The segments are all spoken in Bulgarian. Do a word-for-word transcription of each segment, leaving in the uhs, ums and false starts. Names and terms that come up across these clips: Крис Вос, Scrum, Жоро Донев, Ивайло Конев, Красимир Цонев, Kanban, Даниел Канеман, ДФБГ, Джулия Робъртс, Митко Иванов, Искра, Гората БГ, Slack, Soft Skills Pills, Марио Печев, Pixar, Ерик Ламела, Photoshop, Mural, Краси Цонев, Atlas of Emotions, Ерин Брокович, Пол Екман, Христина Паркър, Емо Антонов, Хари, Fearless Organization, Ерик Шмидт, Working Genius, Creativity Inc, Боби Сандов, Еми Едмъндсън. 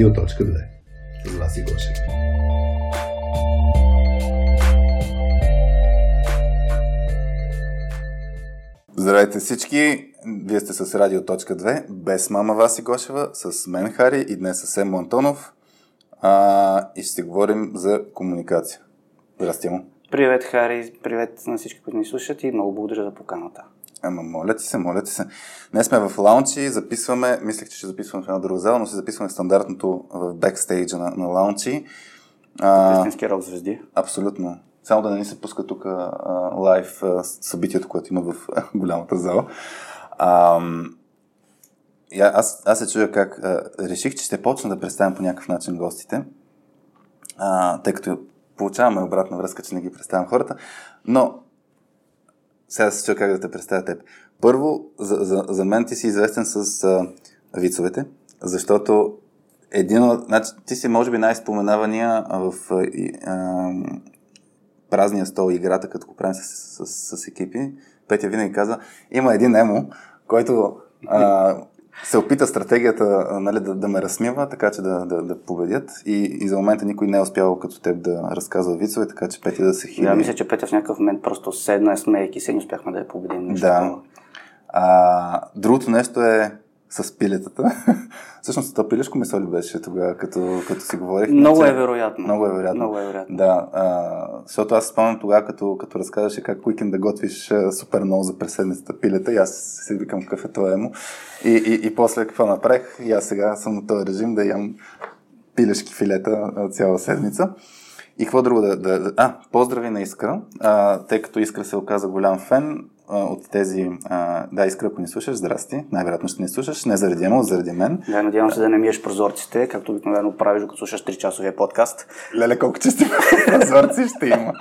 Радио Точка две с Васи Гошев. Здравейте всички! Вие сте с Радио Точка две, без мама Васи Гошева, с мен Хари и днес с Емо Антонов. А, и ще си говорим за комуникация. Здрасти, Емо. Привет, Хари, привет на всички, които ни слушат и много благодаря за поканата. Ама моля ти се, моля ти се. Днес сме в Launchee, записваме, мислех, че ще записваме в една друга зала, но се записваме в стандартното в Backstage на, на Launchee. Истински рок звезди. Абсолютно. Само да не ни се пуска тук лайв събитието, което има в а, голямата зала. А, аз, аз се чуя как а, реших, че ще почна да представям по някакъв начин гостите, а, тъй като получаваме обратна връзка, че не ги представям хората, но сега се чуя как да те представя теб. Първо, за, за, за мен ти си известен с а, вицовете, защото един, значи, ти си може би най-споменавания в а, а, празния стол играта, като го правим с, с, с екипи. Петя винаги каза, има един Емо, който а, се опита стратегията, нали, да, да ме разсмива, така че да, да, да победят. И, и за момента никой не е успявал като теб да разказва вицове, така че Петя да се хили. Да, мисля, че Петя в някакъв момент просто седна, смейки се, не успяхме да я победим. Нещо. Да. А, другото нещо е с пилетата. Всъщност това пилешко мисъл ли беше тогава, като, като си говорих? Много е вероятно. Много е вероятно. Много е вероятно. Да, а, защото аз спомням тогава, като, като разказваше как уикенд да готвиш супер много за преседницата пилета и аз си викам кафето Емо. И, и, и после какво направих? И аз сега съм на този режим да ям пилешки филета цяла седмица. И какво друго да... да... А, поздрави на Искра, а, тъй като Искра се оказа голям фен от тези... А, да, Искра, ако ни слушаш, здрасти. Най-вероятно ще ни слушаш. Не заради Емо, заради мен. Да, надявам се да не миеш прозорците, както обикновено правиш, докато слушаш три-часовия подкаст. Леле, колко чести прозорци ще има.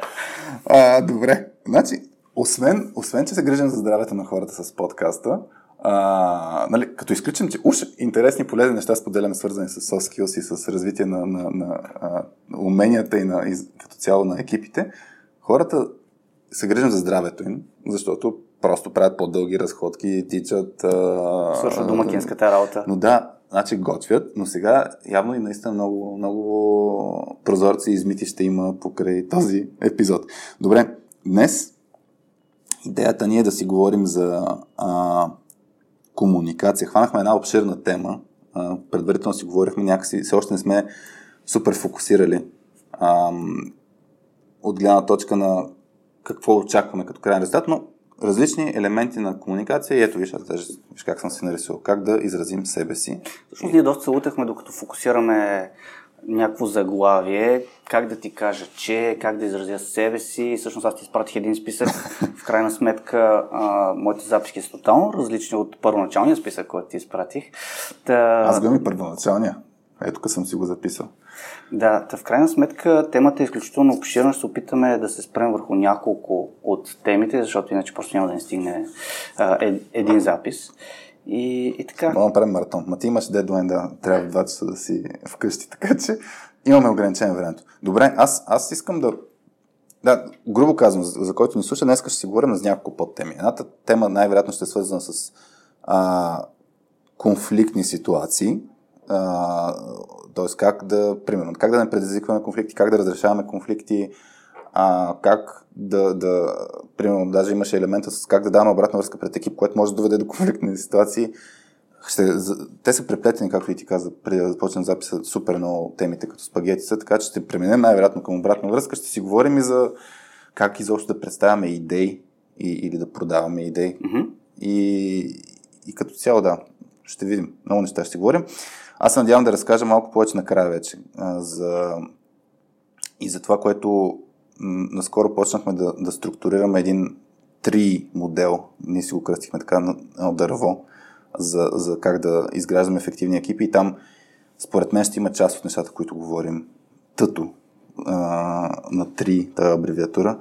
А, добре. Значи, освен, освен, че се грижим за здравето на хората с подкаста, а, нали, като изключим, че уж интересни и полезни неща споделяме, свързани с soft skills и с развитие на, на, на а, уменията и, на, и като цяло на екипите, хората се грижим за здравето им, защото просто правят по-дълги разходки, тичат... А... Свършат домакинската работа. Но да, значи готвят, но сега явно и наистина много, много прозорци и измити ще има покрай този епизод. Добре, днес идеята ни е да си говорим за а, комуникация. Хванахме една обширна тема, а, предварително си говорихме някакси, все още не сме супер фокусирали а, от гледна точка на какво очакваме като крайен резултат, но различни елементи на комуникация и ето виж, виж как съм си нарисувал, как да изразим себе си. Всъщност ние доста се лутахме, докато фокусираме някакво заглавие, как да ти кажа, че, как да изразя себе си. Всъщност аз ти изпратих един списък, в крайна сметка а, моите записки са тотално различни от първоначалния списък, който ти изпратих. Та... Аз гледам и първоначалния. Ето тук съм си го записал. Да, в крайна сметка темата е изключително обширна. Ще се опитаме да се спрем върху няколко от темите, защото иначе просто няма да не стигне а, е, един запис. И, и така. Бо направим маратон. Ма ти имаш дедлайн, да трябва в два часа да си вкъщи, така че имаме ограничено времето. Добре, аз, аз искам да... Да, грубо казвам, за, за който ни слуша, днес ще си говорим за няколко подтеми. Едната тема най-вероятно ще е свързана с а, конфликтни ситуации, Uh, т.е. как да, примерно, как да не предизвикваме конфликти, как да разрешаваме конфликти, uh, как да, да, примерно, даже имаше елемента с как да даваме обратна връзка пред екип, което може да доведе до конфликтни ситуации. Ще, те са преплетени, както и ти каза, преди да започнем записа, супер много темите като спагети са, така че ще преминем най-вероятно към обратна връзка. Ще си говорим и за как изобщо да представяме идеи и, или да продаваме идеи. Mm-hmm. И, и като цяло, да, ще видим. Много неща ще си говорим. Аз се надявам да разкажа малко повече накрая вече за... и за това, което м- наскоро почнахме да, да структурираме един три модел, ние си го кръстихме така на, на дърво, за, за как да изграждаме ефективни екипи и там според мен ще има част от нещата, които говорим тъто а, на три, тази абревиатура,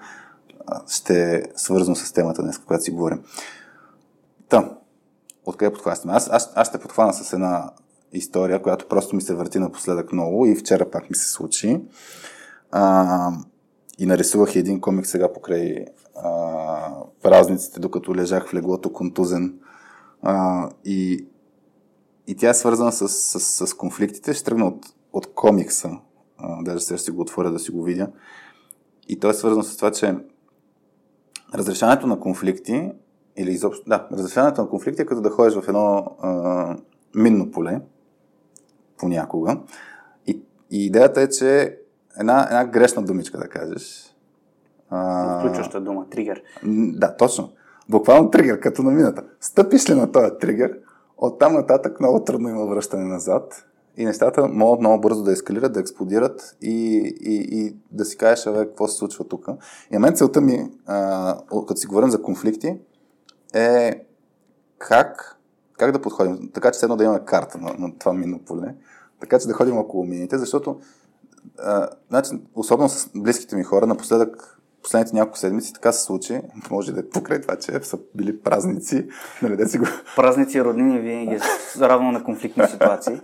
ще е свързано с темата днес, когато си говорим. Та, откъде подхващаме? Аз, аз, аз ще подхвана с една история, която просто ми се върти напоследък много и вчера пак ми се случи. А, и нарисувах един комик сега покрай а, празниците, докато лежах в леглото контузен. А, и и тя е свързана с, с, с конфликтите. Ще тръгна от, от комикса, а, даже сега ще го отворя да си го видя. И то е свързано с това, че разрешаването на конфликти или изобщо, да, разрешаването на конфликти е като да ходиш в едно а, минно поле понякога. И, и идеята е, че една, една грешна думичка да кажеш. А... Включваща дума, тригер. Да, точно. Буквално тригер, като на мината. Стъпиш ли на този тригер, оттам нататък много трудно има връщане назад и нещата могат много бързо да ескалират, да експлодират и, и, и да си кажеш, абе, какво се случва тук. И на мен целта ми, а, като си говорим за конфликти, е как, как да подходим. Така че следно да имаме карта на, на това минно поле. Така че да ходим около мините, защото а, значи, особено с близките ми хора, напоследък последните няколко седмици така се случи, може да е покрай това, че са били празници. Нали, да си го... Празници и роднини винаги са равно на конфликтни ситуации.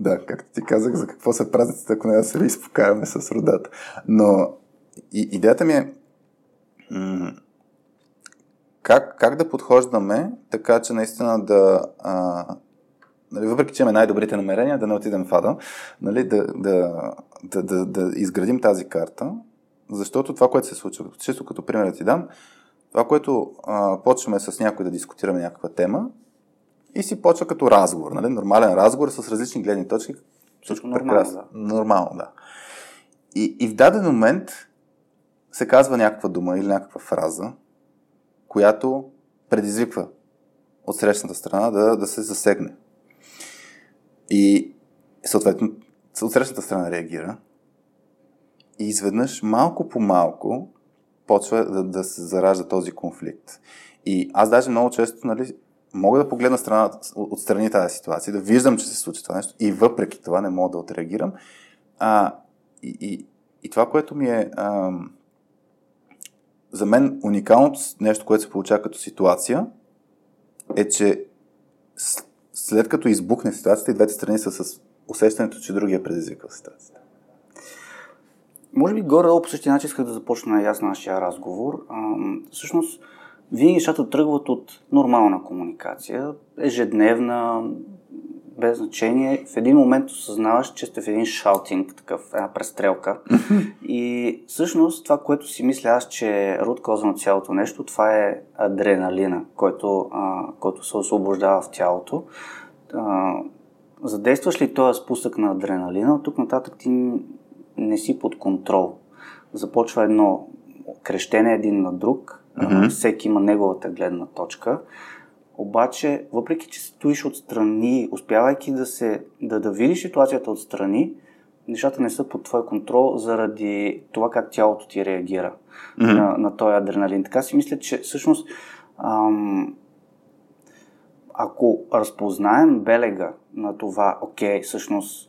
Да, както ти казах, за какво са празниците, ако не да се изпокараме с родата. Но и, идеята ми е как, как да подхождаме, така че наистина да... А, нали, въпреки, че имаме най-добрите намерения, да не отидем в ада, нали, да, да, да, да, да изградим тази карта. Защото това, което се случва, чисто като пример ти дам, това, което а, почваме с някой да дискутираме някаква тема и си почва като разговор, нали? Нормален разговор с различни гледни точки. Всичко нормално, да. Нормално, да. И, и в даден момент се казва някаква дума или някаква фраза, която предизвиква от срещната страна да, да се засегне. И съответно от срещната страна реагира. И изведнъж малко по малко почва да, да се заражда този конфликт. И аз даже много често, нали, мога да погледна страна, отстрани тази ситуация, да виждам, че се случва това нещо и въпреки това не мога да отреагирам. А, и, и, и това, което ми е а, за мен уникалното нещо, което се получава като ситуация, е, че след като избухне ситуацията и двете страни са с усещането, че другия предизвиква ситуацията. Може би горе-долу по същия начин исках да започна ясно нашия разговор. А, всъщност, винаги нещата тръгват от нормална комуникация, ежедневна, без значение. В един момент осъзнаваш, че сте в един шаутинг, такъв, една престрелка. И всъщност това, което си мисля аз, че е root cause на цялото нещо, това е адреналина, който, а, който се освобождава в тялото. А, задействаш ли този спусък на адреналина, от тук нататък ти не си под контрол. Започва едно крещение един на друг, mm-hmm. всеки има неговата гледна точка, обаче, въпреки че стоиш отстрани, успявайки да, се, да, да видиш ситуацията отстрани, нещата не са под твой контрол заради това как тялото ти реагира mm-hmm. на, на този адреналин. Така си мисля, че всъщност ам, ако разпознаем белега на това, окей, всъщност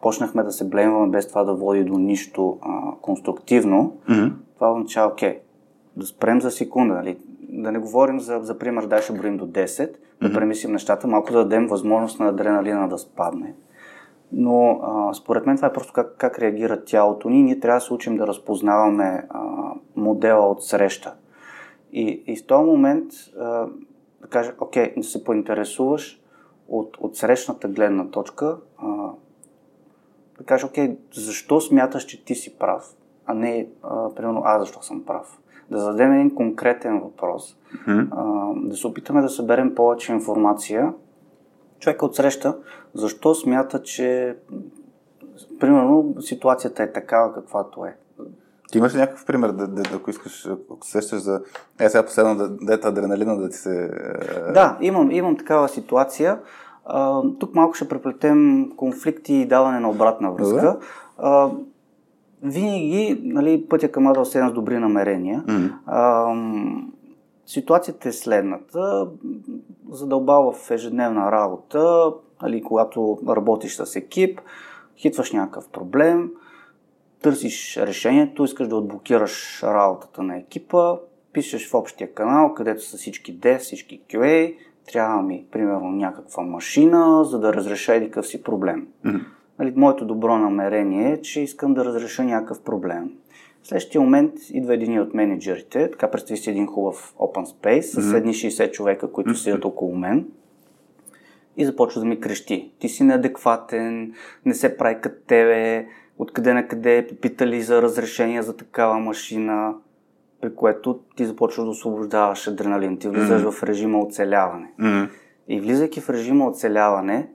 почнахме да се блеймваме без това да води до нищо а, конструктивно, mm-hmm. това означава, окей, да спрем за секунда, нали? Да не говорим за, за пример, да ще броим до десет, mm-hmm. да премислим нещата, малко да дадем възможност на адреналина да спадне. Но а, според мен това е просто как, как реагира тялото ни. Ние трябва да се учим да разпознаваме а, модела от среща. И, и в този момент а, да кажа, окей, да се поинтересуваш от, от срещната гледна точка, а, да кажеш, окей, защо смяташ, че ти си прав, а не, а, примерно, а защо съм прав. Да зададем един конкретен въпрос, mm-hmm. а, да се опитаме да съберем повече информация. Човека отсреща, защо смята, че, примерно, ситуацията е такава, каквато е. Ти имаш ли някакъв пример, да, да, ако искаш, ако сещаш за... Е, сега последно, да, дете адреналина да ти се... Да, имам, имам такава ситуация. Uh, тук малко ще преплетем конфликти и даване на обратна връзка. Uh, винаги, нали, пътя към Адъл седем с добри намерения. Mm-hmm. Uh, ситуацията е следната. Задълбава в ежедневна работа, нали, когато работиш с екип, хитваш някакъв проблем, търсиш решението, искаш да отблокираш работата на екипа, пишеш в общия канал, където са всички Ди, всички Кю Ей, трябва ми, примерно, някаква машина, за да разреша едикъв си проблем. Mm-hmm. Нали, моето добро намерение е, че искам да разреша някакъв проблем. В следващия момент идва един от менеджерите, така представи си един хубав open space, mm-hmm. с едни шейсет човека, които mm-hmm. седят около мен. и започва да ми крещи. Ти си неадекватен, не се прави като тебе, откъде на къде, попитали за разрешение за такава машина, при което ти започваш да освобождаваш адреналин. Ти влизаш mm-hmm. в режима оцеляване. Mm-hmm. И влизайки в режима оцеляване,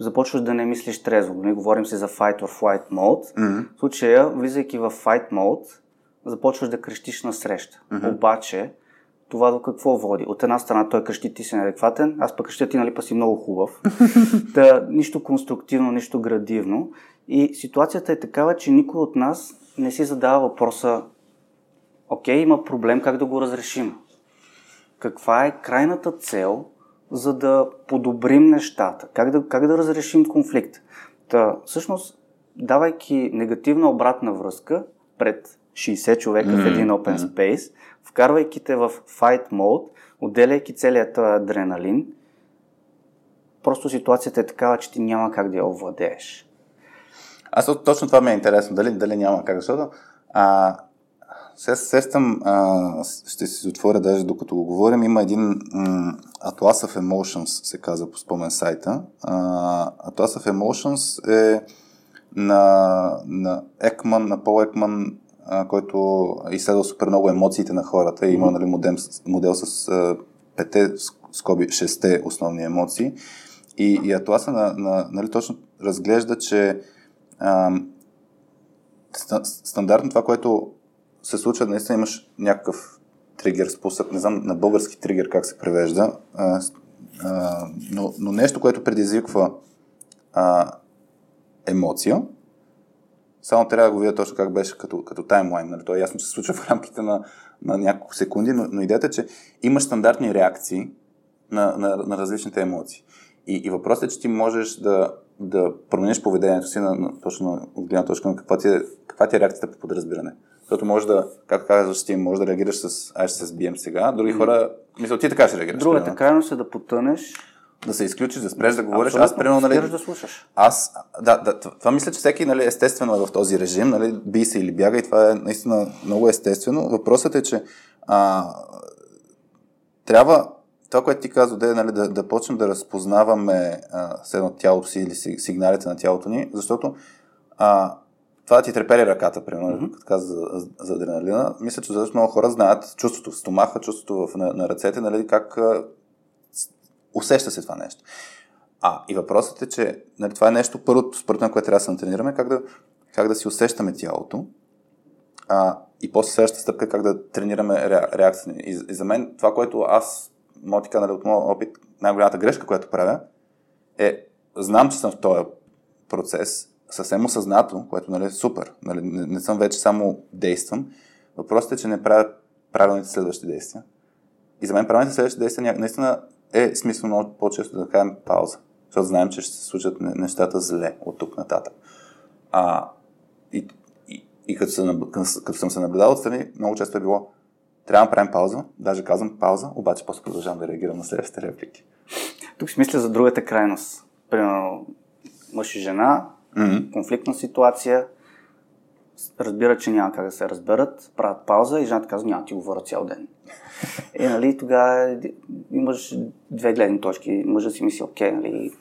започваш да не мислиш трезво. Ние говорим си за fight or flight mode. Mm-hmm. В случая, влизайки в fight mode, започваш да крещиш насреща. Mm-hmm. Обаче, това до какво води? От една страна той крещи, ти си неадекватен, аз пък крещя, ти нали па си много хубав. Та, нищо конструктивно, нищо градивно. И ситуацията е такава, че никой от нас не си задава въпроса: окей, има проблем, как да го разрешим? Каква е крайната цел, за да подобрим нещата? Как да, как да разрешим конфликт? Та, всъщност, давайки негативна обратна връзка пред шейсет човека mm-hmm. в един open space, вкарвайки те в fight mode, отделяйки целият този адреналин, просто ситуацията е такава, че ти няма как да я овладееш. Аз точно това ми е интересно. Дали, дали няма как, защото а, сега сещам, а, ще си отворя даже докато го говорим, има един м, Atlas of Emotions, се казва по спомен сайта. А, Atlas of Emotions е на, на Екман, на Пол Екман, който изследва супер много емоциите на хората и има нали, модел, модел с пете, скоби, шесте основни емоции. И, и Атласа на, на, нали, точно разглежда, че ам, стандартно това, което се случва, наистина имаш някакъв тригер, спусък, не знам на български тригер как се превежда, а, а, но, но нещо, което предизвиква а, емоция. Само трябва да го видя точно как беше като, като таймлайн. Нали? То е ясно, че се случва в рамките на, на няколко секунди, но, но идеята е, че имаш стандартни реакции на, на, на различните емоции. И, и въпросът е, че ти можеш да, да промениш поведението си на, на, точно на гледна точка на каква ти, каква ти е реакцията по подразбиране. Защото може да, както казваш ти, може да реагираш с аз ще се сбием сега, други хора, мисля, ти така ще реагираш. Другата крайност е да потънеш, да се изключиш, да спреш да говориш. Абсолютно. Аз примерно, нали, да слушаш. Аз, да, да, това мисля, че всеки нали, естествено е в този режим, нали, бий се или бяга и това е наистина много естествено. Въпросът е, че а, трябва, това, което ти казва, да, нали, да, да почнем да разпознаваме а, следно тялото си или сигналите на тялото ни, защото а, това да ти трепери ръката, примерно, mm-hmm. като каза за, за адреналина, мисля, че защото много хора знаят чувството в стомаха, чувството в, на, на ръцете, нали, как усеща се това нещо. А, и въпросът е, че нали, това е нещо първото, според на което трябва да се натренираме, как да, как да си усещаме тялото а, и после следващата стъпка как да тренираме реакция. И, и за мен това, което аз, мотика нали, от моя опит, най-голямата грешка, която правя, е, знам, че съм в този процес, съвсем осъзнато, което нали, е супер. Нали, не, не съм вече само действам. Въпросът е, че не правя правилните следващи действия. И за мен правилните следващи действия наистина е смислено много по-често да кажем пауза. Защото знаем, че ще се случат нещата зле от тук нататък. А, и и, и като, се, като съм се наблюдал отстрани, много често е било трябва да правим пауза, даже казвам пауза, обаче после продължавам да реагирам на следващите реплики. Тук си мисля за другата крайност. Примерно мъж и жена, mm-hmm. конфликтна ситуация, разбира, че няма как да се разберат, правят пауза и жената казва, няма ти говоря цял ден. Е, нали, тогава имаш две гледни точки. Мъжът си мисли, окей, нали,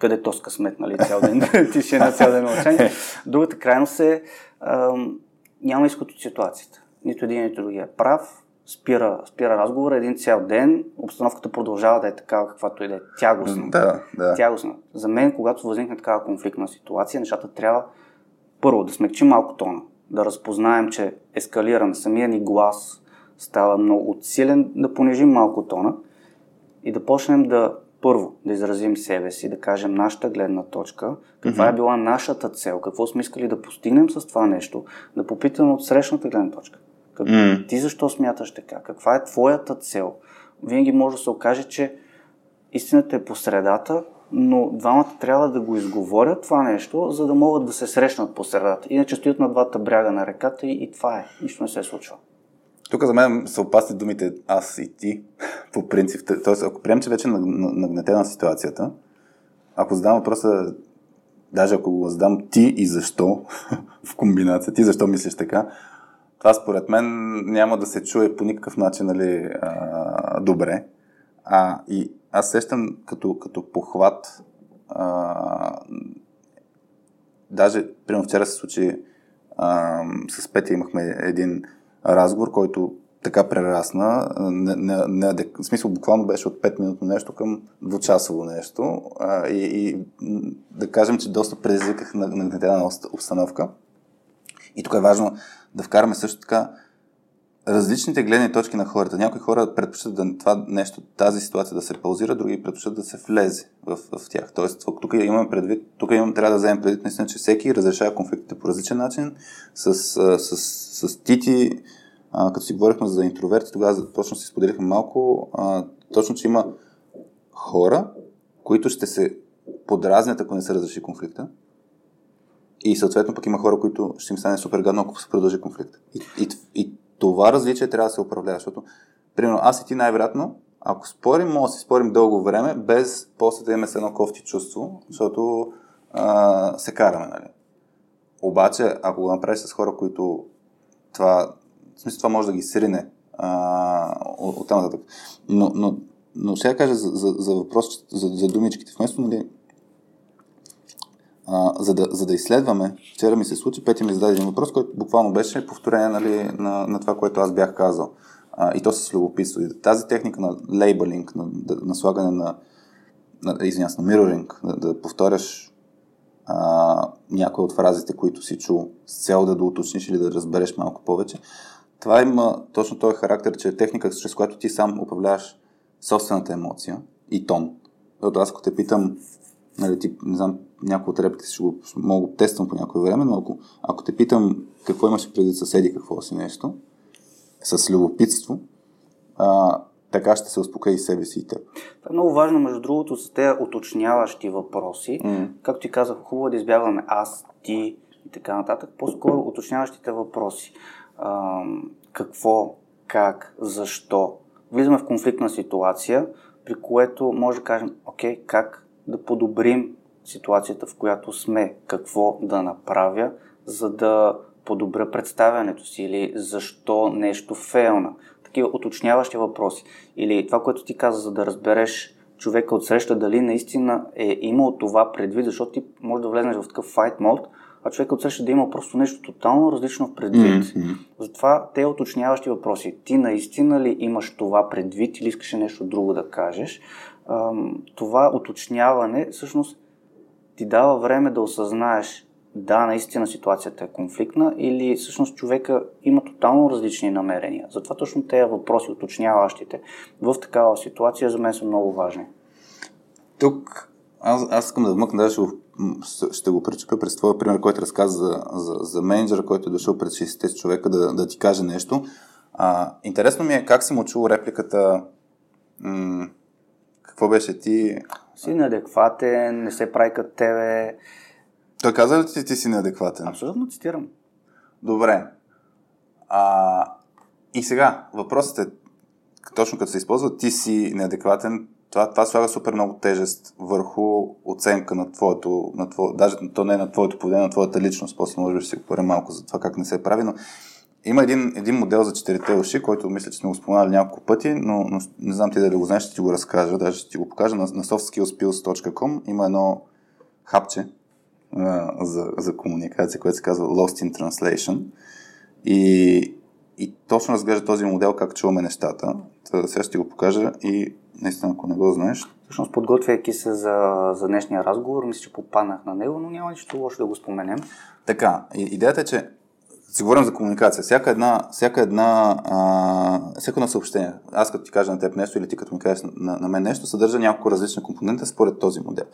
къде тоска смет, нали, цял ден, тишина, цял ден мълчание. Другата крайност е, ам, няма изход от ситуацията. Нито един, нито другия е прав, спира, спира разговора един цял ден, обстановката продължава да е такава, каквато и да е тягостна. Да, да. Тягостна. За мен, когато възникне такава конфликтна ситуация, нещата трябва първо да смекчим малко тона, да разпознаем, че ескалираме, самия ни глас става много отсилен, да понижим малко тона и да почнем да първо да изразим себе си, да кажем нашата гледна точка, каква mm-hmm. е била нашата цел, какво сме искали да постигнем с това нещо, да попитаме от срещната гледна точка. Как, mm-hmm. ти защо смяташ така? Каква е твоята цел? Винаги може да се окаже, че истината е по средата, но двамата трябва да го изговорят това нещо, за да могат да се срещнат по средата. Иначе стоят на двата бряга на реката и, и това е. Нищо не се случва. Тук за мен са опасни думите аз и ти, по принцип. Тоест, ако прием, че вече е нагнетена ситуацията, ако задам въпроса, даже ако го задам ти и защо, в комбинация, ти защо мислиш така, това според мен няма да се чуе по никакъв начин, нали, а, добре. А, и аз сещам като, като похват, а, даже примерно вчера се случи, а, с Петя имахме един разговор, който така прерасна, не, не, не, в смисъл буквално беше от пет минутно нещо към двучасово нещо, а, и, и да кажем, че доста предизвиках нагнетена обстановка. И тук е важно да вкараме също така различните гледни точки на хората. Някои хора предпочитат да, това нещо, тази ситуация да се паузира, други предпочитат да се влезе в, в тях. Тоест, тук имам предвид, тук имам, трябва да вземем предвид наистина, че всеки разрешава конфликтите по различен начин. С, с, с, с Тити, а, като си говорихме за интроверти, тогава точно си споделихме малко, а, точно, че има хора, които ще се подразнят, ако не се разреши конфликта. И съответно пък има хора, които ще им стане супер гадно, ако се продължи конфликт. И, и, и това различие трябва да се управлява, защото примерно аз и ти най-вероятно, ако спорим, може да си спорим дълго време, без после да имаме с едно кофти чувство, защото, а, се караме, нали. Обаче, ако го направиш с хора, които това, в смисъл, това може да ги срине, а, от, от там нататък. Но, но, но ще я кажа за, за, за въпрос, за, за думичките. Вместо, нали, Uh, за, да, за да изследваме, вчера ми се случи, Петя ми зададе един въпрос, който буквално беше повторение, нали, на, на това, което аз бях казал. Uh, и то с любопитство. И тази техника на лейбълинг, на, на слагане на, на извиняс, на мироринг, да, да повторяш, uh, някои от фразите, които си чул, с цел да доуточниш или да разбереш малко повече, това има точно този характер, че е техника, чрез която ти сам управляваш собствената емоция и тон. Защото аз, ако те питам, нали, ти, не знам, някои от репликите ще го мога да тествам по някое време, но ако, ако те питам какво имаш предвид съседи, какво си нещо, с любопитство, а, така ще се успокои и себе си и теб. Това е много важно, между другото, с тези уточняващи въпроси. Mm. Както ти казах, хубаво да избягваме аз, ти и така нататък. По-скоро уточняващите въпроси. А, какво, как, защо. Влизаме в конфликтна ситуация, при което може да кажем, окей, как да подобрим ситуацията, в която сме, какво да направя, за да подобря представянето си, или защо нещо фейлна. Такива уточняващи въпроси. Или това, което ти каза, за да разбереш човека от среща, дали наистина е имал това предвид, защото ти може да влезнеш в такъв fight mode, а човека от среща да има просто нещо тотално различно в предвид. Mm-hmm. Затова те уточняващи въпроси. Ти наистина ли имаш това предвид или искаш нещо друго да кажеш? Това уточняване всъщност ти дава време да осъзнаеш, да, наистина ситуацията е конфликтна, или всъщност човека има тотално различни намерения. Затова точно тези въпроси, уточняващите в такава ситуация, за мен са много важни. Тук аз, аз искам да вмъкна, даже ще го пречупя през твоя пример, който разказа за, за, за менеджера, който е дошъл пред шейсет човека да, да ти каже нещо. А, интересно ми е как си му чул репликата, м- какво беше ти... Си неадекватен, не се прави като тебе. Той каза ли, че ти си неадекватен? Абсолютно, цитирам. Добре. А, и сега, въпросът е, точно като се използва, ти си неадекватен, това, това слага супер много тежест върху оценка на твоето, на твое, даже то не е на твоето поведение, на твоята личност, после може би ще се говорим малко за това как не се прави, но има един, един модел за четирите уши, който мисля, че сме го споменали няколко пъти, но, но не знам ти дали го знаеш, ще ти го разкажа, даже ще ти го покажа. На, на софт скилс пилс точка ком има едно хапче, а, за, за комуникация, което се казва Lost in Translation. И, и точно разглежда този модел, как чуваме нещата. Та, сега ще ти го покажа и наистина, ако не го знаеш... Всъщност, подготвяйки се за, за днешния разговор, мисля, че попаднах на него, но няма нищо лошо да го споменем. Така, и, идеята е, че си говорим за комуникация. Всяка една, всяка една, а, всяко едно съобщение, аз като ти кажа на теб нещо или ти като ми кажеш на, на мен нещо, съдържа няколко различни компонента според този модел.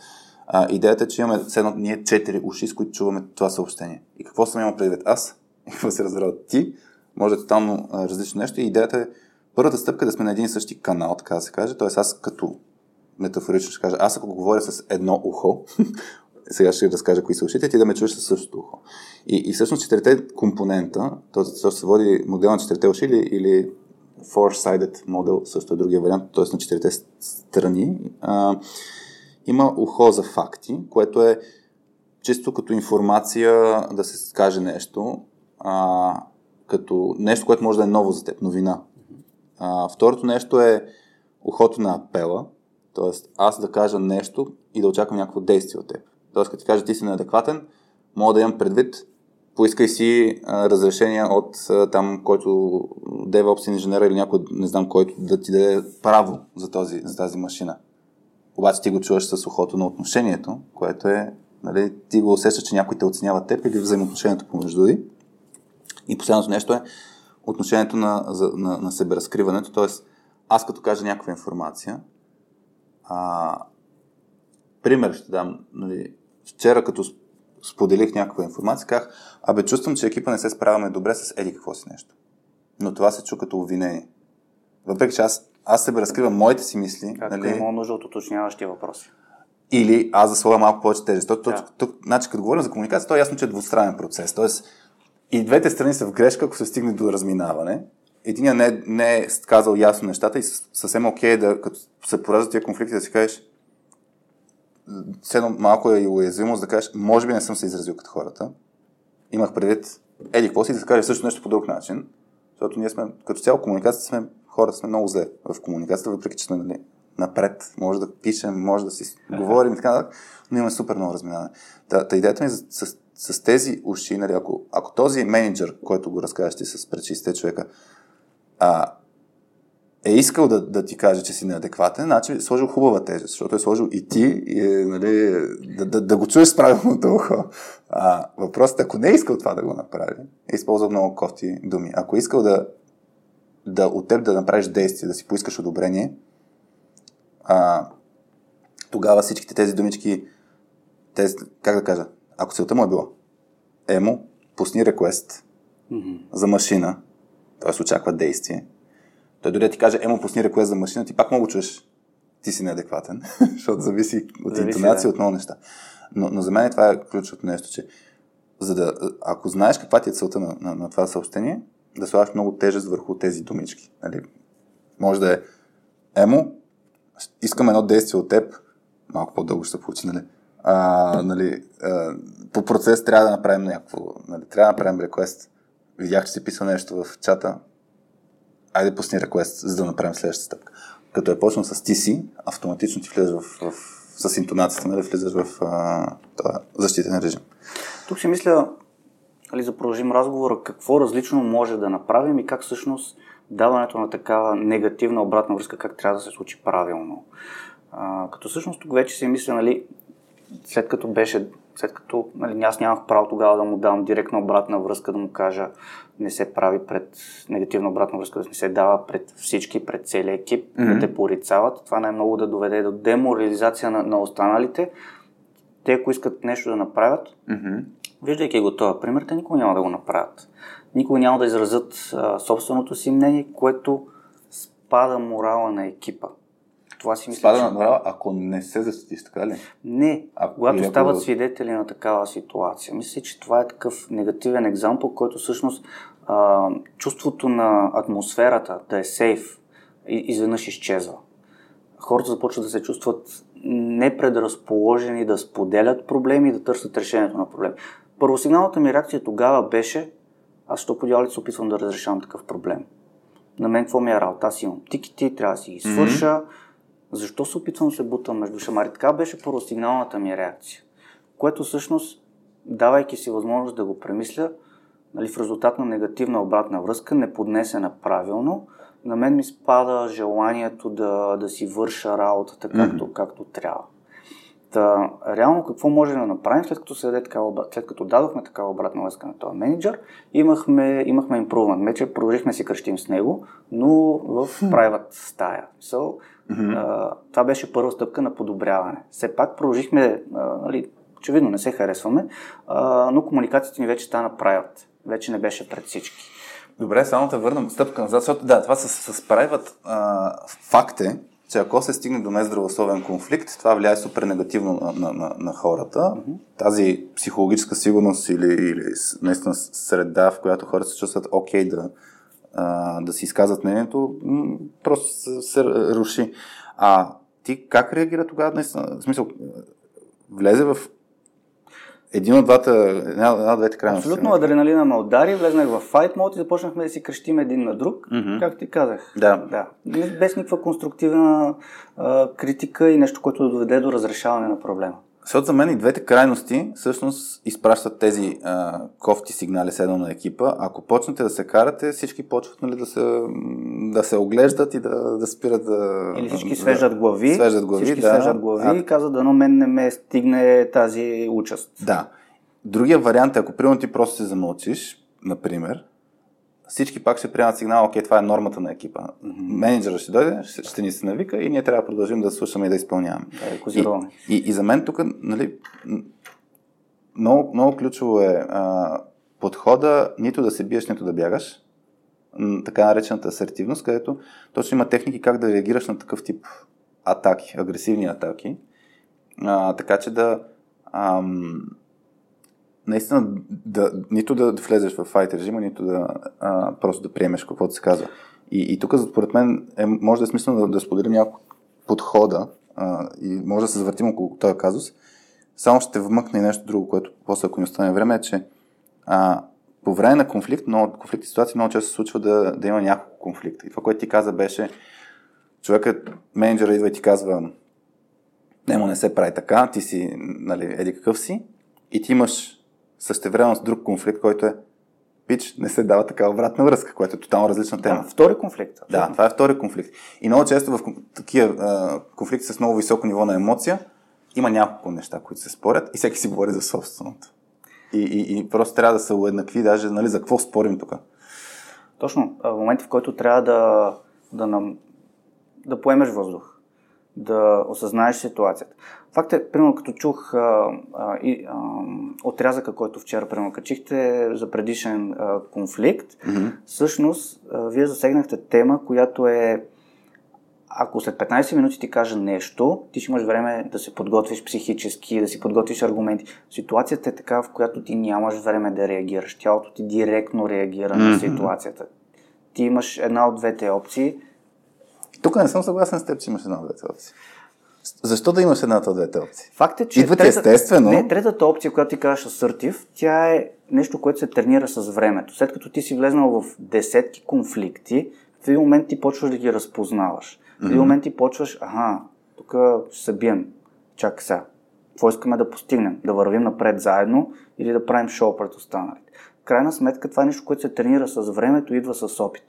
А, идеята е, че имаме едно, ние четири уши, с които чуваме това съобщение. И какво съм имал предвид аз, и какво се разбира от ти, може да е тотално различно нещо. И идеята е, първата стъпка е да сме на един и същи канал, така да се каже. Тоест аз като метафорично ще кажа, аз ако говоря с едно ухо, сега ще разкажа кои са ушите, ти да ме чуеш със същото ухо. И, и всъщност четирите компонента, т.е. се води модел на четирите уши или, или four-sided модел, също е другия вариант, т.е. на четирите страни, а, има ухо за факти, което е чисто като информация да се каже нещо, а, като нещо, което може да е ново за теб, новина. А, второто нещо е ухото на апела, т.е. аз да кажа нещо и да очаквам някакво действие от теб. Т.е. като ти кажа, ти си неадекватен, мога да имам предвид, поискай си а, разрешение от а, там, който DevOps инженера или някой, не знам който, да ти даде право за този, за тази машина. Обаче ти го чуваш с ухото на отношението, което е, нали, ти го усещаш, че някой те оценява теб или взаимоотношението помежду ви. И последното нещо е отношението на, за, на, на себеразкриването, т.е. аз като кажа някаква информация, а, пример ще дам, нали, вчера като споделих някаква информация, казах, абе чувствам, че екипа не се справяме добре с еди какво си нещо. Но това се чу като обвинение. Въпреки, че аз, аз себеразкривам моите си мисли. Как нали... има нужда от уточняващия въпрос? Или аз заслага малко повече тежест. Да. Тук, тук, значи, като говорим за комуникация, то е ясно, че е двустранен процес. Тоест, и двете страни са в грешка, ако се стигне до разминаване. Единият не, не е казал ясно нещата и съвсем окей, да, като се пораждат тия конфликти, да си кажеш, седно малко е и уязвимост, да кажеш, може би не съм се изразил като хората. Имах предвид, еди, какво си да се каже също нещо по друг начин, защото ние сме, като цяло комуникацията сме, хората сме много зле в комуникацията, въпреки че сме, нали, напред, може да пишем, може да си говорим и така нататък, но имаме супер много разминаване. Та, та идеята ми с, с, с тези уши, нали, ако, ако този менеджер, който го разказваш ти с пред шейсет човека, а, е искал да, да ти каже, че си неадекватен, значи е сложил хубава тежест, защото е сложил и ти, и, нали, да, да, да го чуеш с правилното ухо. А, въпросът, ако не е искал това да го направи, е използвал много кофти думи. Ако е искал да, да от теб да направиш действие, да си поискаш одобрение, а, тогава всичките тези думички, тези, как да кажа, ако целта му е била, Емо, пусни реквест mm-hmm. за машина, т.е. очаква действие. Той дори да ти каже, Емо, пусни реквест за машина, ти пак мога чуеш, ти си неадекватен, защото зависи от зависи, интонация, да. От много неща. Но, но за мен това е ключовото нещо, че за да, ако знаеш каква ти е целта на, на, на това съобщение, да слагаш много тежест върху тези думички. Нали? Може да е, Емо, искам едно действие от теб, малко по-дълго ще се получи, нали? А, нали, а, по процес трябва да направим някакво, нали? Трябва да направим реквест. Видях, че си писал нещо в чата, айде пусни реквест, за да направим следващата стъпка. Като е почнал с ти си, автоматично ти влезеш в, в, с интонацията, нали, влезеш в а, това защитен режим. Тук си мисля, али, за продължим разговора, какво различно може да направим и как всъщност даването на такава негативна обратна връзка, как трябва да се случи правилно. А, като всъщност тук вече си мисля, нали, след като беше, след като, нали, аз нямах право тогава да му дам директна обратна връзка, да му кажа, не се прави пред негативна обратна връзка, да не се дава пред всички, пред целия екип, mm-hmm. да те порицават. Това най-много да доведе до деморализация на, на останалите. Те, ако искат нещо да направят, mm-hmm. виждайки го това пример, те никога няма да го направят. Никога няма да изразят а, собственото си мнение, което спада морала на екипа. Това си мисля, спада на морала, ако не се защитиш, така ли? Не, а, когато стават ако... свидетели на такава ситуация. Мисля, че това е такъв негативен екзампл, който всъщност а, чувството на атмосферата да е сейф изведнъж изчезва. Хората започват да се чувстват непредразположени да споделят проблеми и да търсят решението на проблеми. Първосигналната ми реакция тогава беше, аз що по дяволите се опитвам да разрешавам такъв проблем. На мен какво ми е работа? Аз имам тикети, трябва да си ги свърша, mm-hmm. защо се опитвам да се бутам между шамари? Така беше първосигналната ми реакция, което всъщност, давайки си възможност да го премисля, нали, в резултат на негативна обратна връзка, не поднесена правилно, на мен ми спада желанието да, да си върша работата както, mm-hmm. както трябва. Та, реално какво може да направим, след като, се даде такава, след като дадохме такава обратна връзка на този менеджер, имахме, имахме импрувмент. Вече продължихме си кръщим с него, но в private стая. So, mm-hmm. а, това беше първа стъпка на подобряване. Все пак продължихме, а, нали, очевидно не се харесваме, а, но комуникацията ни вече стана private. Вече не беше пред всички. Добре, само да върнам стъпка назад, защото да, това с, с private а, факт е, че ако се стигне до нездравословен конфликт, това влияе супер негативно на, на, на, на хората. Mm-hmm. Тази психологическа сигурност или, или наистина среда, в която хората се чувстват окей да, а, да си изказват мнението, м- просто се, се руши. А ти как реагира тогава? Наистина, в смисъл, влезе в един от двата, една от двете крайности. Абсолютно адреналина ме удари, влезнах в файт мод и започнахме да си крещим един на друг, mm-hmm. както ти казах. Да. Да. Без никаква конструктивна а, критика и нещо, което да доведе до разрешаване на проблема. Защото за мен и двете крайности всъщност изпращат тези а, кофти сигнали седно на екипа. Ако почнете да се карате, всички почват, нали, да, се, да се оглеждат и да, да спират да... Или всички свежат глави, свежат глави, всички да, свежат глави и казват, дано мен не ме стигне тази участ. Да. Другия вариант е, ако примерно ти просто се замълчиш, например, всички пак ще приемат сигнал, окей, това е нормата на екипа. Mm-hmm. Менеджерът ще дойде, ще, ще ни се навика и ние трябва да продължим да слушаме и да изпълняваме. Да, и, и, и за мен тук, нали, много, много ключово е а, подхода нито да се биеш, нито да бягаш. Така наречената асертивност, където точно има техники как да реагираш на такъв тип атаки, агресивни атаки. А, така че да... Ам, наистина, да, нито да влезеш в файт режима, нито да а, просто да приемеш каквото се казва. И, и тук, според мен, е, може да е смислено да, да споделим няколко подхода а, и може да се завъртим около този казус. Само ще вмъкна и нещо друго, което после, ако ни остане време, е, че а, по време на конфликт, много, конфликт и ситуации, много често се случва да, да има няколко конфликта. И това, което ти каза, беше човекът, менеджера идва и ти казва: "Немо, не се прави така, ти си, нали, еди какъв си", и ти имаш същевременно с друг конфликт, който е: "Пич, не се дава така обратна връзка", което е тотално различна тема. Да, втори конфликт. Да, това е втори конфликт. И много често в такива а, конфликти с много високо ниво на емоция има няколко неща, които се спорят и всеки си говори за собственото. И, и, и просто трябва да се уеднакви, даже, нали, за какво спорим тук. Точно. В момента, в който трябва да, да, нам, да поемеш въздух, да осъзнаеш ситуацията. Факт е, примерно, като чух а, а, и, а, отрязъка, който вчера, примерно, качихте за предишен а, конфликт, mm-hmm. всъщност, а, вие засегнахте тема, която е: ако след петнайсет минути ти кажа нещо, ти ще имаш време да се подготвиш психически, да си подготвиш аргументи. Ситуацията е така, в която ти нямаш време да реагираш. Тялото ти директно реагира mm-hmm. на ситуацията. Ти имаш една от двете опции. Тук не съм съгласен с теб, че имаш една от двете опции. Защо да имаш едната от двете опции? Факт е, че идва ти естествено. Не, третата опция, която ти казваш асъртив, тя е нещо, което се тренира с времето. След като ти си влезнал в десетки конфликти, в един момент ти почваш да ги разпознаваш. В един момент ти почваш: аха, тук ще се бием, чак сега. Какво искаме да постигнем? Да вървим напред заедно или да правим шоу пред останалите? В крайна сметка това е нещо, което се тренира с времето и идва с опит.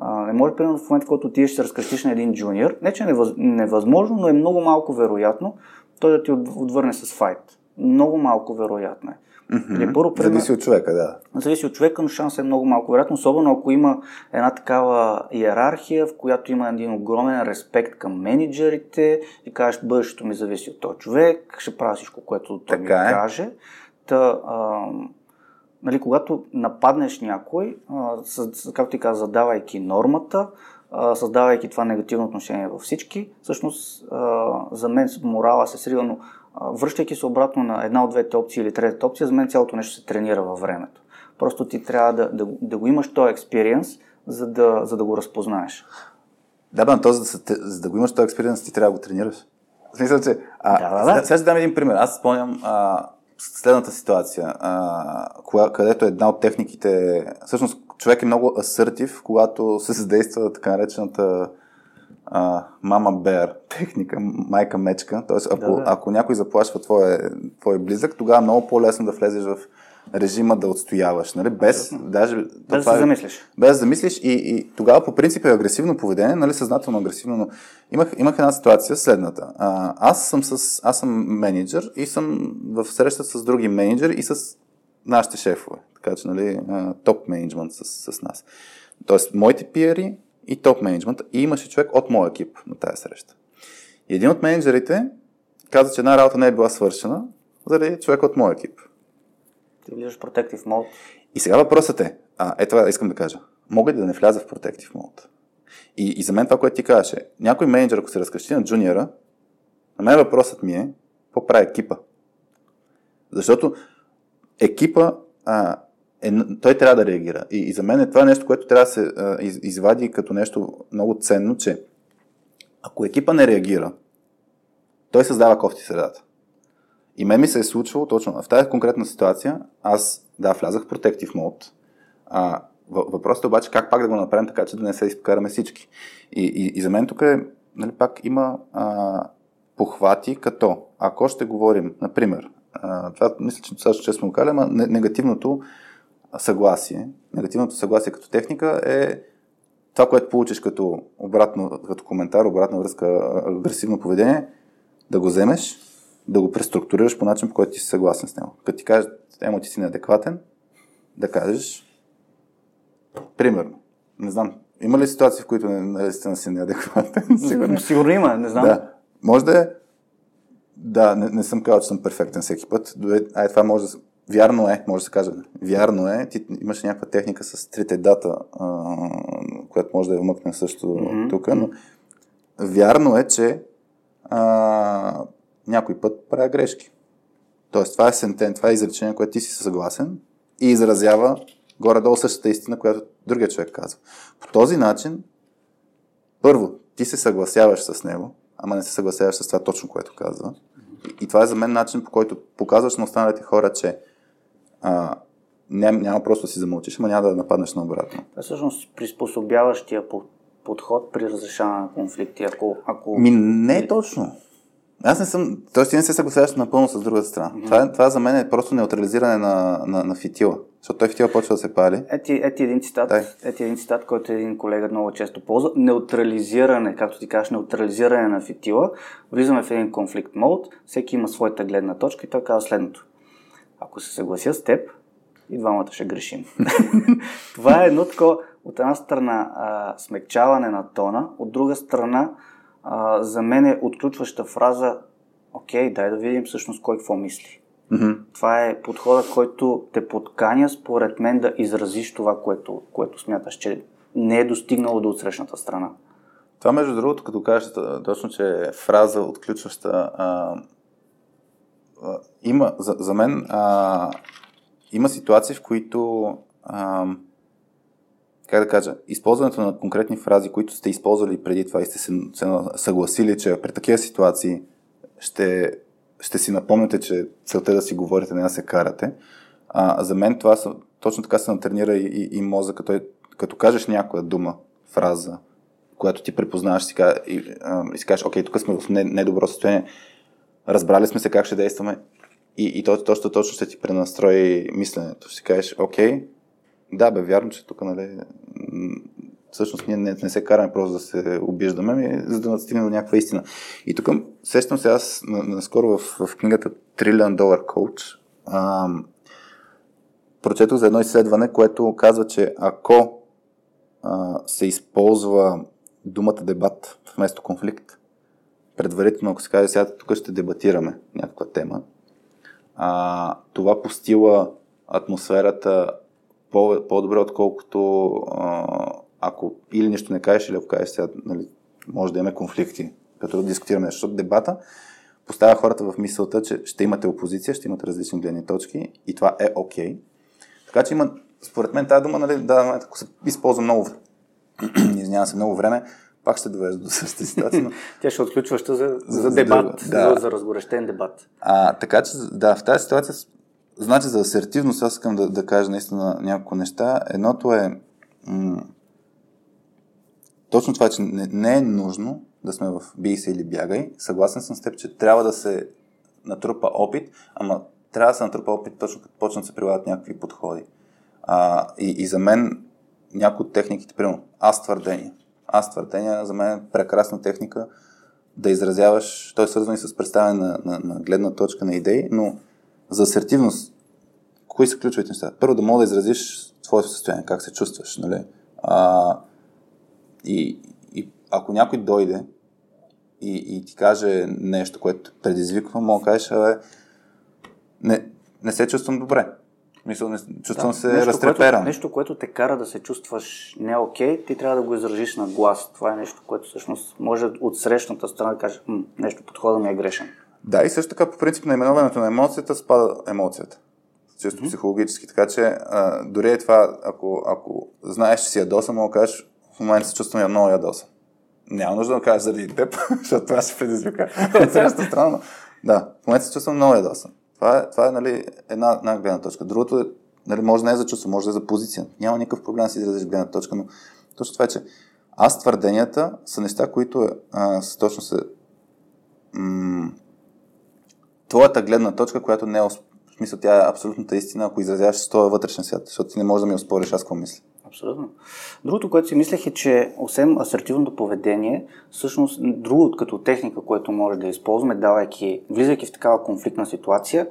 Uh, не може, примерно, в момента, в който отидеш и се разкрещиш на един джуниор, не че е невъз... невъзможно, но е много малко вероятно той да ти отвърне с файт. Много малко вероятно е. Mm-hmm. Първо, пример... Зависи от човека, да. Зависи от човека, но шанс е много малко вероятно, особено ако има една такава иерархия, в която има един огромен респект към менеджерите и кажеш: бъдещето ми зависи от този човек, ще правя всичко, което той така ми е. Каже. Та... Uh... Нали, когато нападнеш някой, а, с, както ти каза, задавайки нормата, а, създавайки това негативно отношение във всички, всъщност а, за мен морала се срива, но а, връщайки се обратно на една от двете опции или третата опция, за мен цялото нещо се тренира във времето. Просто ти трябва да, да, да го имаш този експириенс, за да, за да го разпознаеш. Да, бе, но то, за, да, за да го имаш този експириенс, ти трябва да го тренираш. В смисъл, че... А, да, да, да. Сега ще дам един пример. Аз спомням... А... Следната ситуация, а, коя, където една от техниките... Всъщност, човек е много асъртив, когато се задейства така наречената а, мама бер техника, майка мечка. Тоест, ако, да, да. ако някой заплашва твой, твой близък, тогава е много по-лесно да влезеш в режима да отстояваш. Нали? Без, даже, без да, това, да се замислиш. Без да замислиш и, и тогава по принцип е агресивно поведение, нали, съзнателно агресивно, но имах, имах една ситуация следната. А, аз, съм с, аз съм менеджер и съм в среща с други менеджери и с нашите шефове, така че, нали, топ менеджмент с, с нас. Тоест моите пиери и топ менеджмент, и имаше човек от моя екип на тая среща. И един от менеджерите каза, че една работа не е била свършена заради човек от моя екип. Ти влизаш в Protective Mode. И сега въпросът е, а, е това искам да кажа, мога ли да не вляза в Protective Mode? И, и за мен това, което ти казваш е, някой менеджер, ако се разкрещи на джуниора, на мен въпросът ми е, какво прави екипа? Защото екипа, а, е, той трябва да реагира. И, и за мен е това нещо, което трябва да се а, из, извади като нещо много ценно, че ако екипа не реагира, той създава кофти средата. И мен ми се е случвало точно в тази конкретна ситуация, аз да, влязах в протектив мод. А, въпросът е обаче как пак да го направим така, че да не се изпокараме всички. И, и, и за мен тук е, нали, пак има а, похвати, като ако ще говорим, например, а, това мисля, че достатъчно честно го кажа, но негативното съгласие, негативното съгласие като техника е това, което получиш като обратно, като коментар, обратна връзка, агресивно поведение, да го вземеш, да го преструктурираш по начин, по който ти си съгласен с него. Като ти кажат, емо, ти си неадекватен, да кажеш, примерно, не знам, има ли ситуации, в които наистина си неадекватен? Сигурно, Сигурно има, не знам. Да. Може да е, да, не, не съм казал, че съм перфектен всеки път, ай, това може да... Вярно е, може да се каже. Вярно е, ти имаш някаква техника с трите дата, а, която може да я вмъкне също mm-hmm. тук, но вярно е, че а, някой път правя грешки. Тоест, това е сентен, това е изречение, което ти си съгласен и изразява горе-долу същата истина, която другия човек казва. По този начин, първо, ти се съгласяваш с него, ама не се съгласяваш с това точно, което казва. И това е за мен начин, по който показваш на останалите хора, че а, ням, няма просто да си замълчиш, ама няма да нападнеш наобратно. Това е всъщност приспособяващия подход при разрешаване на конфликти. Ако, ако... Ми не е точно. Аз не съм... Тоест ти не се съгласяваш напълно с другата страна. Mm-hmm. Това, това за мен е просто неутрализиране на, на, на фитила. Защото той фитила почва да се пали. Ети, ети, един цитат, ети един цитат, който един колега много често ползва. Неутрализиране, както ти кажеш, неутрализиране на фитила. Влизаме в един конфликт мод, всеки има своята гледна точка и той казва следното. Ако се съглася с теб, и двамата ще грешим. Това е едно такова, от една страна а, смекчаване на тона, от друга страна а, за мен е отключваща фраза, окей, дай да видим всъщност кой какво мисли. Mm-hmm. Това е подходът, който те подканя, според мен, да изразиш това, което, което смяташ, че не е достигнало до отсрещната страна. Това, между другото, като кажеш точно, че е фраза отключваща, а, а, има, за, за мен а, има ситуации, в които а, как да кажа, използването на конкретни фрази, които сте използвали преди това и сте се съгласили, че при такива ситуации ще ще си напомняте, че целта е да си говорите, не да се карате. А, за мен това са, точно така се натренира и, и, и мозъка. Като, като кажеш някоя дума, фраза, която ти препознаваш си, и, а, и си кажеш, окей, тук сме в недобро състояние, разбрали сме се как ще действаме и, и то, точно, точно ще ти пренастрои мисленето. Ще си кажеш, окей, да бе, вярно, че тук, нали, всъщност ние не, не се караме просто да се обиждаме, ми, за да стигнем до някаква истина. И тук сещам се аз наскоро в, в книгата Trillion Dollar Coach ам, прочетох за едно изследване, което казва, че ако а, се използва думата дебат вместо конфликт, предварително, ако се каже, сега тук ще дебатираме някаква тема, а, това постила атмосферата по, по-добре, отколкото а, ако или нещо не кажеш, или ако кажеш сега, нали, може да имаме конфликти, като да дискутираме, защото дебата поставя хората в мисълта, че ще имате опозиция, ще имате различни гледни точки и това е окей. Okay. Така че има, според мен тази дума, нали, да, ако се използва много, извинява се, много време, пак ще довежда до същата ситуация. Но... Тя ще отключваща за, за, за дебат, за, да. за, за разгорещен дебат. А, така че, да, в тази ситуация, значи за асертивност, аз искам да, да кажа наистина няколко неща. Едното е... М- Точно това, че не, не е нужно да сме в бий се или бягай. Съгласен съм с теб, че трябва да се натрупа опит, ама трябва да се натрупа опит точно като почнат да се прилагат някакви подходи. А, и, и за мен някои от техниките, примерно, аз твърдение. Аз твърдение за мен е прекрасна техника да изразяваш, той е свързан и с представяне на, на, на гледна точка на идеи, но за асертивност, кои са ключовите неща? Първо да мога да изразиш твоето състояние, как се чувстваш, нали? А, И, и ако някой дойде и, и ти каже нещо, което предизвиква, мога да кажеш, абе, не, не се чувствам добре. Мисля, не, чувствам да, се разтреперан. Нещо, което те кара да се чувстваш не окей, ти трябва да го изразиш на глас. Това е нещо, което всъщност може от срещната страна да каже, нещо подхода ми е грешен. Да, и също така, по принцип, наименуването на емоцията спада емоцията. Чисто mm-hmm. психологически. Така че, а, дори е това, ако, ако знаеш, че си ядосан, мога да кажеш, в момента се чувствам я много ядоса. Няма нужда да кажеш заради теб, защото това ще предизвика от същата страна. Да, в момента се чувствам много ядосан. Това е, това е нали, една, една гледна точка. Другото е, нали, може да не е за чувство, може да е за позиция. Няма никакъв проблем да си изразиш гледна точка, но точно това е, че аз твърденията са неща, които а, са точно се... М- твоята гледна точка, която не е... В смисъл, тя е абсолютната истина, ако изразяваш с този вътрешен свят, защото ти не можеш да ми оспориш аз какво мисля. Абсолютно. Другото, което си мислех е, че освен асертивното поведение, всъщност другото като техника, което може да използваме, давайки, влизайки в такава конфликтна ситуация,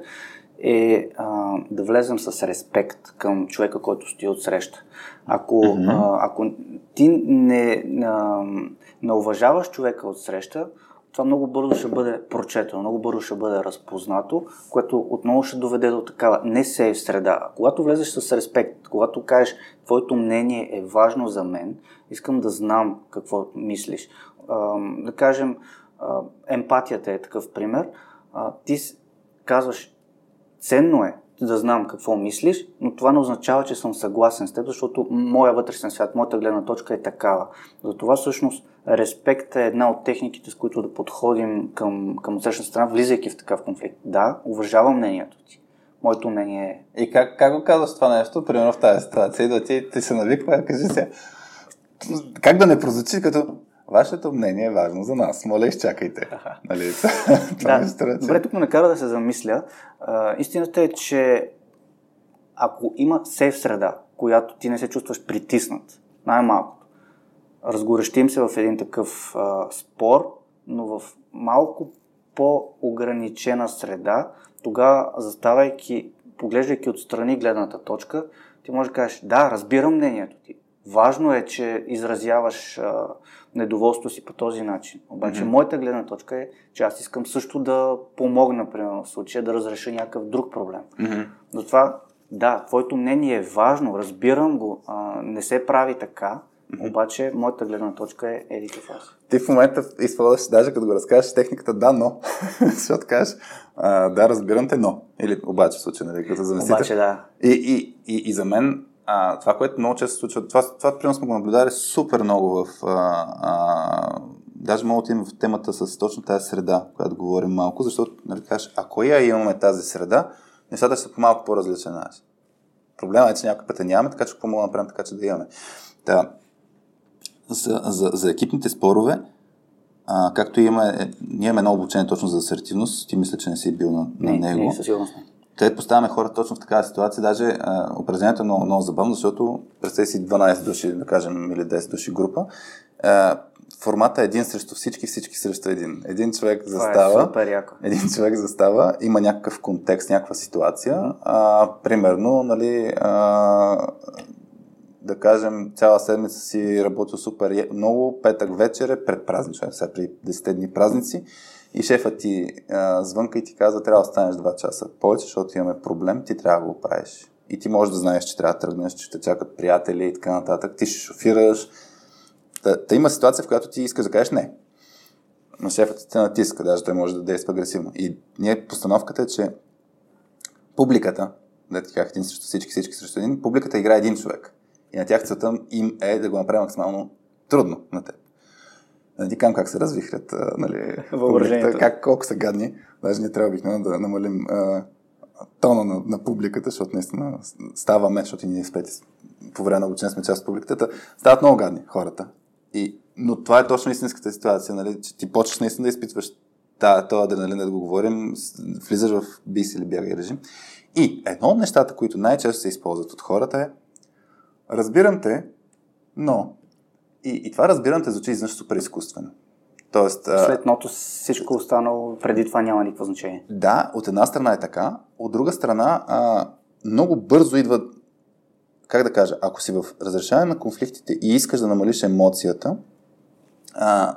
е а, да влезем с респект към човека, който стои отсреща. Ако, mm-hmm. а, ако ти не, а, не уважаваш човека отсреща, това много бързо ще бъде прочетено, много бързо ще бъде разпознато, което отново ще доведе до такава не сейф среда. Когато влезеш с респект, когато кажеш твоето мнение е важно за мен, искам да знам какво мислиш. А, да кажем, а, емпатията е такъв пример. А, ти казваш, ценно е да знам какво мислиш, но това не означава, че съм съгласен с теб, защото моя вътрешен свят, моята гледна точка е такава. Затова всъщност респект е една от техниките, с които да подходим към, към отсрещната страна, влизайки в такъв конфликт. Да, уважавам мнението ти. Моето мнение е... И как, как го казваш това нещо, примерно в тази ситуация, да ти, ти се навиква, кажи сега, как да не прозвучи като... Вашето мнение е важно за нас. Моля, изчакайте. Нали? Да, добре, тук ме накара да се замисля. А, истината е, че ако има сейф среда, която ти не се чувстваш притиснат, най-малкото, разгорещим се в един такъв а, спор, но в малко по-ограничена среда, тогава заставайки, поглеждайки отстрани гледната точка, ти можеш да кажеш, да, разбирам мнението ти. Важно е, че изразяваш а, недоволство си по този начин. Обаче mm-hmm. моята гледна точка е, че аз искам също да помогна, примерно в случая, да разреша някакъв друг проблем. Mm-hmm. Затова, да, твоето мнение е важно, разбирам го, а, не се прави така, mm-hmm. обаче моята гледна точка е еди какво. Ти в момента използваш, даже като го разкажеш, техниката да, но. Защото кажеш, а, да, разбирам те, но. Или обаче в случая, нали, като заместите. Обаче, да. И, и, и, и за мен... А, това, което много често се случва, това, това примерно сме го наблюдали супер много в... А, а, даже мога да имам в темата с точно тази среда, която говорим малко, защото, нали кажеш, ако я имаме тази среда, нещата ще са по-малко по-различен начин. Проблема е, че някой път нямаме, така че какво мога да направим, така че да имаме. Да. За, за, за екипните спорове, а, както имаме, ние имаме едно обучение точно за асертивност, ти мисля, че не си бил на, на не, него. Не, със сигурност не. Където поставяме хора точно в такава ситуация, даже а, упражнението е много, много забавно, защото представи си дванайсет души, да кажем, или десет души група, а, формата е един срещу всички, всички срещу един. Един човек застава, е един човек застава, има някакъв контекст, някаква ситуация, а, примерно, нали, а, да кажем, цяла седмица си работил супер много, петък вечер е пред празничен, сега при десет дни празници, и шефът ти а, звънка и ти казва, трябва да останеш два часа повече, защото имаме проблем, ти трябва да го правиш. И ти можеш да знаеш, че трябва да тръгнеш, че ще чакат приятели и така нататък, ти ще шофираш. Та, та има ситуация, в която ти искаш да кажеш не. Но шефът те натиска, даже той може да действа агресивно. И ние постановката е, че публиката, да ти казах един срещу всички, всички срещу един, публиката играе един човек. И на тях целта им е да го направи максимално трудно на теб. Надикам как се развихрят, нали, публиката, как, колко са гадни. Даже не трябва обикновено да намалим а, тона на, на публиката, защото наистина ставаме, защото и ние спети по време на обучение сме част от публиката. Стават много гадни хората. И, но това е точно истинската ситуация, нали, че ти почваш наистина да изпитваш да, този адреналин, да го говорим, влизаш в бис или бягай режим. И едно от нещата, които най-често се използват от хората е разбирам те, но... И, и това разбирам те звучи изнъж супер изкуствено. Тоест, след ното всичко останало, преди това няма никакво значение. Да, от една страна е така, от друга страна а, много бързо идва, как да кажа, ако си в разрешаване на конфликтите и искаш да намалиш емоцията, а,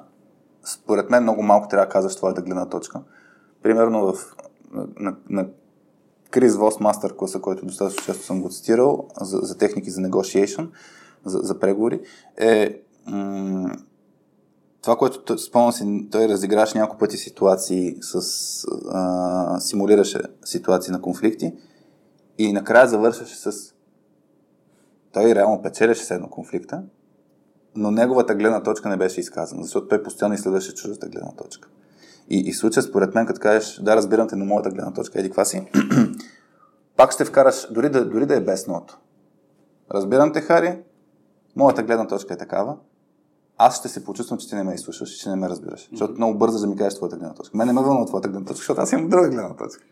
според мен много малко трябва да казваш твоята гледна точка. Примерно в на, на, на Крис Вос мастер класа, който достатъчно често съм го цитирал, за, за техники за negotiation, за, за преговори, е това, което спомням си, той разиграваше няколко пъти ситуации, с, а, симулираше ситуации на конфликти и накрая завършваше с той реално печелеше седно конфликта, но неговата гледна точка не беше изказана, защото той постоянно изследваше чуждата гледна точка. И, и случая, според мен, като кажеш, да, разбирам те, но моята гледна точка, еди ква си, пак ще вкараш, дори да, дори да е без ното. Разбирам те, Хари, моята гледна точка е такава, аз ще се почувствам, че ти не ме изслушаш, че не ме разбираш. Mm-hmm. Защото много бързо да ми кажеш твоята гледна точка. Мен не ме вълна твоята гледна точка, защото аз имам друга гледна точка.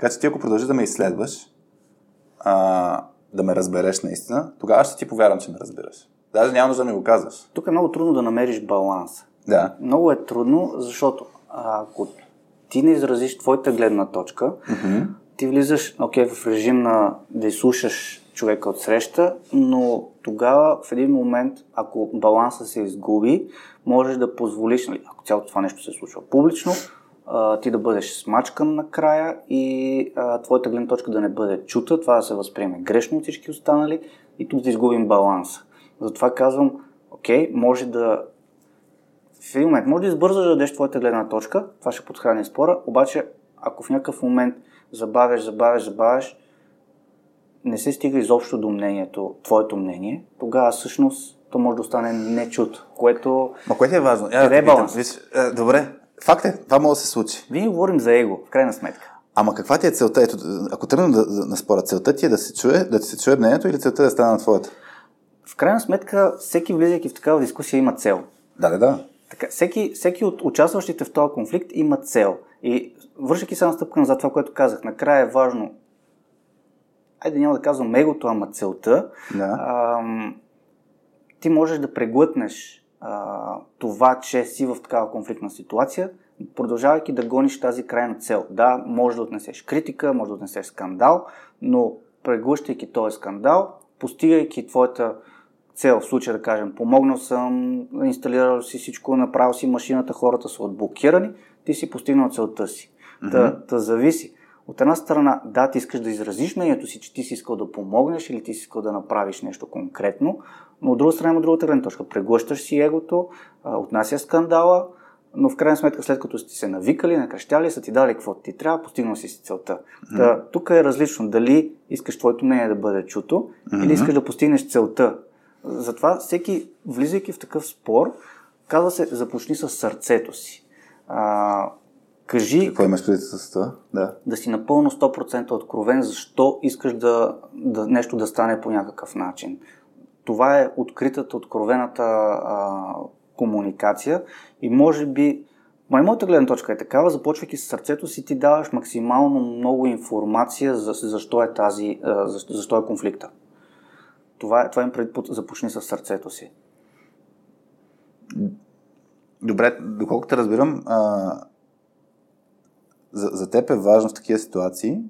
Така че ти, ако продължиш да ме изследваш, а, да ме разбереш наистина, тогава ще ти повярвам, че ме разбираш. Даже няма нужда да ми го казваш. Тук е много трудно да намериш баланс. Да. Много е трудно, защото ако ти не изразиш твоята гледна точка, mm-hmm. ти влизаш окей, в режим на да изслушаш човека от среща, но тогава в един момент, ако баланса се изгуби, можеш да позволиш, нали, ако цялото това нещо се случва публично, а, ти да бъдеш смачкан накрая и а, твоята гледна точка да не бъде чута, това да се възприеме грешно от всички останали и тук да изгубим баланса. Затова казвам, окей, може да в един момент, може да избързаш да дадеш твоята гледна точка, това ще подхрани спора, обаче ако в някакъв момент забавяш, забавяш, забавяш, не се стига изобщо до мнението, твоето мнение, тогава всъщност то може да остане нечуто, което... Ма което е важно? Я, да е баланс. Виж, е, добре, факт е, това може да се случи. Вие говорим за его, в крайна сметка. Ама каква ти е целта? Ето, ако тръгна да, да, на спора, целта ти е да се чуе, да ти се чуе мнението или целта е да стане на твоята? В крайна сметка, всеки влизайки в такава дискусия има цел. Да, да, да. Така, всеки, всеки от участващите в този конфликт има цел. И вършайки само стъпка назад това, което казах, накрая е важно, айде няма да казвам мегото, ама целта, да. А, ти можеш да преглътнеш а, това, че си в такава конфликтна ситуация, продължавайки да гониш тази крайна цел. Да, може да отнесеш критика, може да отнесеш скандал, но преглъщайки този скандал, постигайки твоята цел, в случая да кажем, помогнал съм, инсталирал си всичко, направил си машината, хората са отблокирани, ти си постигнал целта си. Mm-hmm. Та, та зависи. От една страна, да, ти искаш да изразиш мнението си, че ти си искал да помогнеш или ти си искал да направиш нещо конкретно, но от друга страна има другата гледна точка. Преглъщаш си егото, отнася скандала, но в крайна сметка, след като сте се навикали, накрещяли, са ти дали какво ти трябва, постигнал си си целта. Mm-hmm. Та, тук е различно дали искаш твоето мнение да бъде чуто, mm-hmm. или искаш да постигнеш целта. Затова всеки, влизайки в такъв спор, казва се, започни с сърцето си. А, кажи... Какво имаш преди с това? Да. Да си напълно сто процента откровен, защо искаш да, да, нещо да стане по някакъв начин. Това е откритата, откровената а, комуникация и може би... Моята гледна точка е такава, започвайки с сърцето си, ти даваш максимално много информация за, защо е тази, а, защо, защо е конфликта. Това, това им преди започни с сърцето си. Добре, доколкото разбирам, а, за, за теб е важно в такива ситуации,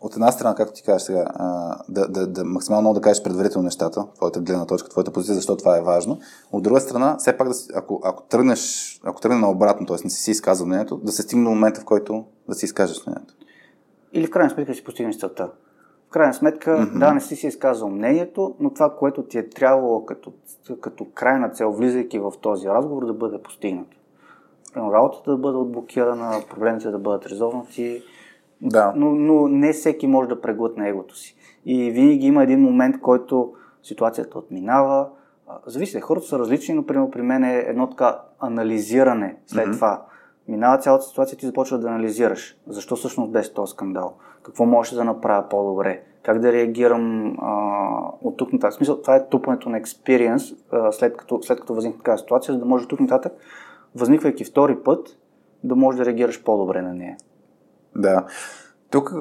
от една страна, както ти кажеш сега, а, да, да, да максимално много да кажеш предварително нещата, твоята гледна точка, твоята позиция, защо това е важно. От друга страна, все пак, да си, ако, ако тръгнеш, ако тръгне наобратно, т.е. не си си изказал мнението, да се стигне до момента, в който да си изкажеш мнението. Или в крайна сметка си постигнеш целта. В крайна сметка, mm-hmm. да, не си си изказал мнението, но това, което ти е трябвало като, като крайна цел, влизайки в този разговор, да бъде постигнато. Работата да бъде отблокирана, проблемите да бъдат резолвнати, да. но, но не всеки може да преглътне егото си. И винаги има един момент, който ситуацията отминава. Зависи, хората са различни, например, при мен е едно така анализиране след mm-hmm. това. Минава цялата ситуация, ти започва да анализираш. Защо всъщност беше този скандал? Какво можеше да направя по-добре? Как да реагирам а, от тук нататък? В смисъл, това е тупането на експириенс, след като, след като възникне такава ситуация, за да може от тук нататък, възниквайки втори път, да можеш да реагираш по-добре на нея. Да. Тук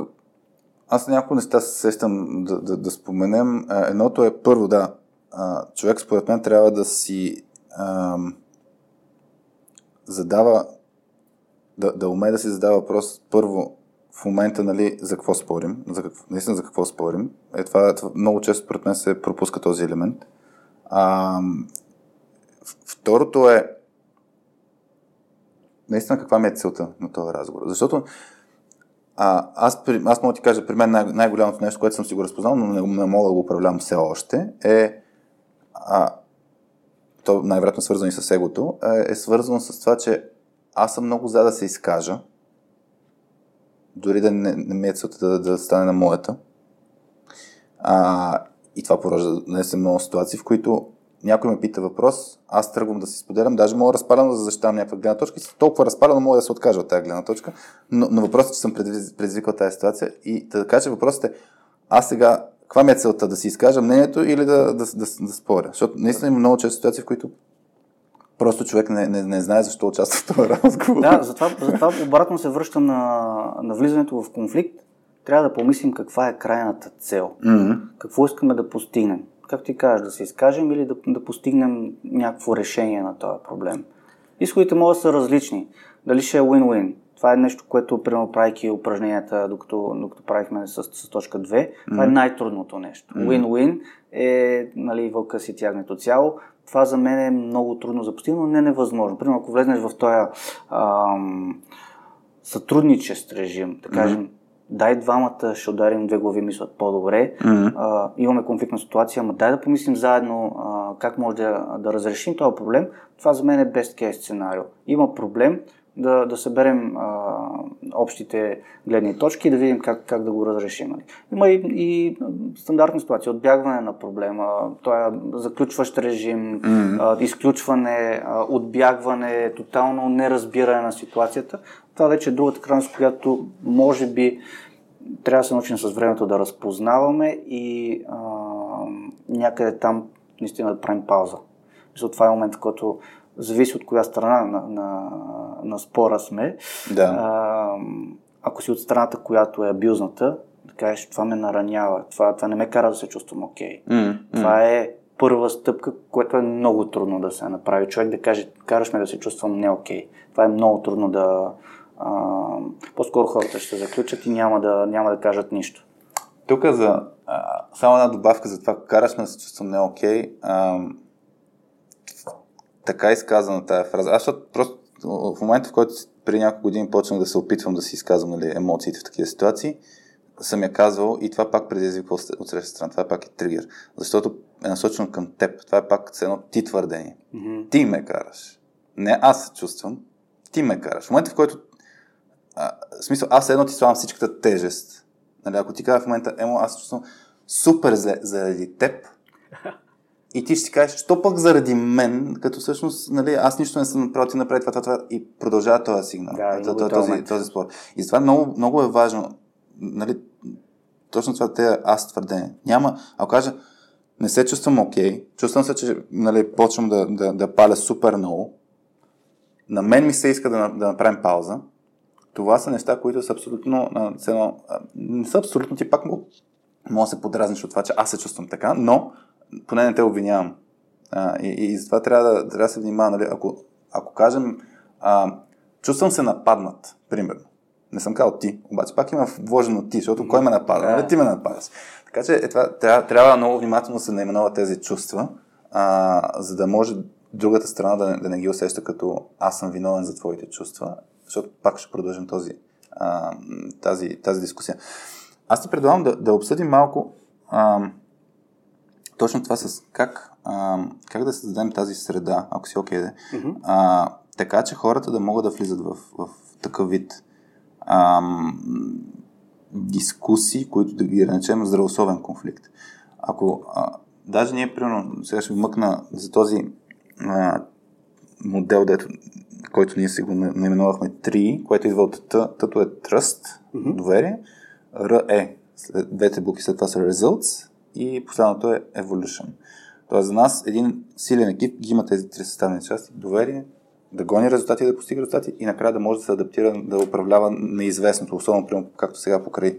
аз няколко неща се сещам да, да, да споменем. Едното е първо, да, човек според мен трябва да си ам, задава Да, да умее да си задава въпрос първо в момента, нали, за какво спорим, за какво, наистина за какво спорим. Е, това, това много често пред мен се пропуска този елемент. А, второто е наистина каква ми е целта на този разговор. Защото а, аз, при, аз мога да ти кажа, при мен най- най-голямото нещо, което съм си го разпознал, но не, не мога да го управлявам все още, е а, то най-вероятно свързано и с егото, е, е свързано с това, че аз съм много за да се изкажа, дори да не, не ми е целта да, да стане на моята. А, и това поражда наистина много ситуации, в които някой ме пита въпрос, аз тръгвам да си споделям, даже мога разпалено да защитавам някаква гледна точка и толкова разпалено мога да се откажа от тази гледна точка, но, но въпросът е, че съм предизвикал тази ситуация и така, че въпросът е, аз сега, каква ми е целта, да си изкажа мнението или да, да, да, да, да споря? Защото наистина има много често ситуации, в които просто човек не, не, не знае защо участва в този разговор. Да, затова, затова обратно се връща на, на влизането в конфликт. Трябва да помислим каква е крайната цел. Mm-hmm. Какво искаме да постигнем. Как ти кажеш, да се изкажем или да, да постигнем някакво решение на този проблем. Изходите могат да са различни. Дали ще е win-win. Това е нещо, което, примерно, правейки упражненията, докато, докато правихме с, с точка две, mm-hmm. това е най-трудното нещо. Mm-hmm. Win-win е, нали, вълка си тягнето цяло. Това за мен е много трудно за постигане, но не е невъзможно. Примерно, ако влезнеш в този ам, сътрудничест режим, да кажем, mm-hmm. дай двамата, ще ударим две глави, мислят по-добре. Mm-hmm. А, имаме конфликтна ситуация, ама дай да помислим заедно а, как може да, да разрешим този проблем. Това за мен е best case сценарио. Има проблем, да, да съберем а, общите гледни точки и да видим как, как да го разрешим. Има и, и стандартни ситуации, отбягване на проблема, тоя заключващ режим, mm-hmm. а, изключване, а, отбягване, тотално неразбиране на ситуацията. Това вече е другата крайност, която може би трябва да се научим с времето да разпознаваме и а, някъде там наистина да правим пауза. Защото това е момент, в който зависи от коя страна на, на, на спора сме. Да. А, ако си от страната, която е абюзната, да кажеш, това ме наранява, това, това не ме кара да се чувствам окей. Okay. Mm-hmm. Това е първа стъпка, което е много трудно да се направи. Човек да каже, караш ме да се чувствам не окей. Okay. Това е много трудно да... А, по-скоро хората ще се заключат и няма да, няма да кажат нищо. Тук за... А, само една добавка за това, караш ме да се чувствам не окей. Okay. Така изказана тази фраза. Аз просто в момента, в който при няколко години почнах да се опитвам да си изказвам, нали, емоциите в такива ситуации, съм я казвал и това пак предизвиква от среща страна. Това пак е тригер. Защото е насочено към теб. Това е пак едно ти твърдение. Mm-hmm. Ти ме караш. Не аз се чувствам. Ти ме караш. В момента, в който а, в смисъл, аз едно ти слагам всичката тежест. Нали, ако ти кажа в момента, емо, аз се чувствам супер зле заради теб, и ти ще си кажеш, що пък заради мен, като всъщност, нали, аз нищо не съм направил, ти направи това, това, това и продължава този сигнал, да, този, този, този спор. И затова много, много е важно, нали, точно това те аз твърдение. Няма, ако кажа, не се чувствам окей, okay, чувствам се, че, нали, почвам да, да, да паля супер много, на мен ми се иска да, да направим пауза, това са неща, които са абсолютно, цено, не са абсолютно, ти пак мога, мога да се подразниш от това, че аз се чувствам така, но поне не те обвинявам. А, и, и затова трябва да, трябва да се внимава. Нали? Ако, ако кажем, а, чувствам се нападнат, примерно. Не съм казал ти, обаче пак има вложено ти, защото кой ме напада? Нали? Ти ме нападаш. Така че е това, трябва, трябва много внимателно да се наименува тези чувства, а, за да може другата страна да, да не ги усеща като аз съм виновен за твоите чувства, защото пак ще продължим този, а, тази, тази дискусия. Аз ти предлагам да, да обсъдим малко а, точно това с как, а, как да създадем тази среда, ако си окей, да, mm-hmm. а, така че хората да могат да влизат в, в такъв вид а, дискусии, които да ги речем здравословен конфликт. Ако а, даже ние, примерно, сега ще вмъкна за този а, модел, дето, който ние си го наименувахме три, което идва от тъто е Trust, mm-hmm. доверие, Р е, двете букви след това са Results, и последното е Evolution. Тоест за нас един силен екип ги има тези три съставни части. Доверие, да гони резултати, да постига резултати и накрая да може да се адаптира, да управлява неизвестното. Особено, прямо, както сега покрай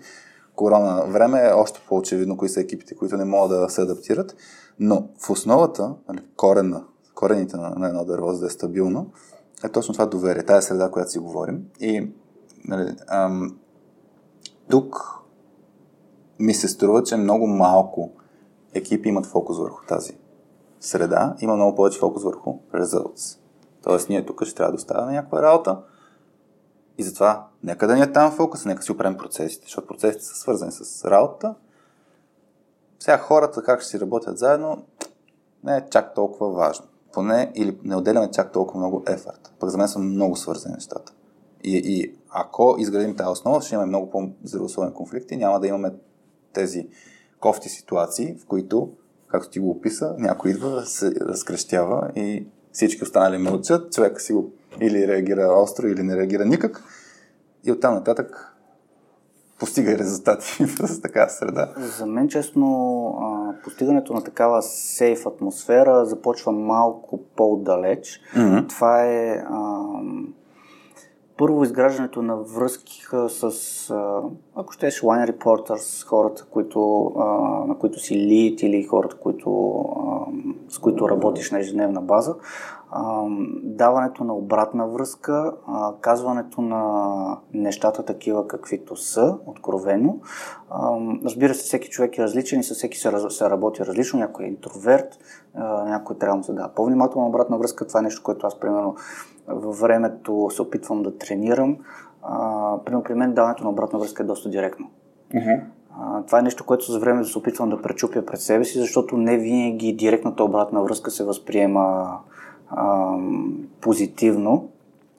корона време е още по-очевидно кои са екипите, които не могат да се адаптират. Но в основата, корена, корените на едно дърво, за да е стабилно, е точно това доверие. Тая среда, която си говорим. И нали, ам, тук ми се струва, че много малко екипи имат фокус върху тази среда. Има много повече фокус върху results. Тоест ние тук ще трябва да оставяме някаква работа и затова нека да ни е там фокус, нека си оправим процесите, защото процесите са свързани с работа. Сега хората как ще си работят заедно не е чак толкова важно. Поне или не отделяме чак толкова много ефорт. Пък за мен са много свързани нещата. И, и ако изградим тази основа, ще имаме много по-здравословен конфликт и няма да имаме тези кофти ситуации, в които както ти го описа, някой идва, се разкрещява и всички останали мълчат, човек си го или реагира остро, или не реагира никак и оттам нататък постига резултати в такава среда. За мен, честно, постигането на такава сейф атмосфера започва малко по-далеч. Mm-hmm. Това е ам, първо изграждането на връзки с, ако ще е лайн репортърс, хората, които, а, на които си лид или хората, които, а, с които работиш на ежедневна база, а, даването на обратна връзка, а, казването на нещата такива каквито са, откровено. А, разбира се, всеки човек е различен и със всеки се, раз, се работи различно, някой е интроверт, а, някой трябва да се дава по-внимателно обратна връзка, това е нещо, което аз примерно във времето се опитвам да тренирам. А, при мен даването на обратна връзка е доста директно. Uh-huh. А, това е нещо, което за времето се опитвам да пречупя пред себе си, защото не винаги директната обратна връзка се възприема а, позитивно.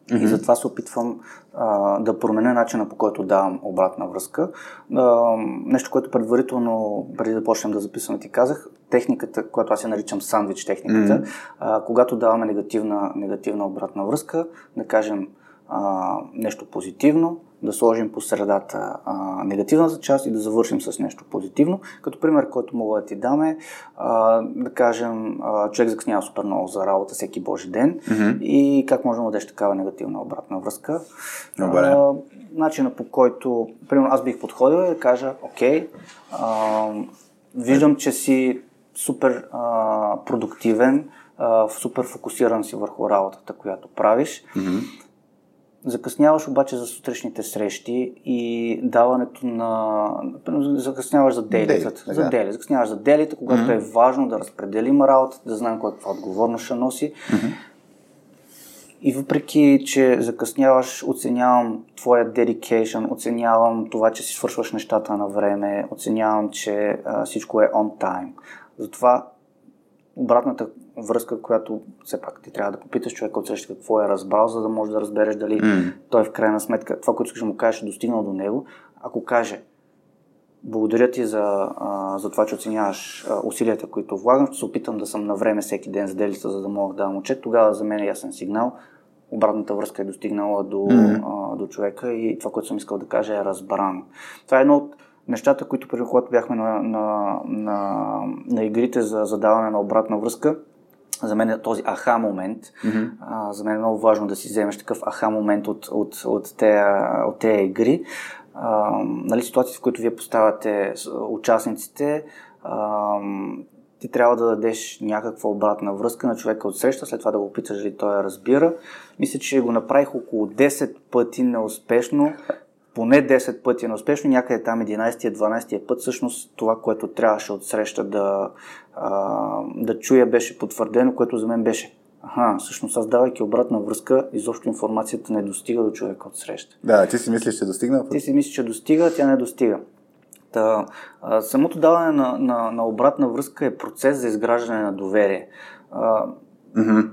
Uh-huh. И затова се опитвам а, да променя начина, по който давам обратна връзка. А, нещо, което предварително, преди да почнем да записваме, ти казах, техниката, която аз я наричам сандвич техниката, mm-hmm. а, когато даваме негативна, негативна обратна връзка, да кажем а, нещо позитивно, да сложим по средата а, негативната част и да завършим с нещо позитивно. Като пример, който мога да ти дам е, а, да кажем, а, човек закъснява супер много за работа всеки божи ден mm-hmm. и как може да дадеш такава негативна обратна връзка. А, начина по който, примерно, аз бих подходил да кажа, окей, а, виждам, че си супер а, продуктивен, а, супер фокусиран си върху работата, която правиш. Mm-hmm. Закъсняваш обаче за сутрешните срещи и даването на... Закъсняваш за дейлитата. За дейли. Закъсняваш за дейлита, когато mm-hmm. е важно да разпределим работата, да знаем каква отговорност ще носи. Mm-hmm. И въпреки, че закъсняваш, оценявам твоя dedication, оценявам това, че си свършваш нещата на време, оценявам, че а, всичко е on time. Затова обратната връзка, която все пак ти трябва да попиташ човека от среща какво е разбрал, за да можеш да разбереш дали mm. той в крайна сметка, това, което ще му кажеш, е достигнал до него. Ако каже, благодаря ти за, а, за това, че оценяваш а, усилията, които влагам, ще се опитам да съм на време всеки ден с делица, за да мога да дам отчет, тогава за мен е ясен сигнал. Обратната връзка е достигнала до, mm. а, до човека и това, което съм искал да кажа, е разбрано. Това е едно от нещата, които преди, когато бяхме на, на, на, на игрите за задаване на обратна връзка, за мен е този аха момент. Mm-hmm. А, за мен е много важно да си вземеш такъв аха момент от, от, от тези игри. А, нали, ситуациите, в които вие поставяте участниците, а, ти трябва да дадеш някаква обратна връзка на човека от среща, след това да го питаш дали той я разбира. Мисля, че го направих около десет пъти неуспешно. Поне десет пъти е неуспешно, някъде там единайсет-дванайсет път, всъщност това, което трябваше от среща да, а, да чуя, беше потвърдено, което за мен беше. Аха, всъщност аз, давайки обратна връзка, изобщо информацията не достига до човека от среща. Да, ти си мислиш, че достигна? Ти си мислиш, че достига, тя не достига. Та, а, самото даване на, на, на обратна връзка е процес за изграждане на доверие. А, mm-hmm.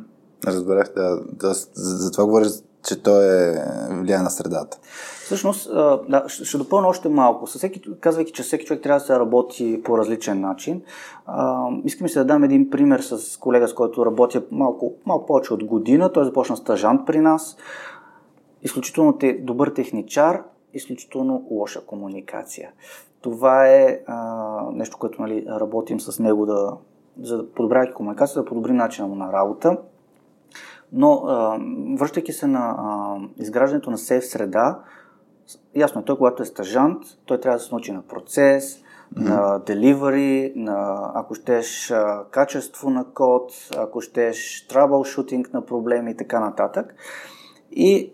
Разбрах, да. да за това говориш, че той е влияе на средата. Всъщност, да, ще допълня още малко. Всеки, казвайки, че всеки човек трябва да се работи по различен начин, искам се да дам един пример с колега, с който работя малко, малко повече от година. Той започна стажант при нас. Изключително добър техничар, изключително лоша комуникация. Това е нещо, което, нали, работим с него, да, за да подобряваме комуникацията, да подобрим начина му на работа. Но а, връщайки се на а, изграждането на сейф среда, ясно е, той когато е стажант, той трябва да се научи на процес, mm-hmm. на деливъри, на, ако щеш а, качество на код, ако щеш troubleshooting на проблеми и така нататък. И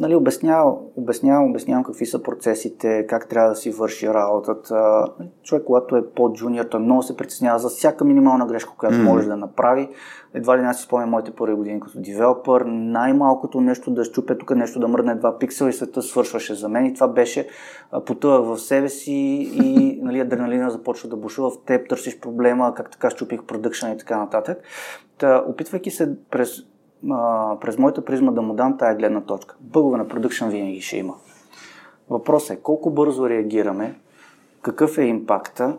нали, обяснявам, обяснявам, обяснявам какви са процесите, как трябва да си върши работата. Човек, когато е по-джуниор, той много се притеснява за всяка минимална грешка, която mm-hmm. може да направи. Едва ли аз си спомням моите първи години като девелопър, най-малкото нещо да щупя тук, нещо да мръдне два пиксела и света свършваше за мен. И това беше потъвах в себе си и нали, адреналина започва да бушува в теб, търсиш проблема, как така щупих продъкшън и така нататък. Та, опитвайки се през през моята призма да му дам тая гледна точка. Бъгове на продъкшън винаги ще има. Въпросът е колко бързо реагираме, какъв е импакта,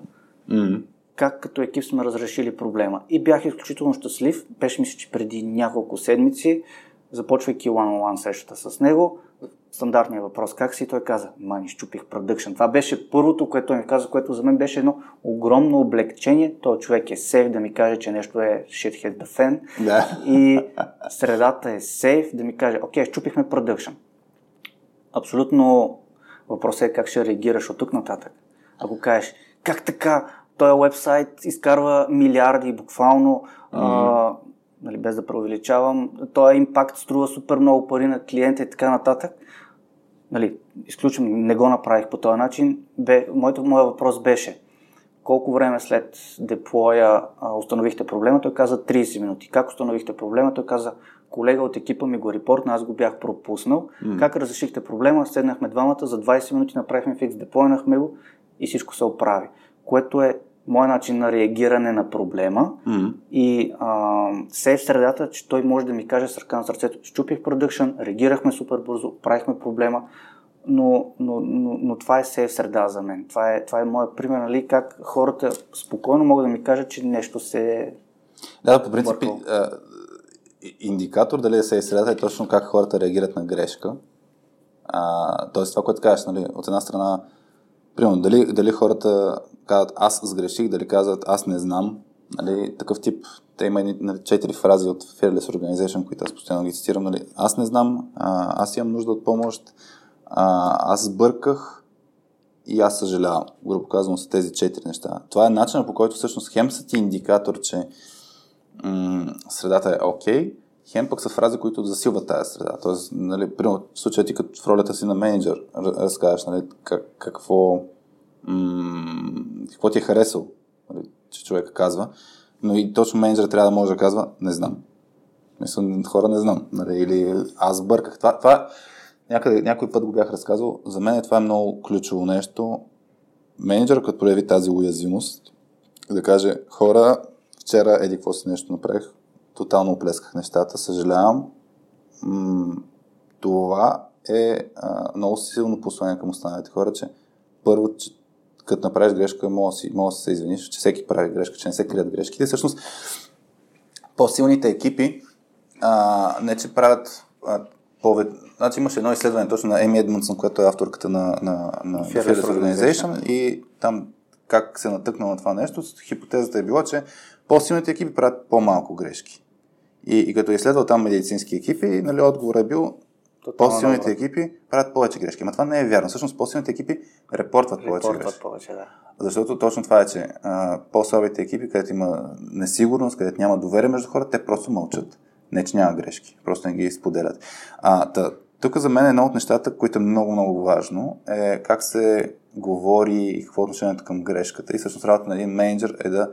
mm-hmm. как като екип сме разрешили проблема. И бях изключително щастлив. Беше мисля, че преди няколко седмици, започвайки one-on-one срещата с него, стандартният въпрос, как си? Той каза, мани, щупих продъкшн. Това беше първото, което ми каза, което за мен беше едно огромно облегчение. Той човек е сейф да ми каже, че нещо е shit hit the fan. Да. И средата е сейф да ми каже, окей, щупихме продъкшн. Абсолютно въпросът е как ще реагираш от тук нататък. Ако кажеш, как така? Той уебсайт изкарва милиарди буквално, mm-hmm. а, нали, без да преувеличавам. Той импакт струва супер много пари на клиента и така нататък. Нали, изключвам, не го направих по този начин. Бе, моето, моя въпрос беше, колко време след деплоя а, установихте проблема? Той каза трийсет минути. Как установихте проблема? Той каза, колега от екипа ми го репортна, аз го бях пропуснал. Mm-hmm. Как разрешихте проблема? Седнахме двамата, за двайсет минути направихме фикс, деплойнахме го и всичко се оправи. Което е мой начин на реагиране на проблема mm-hmm. и а, се е в средата, че той може да ми каже с ръка на сърцето, щупих продъкшън, реагирахме супер бързо, правихме проблема, но, но, но, но това е се е в среда за мен. Това е, това е моят пример, нали, как хората спокойно могат да ми кажат, че нещо се е... Да, по принцип, а, индикатор дали е се е в средата е точно как хората реагират на грешка. А, тоест това, което кажеш, нали, от една страна, примерно, дали, дали хората казват аз сгреших, дали казват аз не знам, нали, такъв тип. Те има четири фрази от Fearless Organization, които аз постоянно ги цитирам, нали, аз не знам, а, аз имам нужда от помощ, а, аз бърках и аз съжалявам, грубо казвам, с тези четири неща. Това е начинът, по който всъщност хем са ти индикатор, че м- средата е окей, okay, хем пък са фрази, които засилват тази среда. Тоест, нали, примерно, в случая ти като в ролята си на менеджер разкажеш, нали, как, какво, м- какво ти е харесало, нали, че човека казва, но и точно менеджер трябва да може да казва, не знам. Мисля, хора не знам. Нали, или аз бърках. Това, това някъде, някой път го бях разказал. За мен това е много ключово нещо. Менеджер, като прояви тази уязвимост, да каже, хора, вчера еди какво си нещо направих, тотално оплесках нещата, съжалявам. М- това е а, много силно послание към останалите хора, че първо, че, като направиш грешка, може да си, може да се извиниш, че всеки прави грешка, че не се крият грешките. Всъщност, по-силните екипи а, не че правят а, повече... Значи имаше едно изследване точно на Еми Едмъндсън, която е авторката на, на, на Fearless Organization и там как се натъкна на това нещо, хипотезата е била, че по-силните екипи правят по-малко грешки. И, и като изследвал там медицински екипи, нали, отговорът е бил Тотално по-силните добро. Екипи правят повече грешки. Ама това не е вярно. Всъщност по-силните екипи репортват повече репортват грешки. Повече, да. Защото точно това е, че а, по-слабите екипи, където има несигурност, където няма доверие между хората, те просто мълчат. Не, че няма грешки. Просто не ги споделят. А, тъ, тук за мен е едно от нещата, които е много-много важно, е как се говори и какво е отношението към грешката. И всъщност работа на един менеджер е да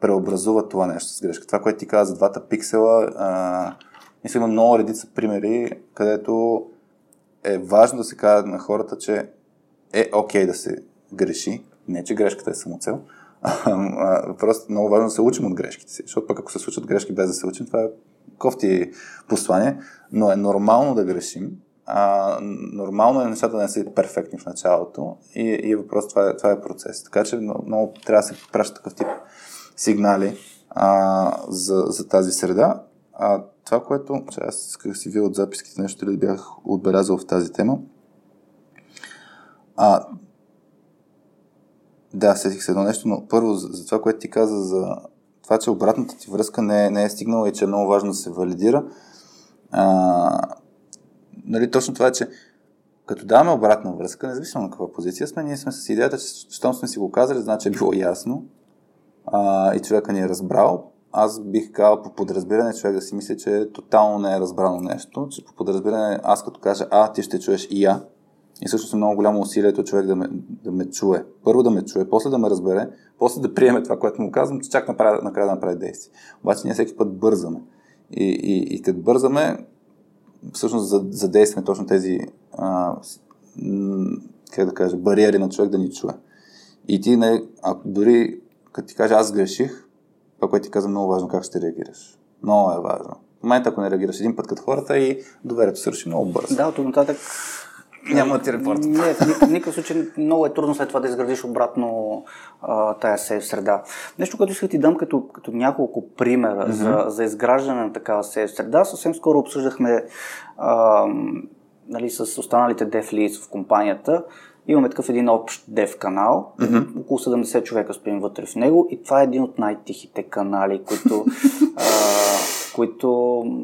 преобразува това нещо с грешка. Това, което ти каза за двата пиксела, а, мисля, има много редица примери, където е важно да се каже на хората, че е окей okay да се греши. Не, че грешката е самоцел. Просто много важно да се учим от грешките си. Защото пък ако се случат грешки без да се учим, това е кофти послание, но е нормално да грешим. А, нормално е нещата да не са перфектни в началото и, и въпрос, това е, това е процес. Така че много трябва да се праща такъв тип сигнали а, за, за тази среда. А това, което че аз исках си вие от записките, нещо ли бях отбелязал в тази тема. А, да, сетих се едно нещо, но първо за, за това, което ти каза, за това, че обратната ти връзка не е, не е стигнала и че е много важно да се валидира. А, нали, точно това, че като даваме обратна връзка, независимо на каква позиция сме, ние сме с идеята, че щом сме си го казали, значи е било ясно. А, и човека ни е разбрал, аз бих казал по подразбиране човек да си мисля, че тотално не е разбрано нещо, че по подразбиране аз като кажа а, ти ще чуеш и я. И всъщност е много голямо усилието човек да ме, да ме чуе. Първо да ме чуе, после да ме разбере, после да приеме това, което му казвам, че чак накрая, накрая да направи действие. Обаче ние всеки път бързаме. И, и, и като бързаме, всъщност задействаме точно тези а, как да кажа, бариери на човек да ни чуе. И ти, не, ако дори като ти кажа, аз греших, това, което ти каза, много важно как ще реагираш. Много е важно. В момента, ако не реагираш един път като хората и доверието се руши много бързо. Да, от нататък няма ти репорта. Не, в никакъв случай много е трудно след това да изградиш обратно а, тая сейф среда. Нещо, което исках ти дам като, като няколко примера mm-hmm. за, за изграждане на такава сейф среда. Съвсем скоро обсъждахме а, нали, с останалите дев лидс в компанията. Имаме такъв един общ дев канал, mm-hmm. около седемдесет човека стоим вътре в него и това е един от най-тихите канали, които, а, които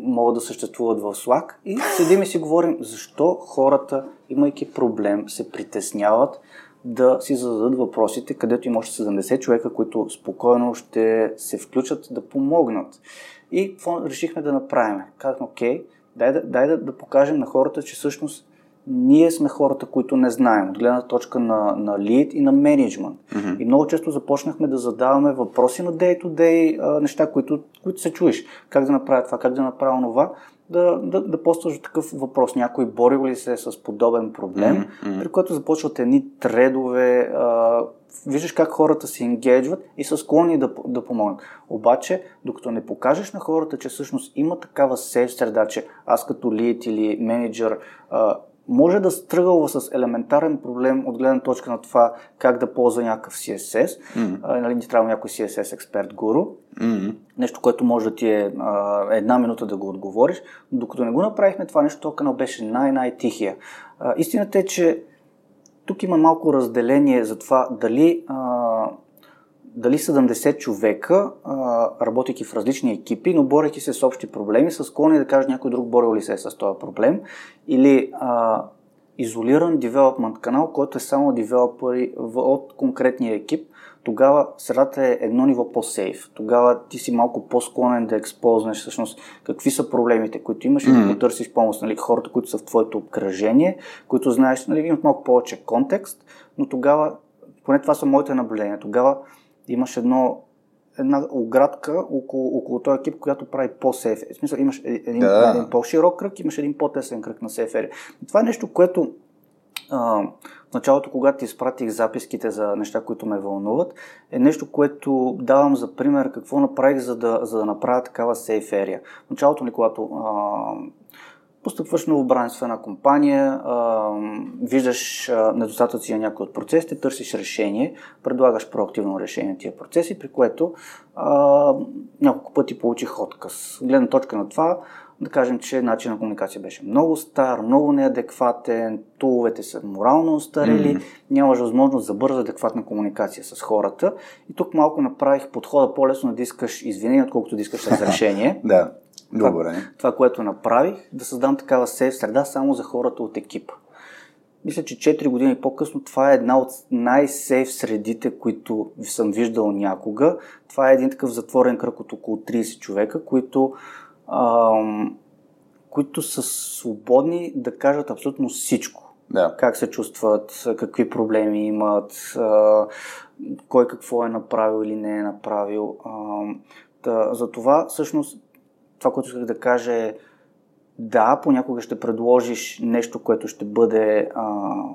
могат да съществуват в Slack. И седим и си говорим защо хората, имайки проблем, се притесняват да си зададат въпросите, където има още седемдесет човека, които спокойно ще се включат да помогнат. И какво решихме да направим? Казахме, окей, дай, да, дай да, да покажем на хората, че всъщност ние сме хората, които не знаем, от гледна точка на, на лид и на менеджмент. Mm-hmm. И много често започнахме да задаваме въпроси на day-to-day а, неща, които, които се чуеш. Как да направя това, как да направя това, да, да, да постваш такъв въпрос. Някой борил ли се с подобен проблем, mm-hmm. при което започват едни тредове, а, виждаш как хората се енгейджват и са склонни да, да помогнат. Обаче, докато не покажеш на хората, че всъщност има такава сейф среда, че аз като лид или менеджер а, може да стръгълва с елементарен проблем от гледна точка на това как да ползва някакъв си ес ес. Mm-hmm. А, нали, ти трябва някой си ес ес експерт гуру. Mm-hmm. Нещо, което може да ти е а, една минута да го отговориш. Докато не го направихме това нещо, този канал беше най-най-тихия. А, истината е, че тук има малко разделение за това дали, а, дали седемдесет човека, а, работейки в различни екипи, но борейки се с общи проблеми, са склонни да кажат някой друг борил ли се е с този проблем, или а, изолиран девелопмент канал, който е само девелопери от конкретния екип, тогава средата е едно ниво по-сейф. Тогава ти си малко по-склонен да експознеш всъщност какви са проблемите, които имаш, mm-hmm. и да потърсиш помощ. Нали, хората, които са в твоето обкръжение, които знаеш, нали, имат малко повече контекст, но тогава, поне това са моите наблюдения, тогава имаш едно, една оградка около, около този екип, която прави по-сейф. В смисъл, имаш един, да. един по-широк кръг, имаш един по-тесен кръг на сейф ерия. Това е нещо, което а, в началото, когато ти изпратих записките за неща, които ме вълнуват, е нещо, което давам за пример какво направих, за да, за да направя такава сейф ерия. В началото ми, когато а, постъпваш новобранец в една компания, а, виждаш а, недостатъци на някои от процесите, търсиш решение, предлагаш проактивно решение на тия процеси, при което а, няколко пъти получих отказ. Гледна точка на това, да кажем, че начин на комуникация беше много стар, много неадекватен, туловете са морално устарели, mm-hmm. нямаш възможност за бърза адекватна комуникация с хората. И тук малко направих подхода по-лесно да искаш извинение, отколкото да искаш разрешение. Да. Добре. Това, това, което направих, да създам такава сейф среда само за хората от екипа. Мисля, че четири години по-късно това е една от най-сейф средите, които съм виждал някога. Това е един такъв затворен кръг от около трийсет човека, които, ам, които са свободни да кажат абсолютно всичко. Да. Как се чувстват, какви проблеми имат, а, кой какво е направил или не е направил. Ам, да, за това, всъщност, това, което исках да кажа е, да, понякога ще предложиш нещо, което ще бъде а,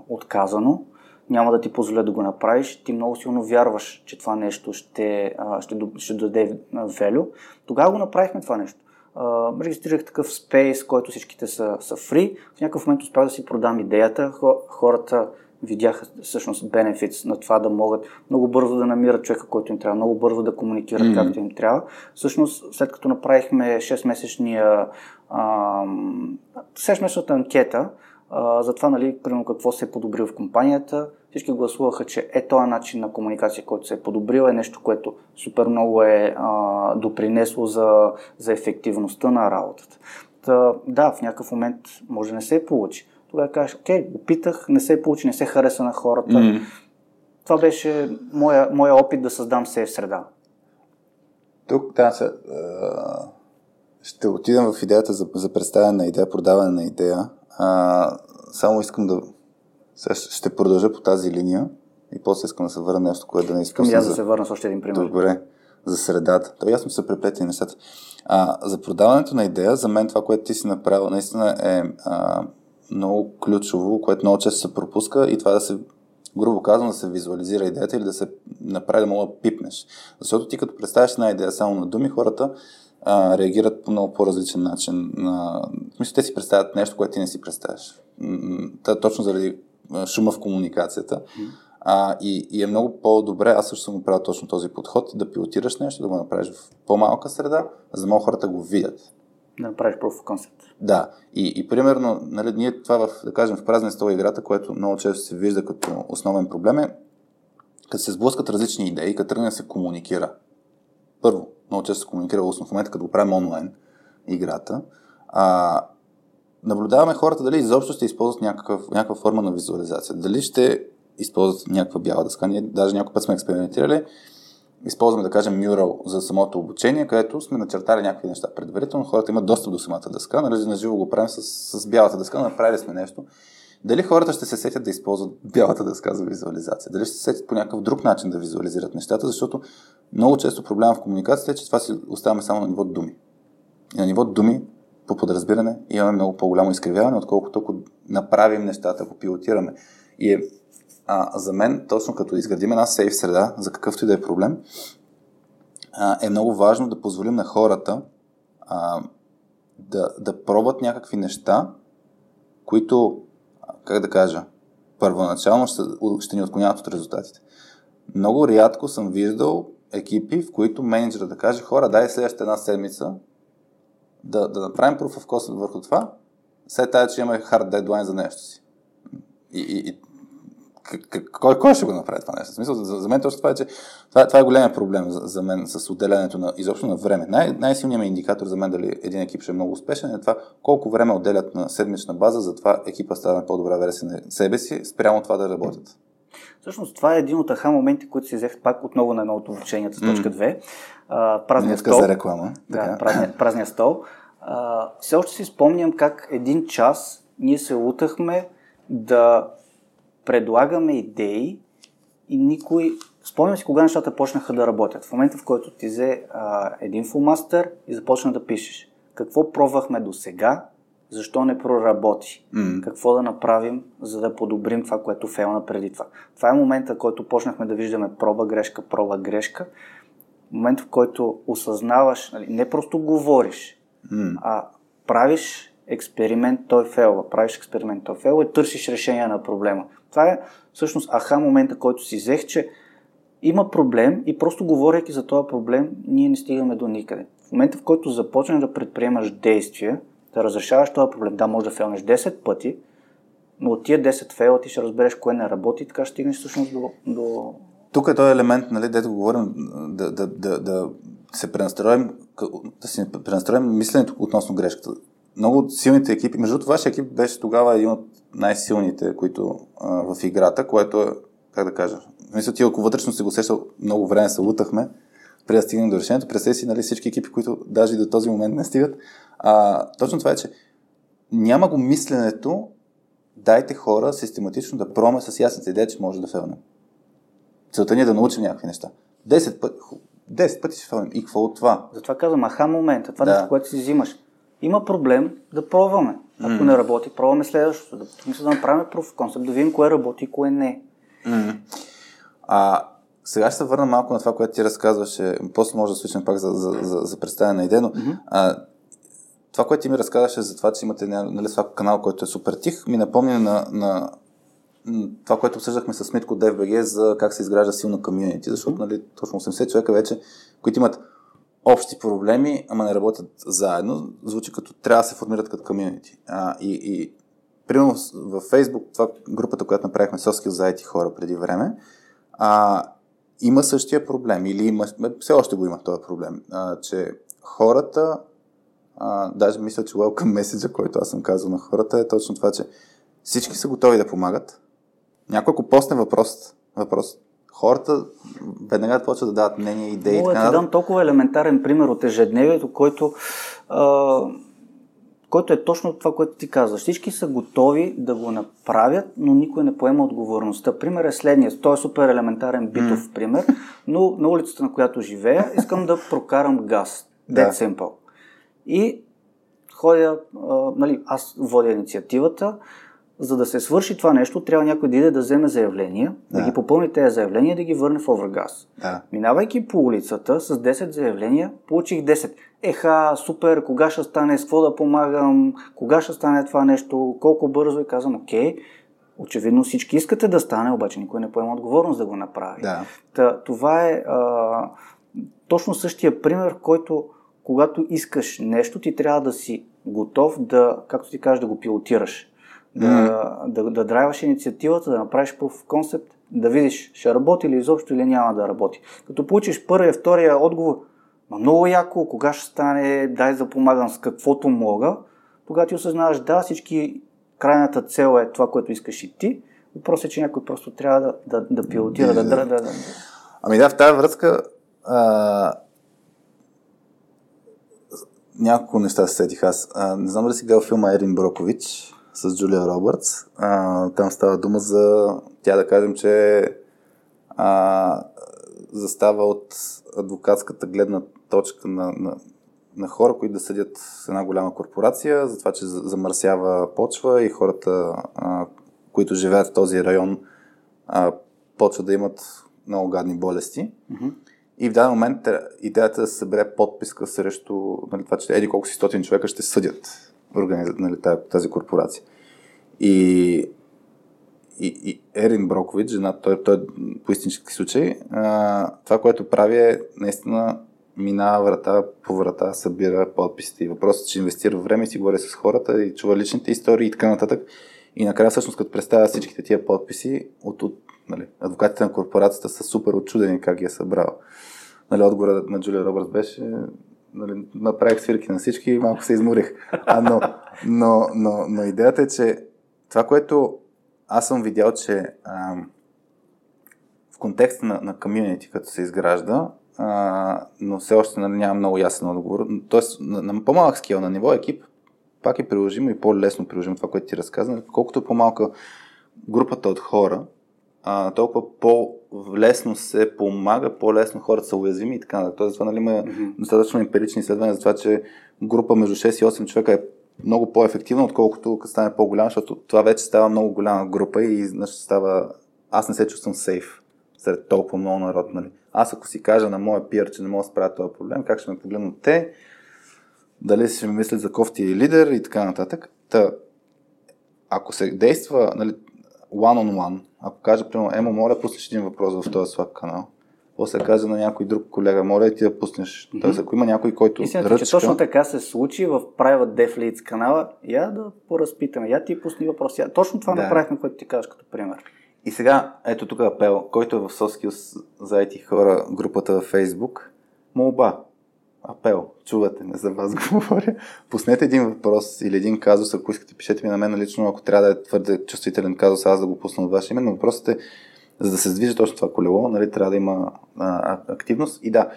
отказано, няма да ти позволя да го направиш, ти много силно вярваш, че това нещо ще, а, ще, ще даде value. Тогава го направихме това нещо. А, регистрирах такъв спейс, който всичките са, са free, в някакъв момент успях да си продам идеята, хората видяха всъщност бенефитс на това да могат много бързо да намират човека, който им трябва, много бързо да комуникират mm-hmm. както им трябва. Всъщност, след като направихме шестмесечния шестмесечната анкета а, за това, нали, примерно какво се е подобрило в компанията, всички гласуваха, че е този начин на комуникация, който се е подобрил, е нещо, което супер много е а, допринесло за, за ефективността на работата. Та, да, в някакъв момент може да не се получи. Тогава кажеш, окей, опитах, не се получи, не се хареса на хората. Mm. Това беше моя, моя опит да създам сейф среда. Тук, да, се, а, ще отидам в идеята за, за представяне на идея, продаване на идея. А, само искам да... Ще продължа по тази линия и после искам да се върна нещо, което да не изпусна. Искам и аз да се върна с още един пример. Добре, за средата. Това ясно се преплетени нещата. А, за продаването на идея, за мен това, което ти си направил, наистина е... А, много ключово, което много често се пропуска и това да се, грубо казвам, да се визуализира идеята или да се направи да мога да пипнеш. Защото ти като представиш една идея само на думи, хората а, реагират по много по-различен начин. На... Мисля, те си представят нещо, което ти не си представяш. точно заради шума в комуникацията. А, и, и е много по-добре, аз също съм го правил точно този подход, да пилотираш нещо, да го направиш в по-малка среда, за да могат хората го видят. Да направиш proof of concept. Да. И, и примерно, нали, ние това в, да кажем, в празния стол играта, което много често се вижда като основен проблем е, като се сблъскат различни идеи, като тръгне да се комуникира. Първо, много често се комуникира устно. В момента, като го правим онлайн играта, а, наблюдаваме хората дали изобщо ще използват някакъв, някаква форма на визуализация. Дали ще използват някаква бяла дъска. Ние даже няколко път сме експериментирали. Използваме, да кажем, Mural за самото обучение, където сме начертали някакви неща предварително. Хората имат достъп до самата дъска. Нали, на живо го правим с, с бялата дъска, направили сме нещо. Дали хората ще се сетят да използват бялата дъска за визуализация? Дали ще се сетят по някакъв друг начин да визуализират нещата? Защото много често проблема в комуникацията е, че това си оставяме само на ниво думи. И на ниво думи по подразбиране имаме много по-голямо изкривяване, отколкото ако направим нещата, ако пилотираме. И е А, за мен, точно като изградим една сейф среда, за какъвто и да е проблем, а, е много важно да позволим на хората а, да, да пробват някакви неща, които, как да кажа, първоначално ще, ще ни отклоняват от резултатите. Много рядко съм виждал екипи, в които менеджера да каже: хора, дай следващата една седмица да, да направим proof of concept върху това, след тази, че имаме hard deadline за нещо си. И, и, и Кой, кой ще го направи това нещо? В смисъл, за, за мен точно това е, че това, това е големия проблем за, за мен с отделянето на, изобщо на време. Най, най-силният индикатор за мен дали един екип ще е много успешен е това колко време отделят на седмична база, затова екипа става на по-добра версия на себе си, спрямо това да работят. Всъщност това е един от аха моменти, които си взех пак отново на едно от обученията с точка две. А, празния стол. За реклама. Да, празния, празния стол. А, все още си спомням как един час ние се лутахме да предлагаме идеи и никой... Спомням си кога нещата почнаха да работят. В момента, в който ти взе а, един фулмастър и започна да пишеш. Какво пробвахме до сега, защо не проработи? Mm-hmm. Какво да направим, за да подобрим това, което фейлна преди това? Това е момента, в който почнахме да виждаме проба, грешка, проба, грешка. Момент, в който осъзнаваш, нали, не просто говориш, mm-hmm. а правиш експеримент, той фейлва. Правиш експеримент, той фейлва и търсиш решение на проблема. Това е всъщност аха момента, който си взех, че има проблем и просто говорейки за този проблем, ние не стигаме до никъде. В момента, в който започнеш да предприемаш действия, да разрешаваш този проблем, да, може да фейлнеш десет пъти, но от тия десет фейла ти ще разбереш кое не работи и така ще стигнеш всъщност до... до... Тук е този елемент, нали, дето говорим, да, да, да, да се пренастроим, да си пренастроим мисленето относно грешката. Много от силните екипи, между другото, вашия екип беше тогава един от най-силните, които а, в играта, което е, как да кажа, мисля, ти ако вътрешно се го сещал, много време се лутахме, преди да стигнем до решението, представи си, нали, всички екипи, които даже и до този момент не стигат. А, точно това е, че няма го мисленето, дайте хора систематично да проме с ясната идея, че може да фейлнем. Целта ни е да научим някакви неща. Десет пъти, десет пъти ще фейлнем. И какво от това? Затова казвам, аха момента, това да. Нещо, което си взимаш. Има проблем, да пробваме. Ако mm. не работи, пробваме следващото. Да, мисля, да направим proof of concept, да видим кое работи и кое не. Mm. А, сега ще се върна малко на това, което ти разказваше. После може да свичам пак за, за, за, за представяне на идея, но mm-hmm. а, това, което ти ми разказваше за това, че имате, нали, канал, който е супер тих, ми напомня на, на, на това, което обсъждахме с Митко от ДФБГ за как се изгражда силно комьюнити, защото mm-hmm. нали, точно осемдесет човека вече, които имат общи проблеми, ама не работят заедно, звучи като трябва да се формират като комьюнити. И, и примерно във Facebook, това групата, която направихме Soft Skills за ай ти хора преди време, а, има същия проблем, или има, все още го има този проблем, а, че хората, а, даже мисля, че welcome message, който аз съм казал на хората, е точно това, че всички са готови да помагат. Някой, ако постне въпрос, въпрос, хората веднага почват да дават мнения, идеи. Мога да ти дам толкова елементарен пример от ежедневието, който, а, който е точно това, което ти казваш. Всички са готови да го направят, но никой не поема отговорността. Пример е следният. Той е супер елементарен битов mm. пример, но на улицата, на която живея, искам да прокарам газ. Dead да. Simple. И ходя, а, нали, аз водя инициативата, за да се свърши това нещо, трябва някой да иде да вземе заявления, да, да ги попълни тези заявления и да ги върне в Овергаз. Да. Минавайки по улицата с десет заявления, получих десет. Еха, супер, кога ще стане, с какво да помагам, кога ще стане това нещо, колко бързо, и казвам, окей, очевидно всички искате да стане, обаче никой не поема отговорност да го направи. Да. Та, това е а, точно същия пример, който когато искаш нещо, ти трябва да си готов да, както ти кажеш, да го пилотираш. Да, mm. да, да драйваш инициативата, да направиш пръв концепт, да видиш, ще работи ли изобщо или няма да работи. Като получиш първия, втория отговор, ма много яко, кога ще стане, дай да помагам с каквото мога, тогава ти осъзнаваш, да, всички, крайната цел е това, което искаш и ти, въпросът е, че някой просто трябва да, да, да пилотира, yeah, да дръда. Да, да. Ами да, в тази връзка а... няколко неща се сетих аз. А, не знам дали си гледал филма Ерин Брокович с Джулия Робъртс. А, там става дума за... Тя, да кажем, че а, застава от адвокатската гледна точка на, на, на хора, които да съдят с една голяма корпорация, за това, че замърсява почва и хората, а, които живеят в този район, а, почват да имат много гадни болести. Mm-hmm. И в даден момент идеята да се събере подписка срещу, нали, това, че еди колко си стотин човека ще съдят тази корпорация. И, и, и Ерин Брокович, жена, той, той по истински случай, а, това, което прави е наистина минава врата по врата, събира подписите. И въпросът е, че инвестира време, си говори с хората и чува личните истории и така нататък. И накрая всъщност, като представя всичките тия подписи, от, от нали, адвокатите на корпорацията са супер отчудени как ги е събрал. Нали, отговорът на Джулия Робъртс беше... Нали, направих свирки на всички и малко се изморих. А, но, но, но, но идеята е, че това, което аз съм видял, че а, в контекста на, на комьюнити, като се изгражда, а, но все още нали, няма много ясен отговор. Тоест, на, на по-малък скил, на ниво екип, пак е приложимо и по-лесно приложимо това, което ти разказвам. Колкото по-малка групата от хора, а, толкова по- лесно се помага, по-лесно хората са уязвими и така нататък. Тоест, това нали, има mm-hmm. достатъчно емпирични изследвания за това, че група между шест и осем човека е много по-ефективна, отколкото като стане по-голяма, защото това вече става много голяма група и значи става... Аз не се чувствам сейф сред толкова много народ. Нали. Аз ако си кажа на моя пиър, че не мога да справя този проблем, как ще ме погледнат те, дали ще ми мислят за кофти и лидер и така нататък. Та, ако се действа нали, one-on-one, ако кажа, примерно, Емо, моля да пуснеш един въпрос в този Slack канал. После кажа на някой друг колега, моля да ти да пуснеш. Mm-hmm. Тоест, ако има някой, който ръчка... Истината, че точно така се случи в Private Dev Leads канала. Я да поразпитаме, я ти пусни въпрос. Я... Точно това да. направихме, което ти казваш като пример. И сега, ето тук апел, който е в Soft Skills за ай ти хора, групата във Facebook. Молба, апел, чувате ме, за вас говоря. Пуснете един въпрос или един казус, ако искате, пишете ми на мен лично, ако трябва да е твърде чувствителен казус, аз да го пусна от ваше име, но въпросът е, за да се движи точно това колело, нали, трябва да има а, активност. И да,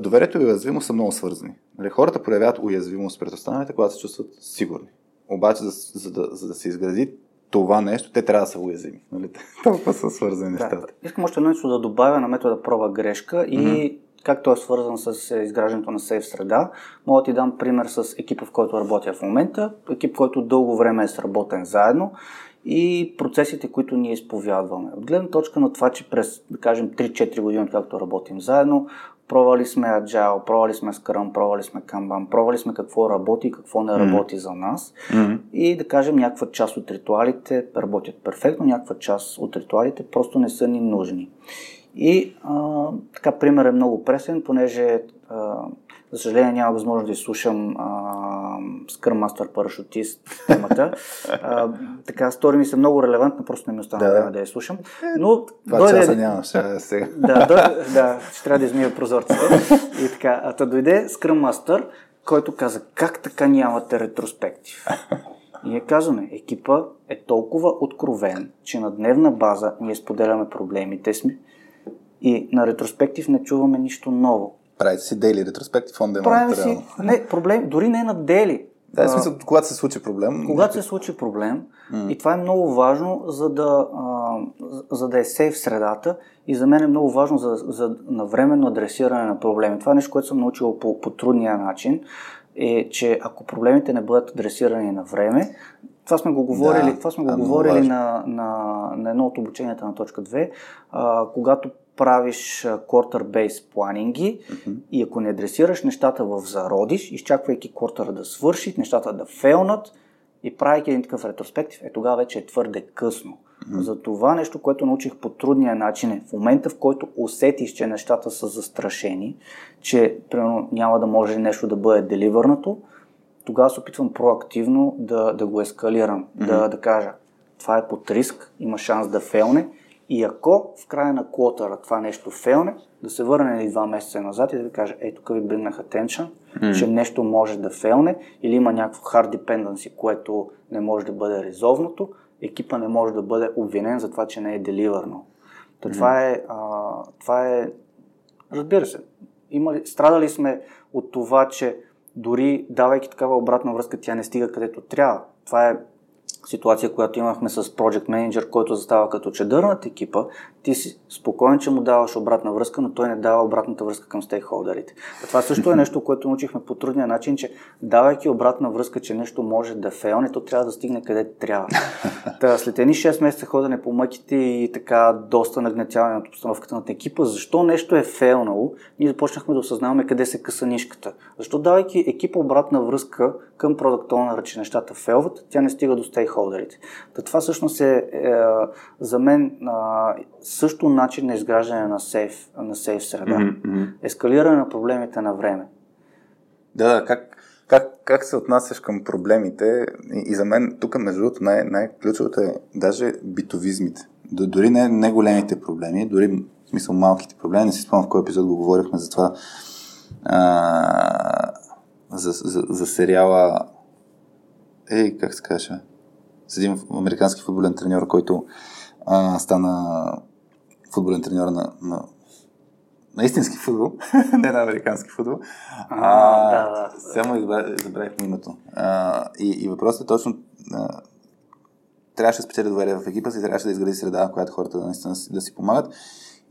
доверието и уязвимост са много свързани. Нали, хората проявяват уязвимост пред останалите, когато се чувстват сигурни. Обаче, за, за, да, за да се изгради това нещо, те трябва да са уязвими. Нали? Толкова са свързани нещата. Да, искам още нещо да добавя на метода проба грешка и mm-hmm. как той е свързан с изграждането на сейф среда. Мога да ти дам пример с екипа, в който работя в момента. Екип, който дълго време е сработен заедно и процесите, които ние изповядваме. От гледна точка на това, че през, да кажем, три-четири години, както работим заедно, пробвали сме Agile, пробвали сме Scrum, пробвали сме Kanban, пробвали сме какво работи и какво не работи mm-hmm. за нас. Mm-hmm. И да кажем, някаква част от ритуалите работят перфектно, някаква част от ритуалите просто не са ни нужни. И а, така пример е много пресен, понеже а, за съжаление няма възможност да изслушам Scrum Master парашутист темата. А, така, стори ми се много релевантна, просто не ми остана време да, да я изслушам. Но два дойде... часа няма, ще сега. Да, дойде, да, ще трябва да измия прозорците. И така, а та дойде Scrum Master, който каза, как така нямате ретроспектив? И ние казваме, екипа е толкова откровен, че на дневна база ние споделяме проблемите си, и на ретроспектив не чуваме нищо ново. Правите си дейли ретроспектив, он да имаме си, не, проблем, дори не на дейли. Да, в смисъл, когато се случи проблем. Когато се случи проблем mm. и това е много важно, за да, а, за да е сейф средата и за мен е много важно за, за навременно адресиране на проблеми. Това е нещо, което съм научил по, по трудния начин, е, че ако проблемите не бъдат адресирани на време, Това сме го говорили, да, това сме го говорили на, на, на едно от обученията на точка две. А, когато правиш quarter-based планинги mm-hmm. и ако не адресираш нещата в зародиш, изчаквайки quarter да свърши, нещата да фейлнат и правейки един такъв ретроспектив, е тогава вече е твърде късно. Mm-hmm. За това нещо, което научих по трудния начин е в момента, в който усетиш, че нещата са застрашени, че примерно няма да може нещо да бъде деливърнато, тогава се опитвам проактивно да, да го ескалирам, mm-hmm. да, да кажа, това е под риск, има шанс да фейлне и ако в края на квотъра това нещо фейлне, да се върне два месеца назад и да ви кажа, ей, тук ви бригнах attention, mm-hmm. че нещо може да фейлне или има някакво hard dependency, което не може да бъде резовното, екипа не може да бъде обвинен за това, че не е деливърно. Mm-hmm. Това, е, а, това е, разбира се, имали, страдали сме от това, че дори давайки такава обратна връзка, тя не стига където трябва. Това е ситуация, която имахме с Project Manager, който застава като чадърнат екипа. Ти си спокоен, че му даваш обратна връзка, но той не дава обратната връзка към стейкхолдерите. Това също е нещо, което научихме по трудния начин, че давайки обратна връзка, че нещо може да фейлне, то трябва да стигне къде трябва. Та, след едни шест месеца ходене по мъките и така доста нагнетяване на обстановката на екипа, защо нещо е фейлнало, ние започнахме да осъзнаваме къде се къса нишката. Защо давайки екипа обратна връзка към Product Owner, че нещата фейлват, тя не стига до стейкхолдерите. Та, това всъщност е, е за мен е, също начин на изграждане на сейф, на сейф среда. Mm-hmm. Ескалиране на проблемите на време. Да, да, как, как, как се отнасяш към проблемите и, и за мен тук между другото най- най-ключовото е даже битовизмите. Дори не, не големите проблеми, дори в смисъл малките проблеми. Не си спомням в кой епизод го говорихме за това а, за, за, за сериала Ей, как се каже? С един американски футболен треньор, който а, стана футболен треньор на, на, на истински футбол, не на американски футбол. А, да, да. Само забравихме името. А, и, и въпросът е точно а, трябваше да спечели доверие в екипа си, трябваше да изгради среда, в която хората наистина да си помагат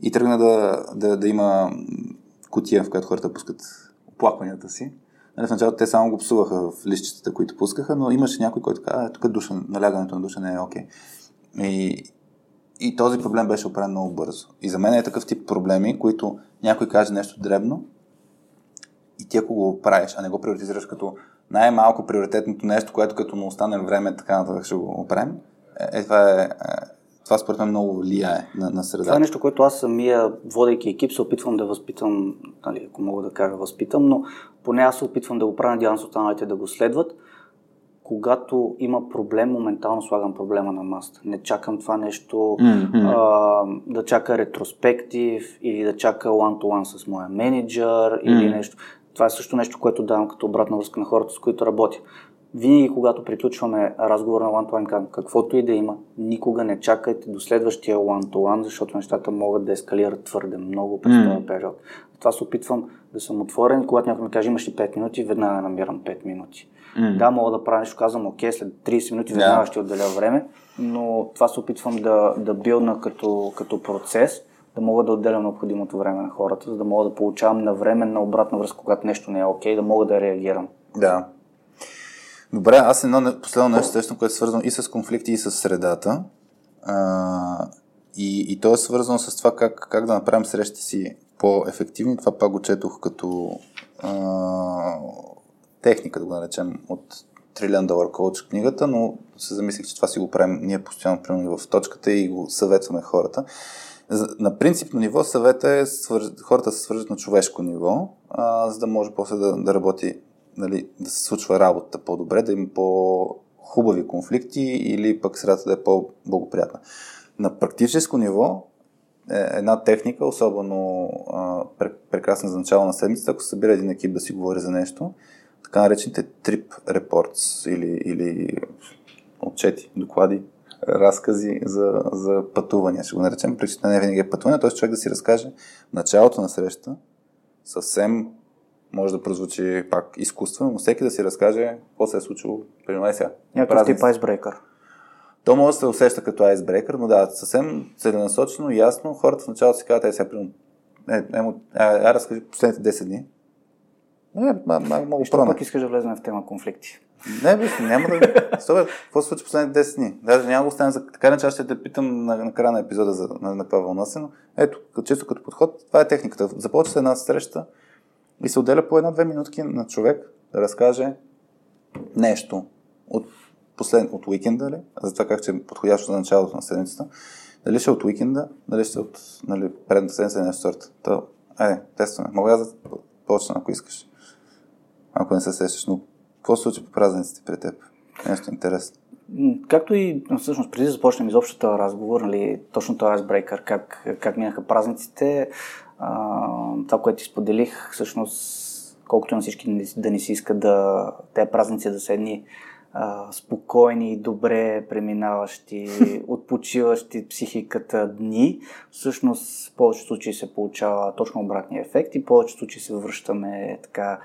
и тръгна да, да, да има кутия, в която хората пускат оплакванията си. В началото те само го псуваха в листчетата, които пускаха, но имаше някой, който каза, тук душа, налягането на душа не е окей. Okay. И, и този проблем беше оправен много бързо. И за мен е такъв тип проблеми, които някой каже нещо дребно и ти ако го правиш, а не го приоритизираш като най-малко приоритетното нещо, което като му остане време, така нататък ще го оправим, е, това е... Това според мен много влияе на, на средата. Това е нещо, което аз самия, водейки екип, се опитвам да възпитам, нали, ако мога да кажа възпитам, но поне аз се опитвам да го правя, надявам се останалите да го следват. Когато има проблем, моментално слагам проблема на масата. Не чакам това нещо, mm-hmm. а, да чака ретроспектив или да чака one-to-one с моя менеджер mm-hmm. или нещо. Това е също нещо, което давам като обратна връзка на хората, с които работя. Винаги, когато приключваме разговор на one-to-one, каквото и да има, никога не чакайте до следващия one-to-one, защото нещата могат да ескалират твърде много през този период. Това се опитвам да съм отворен, когато някой ми каже, имаш ли пет минути, веднага намирам пет минути. Mm. Да, мога да правя нещо, казвам, окей, след трийсет минути веднага yeah. ще отделя време, но това се опитвам да, да билдна като, като процес, да мога да отделям необходимото време на хората, за да мога да получавам навременна обратна връзка, когато нещо не е окей, да мога да реагирам. Да. Добре, аз едно последно нещо, тъщно, което е свързано и с конфликти, и с средата. А, и, и то е свързано с това как, как да направим срещите си по-ефективни. Това пак го четох като а, техника, да го наречем, от Trillion Dollar Coach книгата, но се замислих, че това си го правим ние постоянно примерно в точката и го съветваме хората. На принципно ниво съвета е свърж... хората се свържат на човешко ниво, а, за да може после да, да работи, нали, да се случва работата по-добре, да има по-хубави конфликти или пък средата да е по-благоприятна. На практическо ниво е една техника, особено а, прекрасна за начало на седмицата, ако се събира един екип да си говори за нещо, така наречените trip reports или, или отчети, доклади, разкази за, за пътувания, ще го наречем. Причината не винаги е пътуване, т.е. човек да си разкаже началото на среща съвсем може да прозвучи пак изкуствено, но всеки да си разкаже какво се е случило примерно сега. Някакъв тип айсбрейкър. То може да се усеща като айсбрейкър, но да, съвсем целенасочено, ясно, хората в началото си казват, ай сега примерно, ай разкажи последните десет дни. Е, м- м- м- много пръвна. Що пък искаш да влезем в тема конфликти? Не, бе, няма да... Стоя, какво се случи последните десет дни? Даже няма го остане за... Така не, аз ще те питам на, на края на епизода за каква вълна си, но ето, чисто като подход, това е техниката. Започва се една среща и се отделя по една-две минутки на човек да разкаже нещо от, послед... от уикенда ли, за това как ще е подходящо за началото на седмицата, дали ще от уикенда, дали ще от нали, предната седмица нещо сорта. То, айде, тестваме. Мога да почна, ако искаш. Ако не се сещаш, но какво се случи по празниците при теб? Нещо интересно. Както и всъщност преди да започнем изобщо този разговор, нали, точно този айсбрейкър, как, как минаха празниците, а, това, което ти споделих, всъщност колкото на всички да не си иска да тези празници да са едни а, спокойни, добре преминаващи, отпочиващи психиката дни, всъщност в повечето случаи се получава точно обратния ефект и в повечето случаи се връщаме така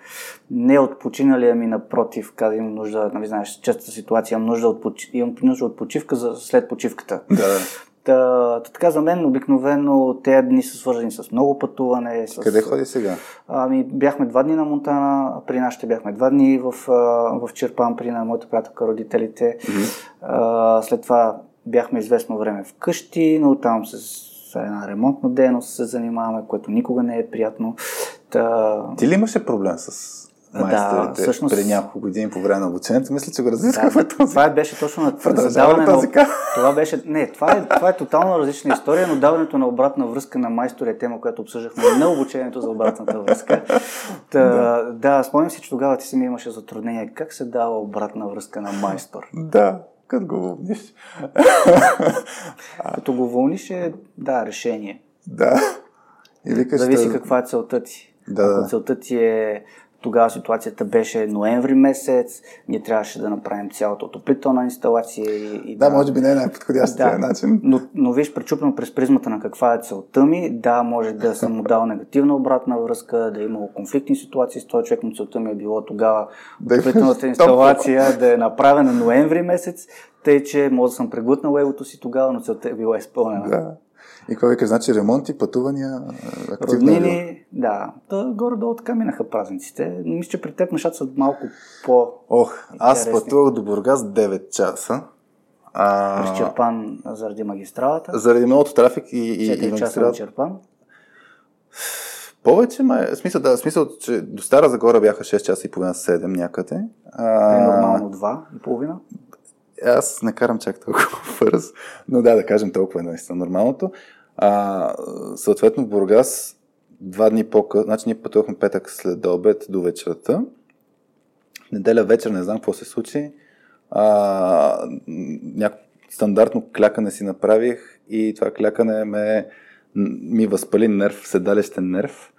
не отпочинали, ами напротив, каза имам нужда, нали знаеш, честата ситуация, имам нужда от, поч... имам нужда от почивка за... след почивката. Да, да. Та, така за мен обикновено тези дни са свързани с много пътуване. С... Къде ходи сега? Ами бяхме два дни на Монтана, при нашите бяхме два дни в, в Чирпан, при на моята приятелка, родителите. Mm-hmm. А, след това бяхме известно време вкъщи, но там с, с една ремонтна дейност се занимаваме, което никога не е приятно. Та... Ти ли имаше проблем с... майсторите да, всъщност... преди няколко години по време на обучението, мисля, че го разискваме да, този. Това беше точно на задаване на... Това беше... Не, това е, това е тотално различна история, но даването на обратна връзка на майстори е тема, която обсъждахме на обучението за обратната връзка. Та, да. да, спомням си, че тогава ти си ми имаше затруднение. Как се дава обратна връзка на майстор? Да, като го вълниш. Като го вълниш е, да, решение. Да. И викаш, зависи каква е целта ти. Да, да. Целта ти е... Тогава ситуацията беше ноември месец, ние трябваше да направим цялата отоплителна инсталация. И, и да, да, може би не е най-подходящия да, начин. Но, но виж, пречупено през призмата на каква е целта ми, да, може да съм му дал негативна обратна връзка, да е имало конфликтни ситуации с този човек, но целта ми е било тогава отоплителната инсталация да е направена ноември месец, тъй че може да съм преглътнал егото си тогава, но целта е била изпълнена. Да. И какво викаш, значи ремонти, пътувания, активно? Роднини, да. да. Горе-долу така минаха празниците. Мисля, че при теб нещата са малко по... Ох, аз пътувах до Бургас девет часа. А... Разчерпан заради магистралата. Заради многото трафик и, и, и магистралата. Разчерпан. Повече, май... смисъл, да, смисъл, че до Стара Загора бяха шест часа и половина, седем някъде. А... Нормално два и половина. Аз не карам чак толкова бърз, но да, да кажем толкова е наистина нормалното. А, съответно в Бургас два дни по-късно, значи ние пътувахме петък след обед до вечерта. Неделя вечер не знам какво се случи. А, няко... Стандартно клякане си направих и това клякане ме... ми възпали нерв, седалищен нерв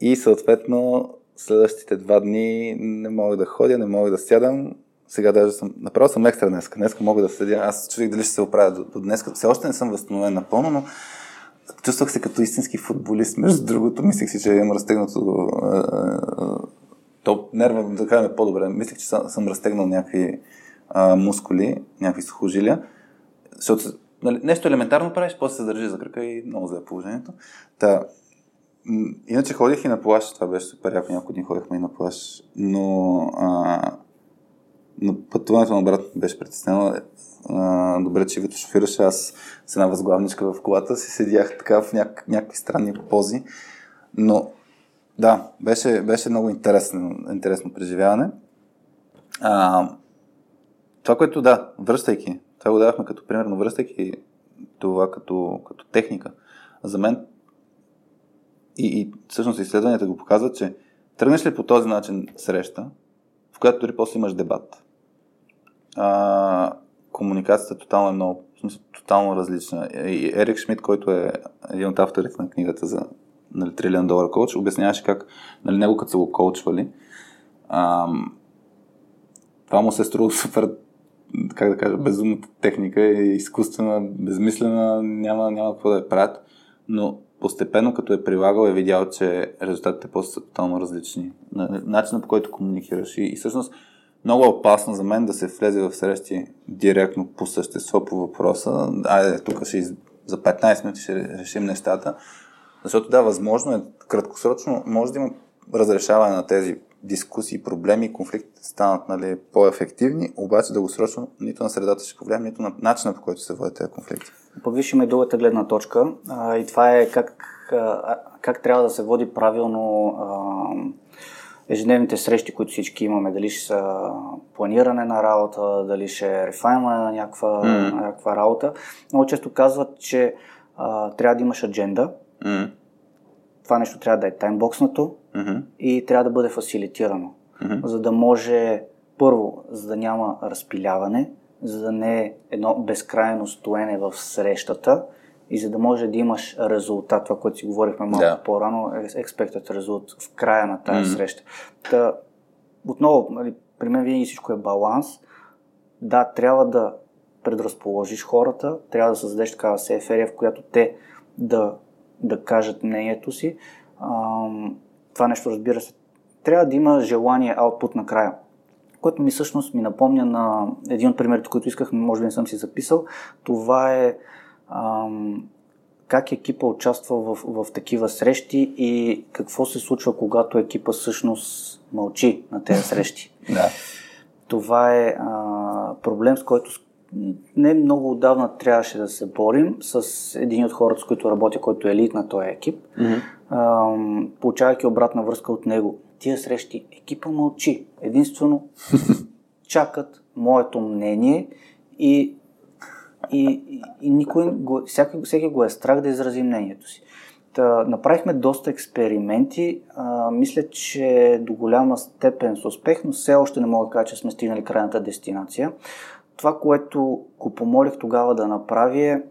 и съответно следващите два дни не мога да ходя, не мога да сядам. Сега даже съм, направо съм екстра днеска. Днеска мога да седя. Аз чудих дали ще се оправя до, до днеска. Все още не съм възстановен напълно, но чувствах се като истински футболист. Между другото, мислих си, че имам разтегнато е, е, топ нерва, да кажем по-добре. Мислих, че съм, съм разтегнал някакви е, мускули, някакви сухожилия. Защото нали, нещо елементарно правиш, после се държи за крака и много взе положението. Та, м- иначе ходих и на плаж. Това беше супер яко. Няколко дни ходихме и на плаж. Но... А, но пътуването на брат беше притеснено. Добре, че като шофираше, аз с една възглавничка в колата си седях така в няк- някакви странни пози. Но да, беше, беше много интересно, интересно преживяване. А, това, което да, връщайки, това го давахме като пример, но връщайки това като, като техника. За мен и, и всъщност изследванията го показват, че тръгнеш ли по този начин среща, в която дори после имаш дебат. А, комуникацията тотално е много, в смисъл, тотално различна. И Ерик Шмидт, който е един от авторите на книгата за нали, Trillion Dollar Coach, обясняваше как нали, него като са го коучвали, а, това му се струва супер, как да кажа, безумната техника е изкуствена, безмислена, няма, няма какво да я правят, но постепенно, като е прилагал, е видял, че резултатите после са тотално различни. Начинът, по който комуникираш. И, и всъщност много е опасно за мен да се влезе в срещи директно по същество, по въпроса. Айде, тук ще из... за петнайсет минути ще решим нещата. Защото да, възможно е краткосрочно, може да има разрешаване на тези дискусии, проблеми, конфликтите станат, нали, по-ефективни, обаче дългосрочно нито на средата ще повлияем, нито на начина, по който се водят тези конфликти. Повишиме другата гледна точка, а, и това е как, а, как трябва да се води правилно а, ежедневните срещи, които всички имаме. Дали ще са планиране на работа, дали ще рефайнване на някаква, mm. някаква работа. Много често казват, че а, трябва да имаш адженда. Mm. Това нещо трябва да е таймбокснато, mm-hmm. и трябва да бъде фасилитирано, mm-hmm. за да може, първо, за да няма разпиляване, за да не е едно безкрайно стоене в срещата и за да може да имаш резултат, това, което си говорихме малко yeah. по-рано, expected резултат в края на тази mm-hmm. среща. Та, отново, нали, при мен винаги всичко е баланс. Да, трябва да предразположиш хората, трябва да създадеш такава сфера, в която те да да кажат мнението си. А, това нещо, разбира се, трябва да има желание аутпут накрая, което ми всъщност ми напомня на един от примерите, които исках, може би не съм си записал. Това е а, как екипа участва в, в такива срещи и какво се случва, когато екипа всъщност мълчи на тези срещи. Да. Това е а, проблем, с който не много отдавна трябваше да се борим с един от хората, с които работя, който е елит на този екип, mm-hmm. а, получавайки обратна връзка от него. Тия срещи, екипа мълчи. Единствено чакат моето мнение и, и, и никой, всяки, всеки го е страх да изрази мнението си. Та, направихме доста експерименти, а, мисля, че до голяма степен с успех, но все още не мога да кажа, че сме стигнали крайната дестинация. Това, което го помолих тогава да направи, е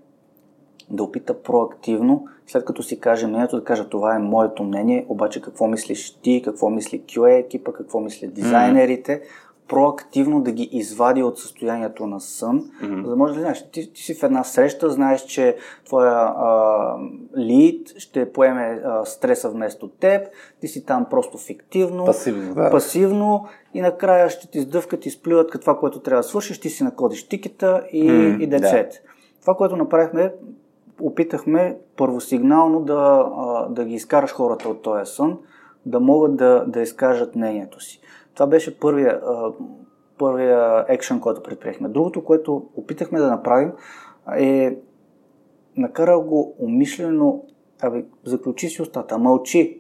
да опита проактивно, след като си каже мнението, да кажа: това е моето мнение, обаче какво мислиш ти, какво мисли кю ей екипа, какво мислят дизайнерите, mm-hmm. проактивно да ги извади от състоянието на сън, mm-hmm. за да може да знаеш, ти, ти си в една среща, знаеш, че твоя лид ще поеме а, стреса вместо теб, ти си там просто фиктивно, пасивно, да. пасивно и накрая ще ти сдъвкат и сплюват като това, което трябва да свършиш, ти си накодиш тикета и, mm, и децет. Да. Това, което направихме, опитахме първосигнално да, да ги изкараш хората от този сън, да могат да, да изкажат мнението си. Това беше първия, първия екшен, който предприехме. Другото, което опитахме да направим, е накарал го умишлено: абе, заключи си устата, мълчи.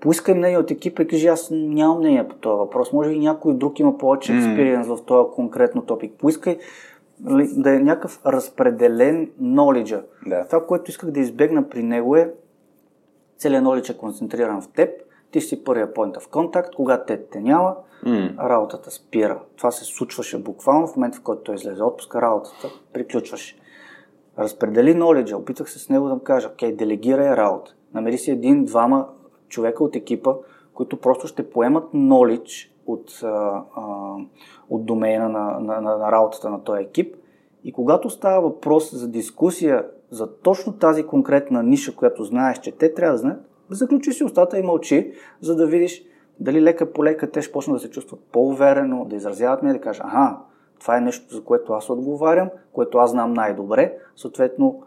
Поискай мнение от екипа и кажи: аз нямам мнение по този въпрос. Може би някой друг има повече експириенс mm. в този конкретно топик. Поискай да е някакъв разпределен knowledge. Yeah. Това, което исках да избегна при него, е целият knowledge е концентриран в теб. Ти си първия point of contact. Когато те те няма, mm. работата спира. Това се случваше буквално в момента, в който той излезе отпуска, работата приключваше. Разпредели knowledge. Опитах се с него да му кажа: окей, делегирай работа. Намери си един-двама човека от екипа, които просто ще поемат knowledge от, а, а, от домейна на, на, на работата на този екип. И когато става въпрос за дискусия за точно тази конкретна ниша, която знаеш, че те трябва да знаят, заключи си устата и мълчи, за да видиш дали лека по лека те ще почнат да се чувстват по-уверено, да изразяват мен, да кажат: аха, това е нещо, за което аз отговарям, което аз знам най-добре, съответно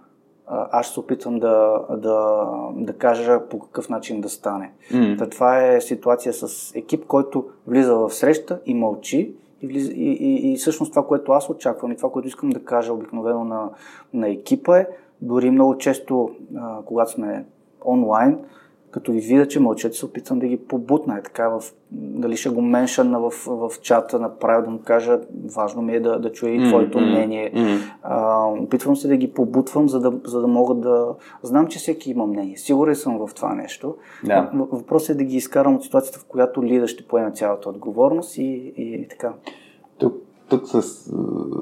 аз ще се опитвам да, да, да кажа по какъв начин да стане. Mm. Та, това е ситуация с екип, който влиза в среща и мълчи, и, влиза, и, и, и всъщност това, което аз очаквам и това, което искам да кажа обикновено на, на екипа, е, дори много често, а, когато сме онлайн, като ви видя, че мълчат, се опитвам да ги побутна. Е, така, в, дали ще го меншана в, в чата, направя да му кажа: важно ми е да, да чуя и твоето mm-hmm. мнение. Mm-hmm. А, опитвам се да ги побутвам, за да, за да мога да... Знам, че всеки има мнение. Сигурен съм в това нещо. Yeah. Въпросът е да ги изкарам от ситуацията, в която лида ще поеме цялата отговорност и, и, и така. Тук, тук се,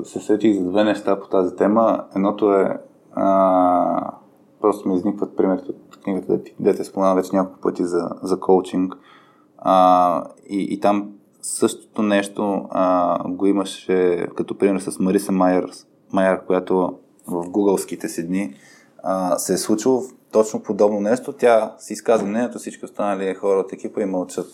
се сетих за две неща по тази тема. Едното е... А... Просто ми изникват примерите от книгата, дете спомена вече няколко пъти за, за коучинг. А, и, и там същото нещо а, го имаше като пример с Мариса Майер, Майер, която в гугълските си дни а, се е случило точно подобно нещо. Тя си изказва мнението, всички останали хора от екипа и мълчат.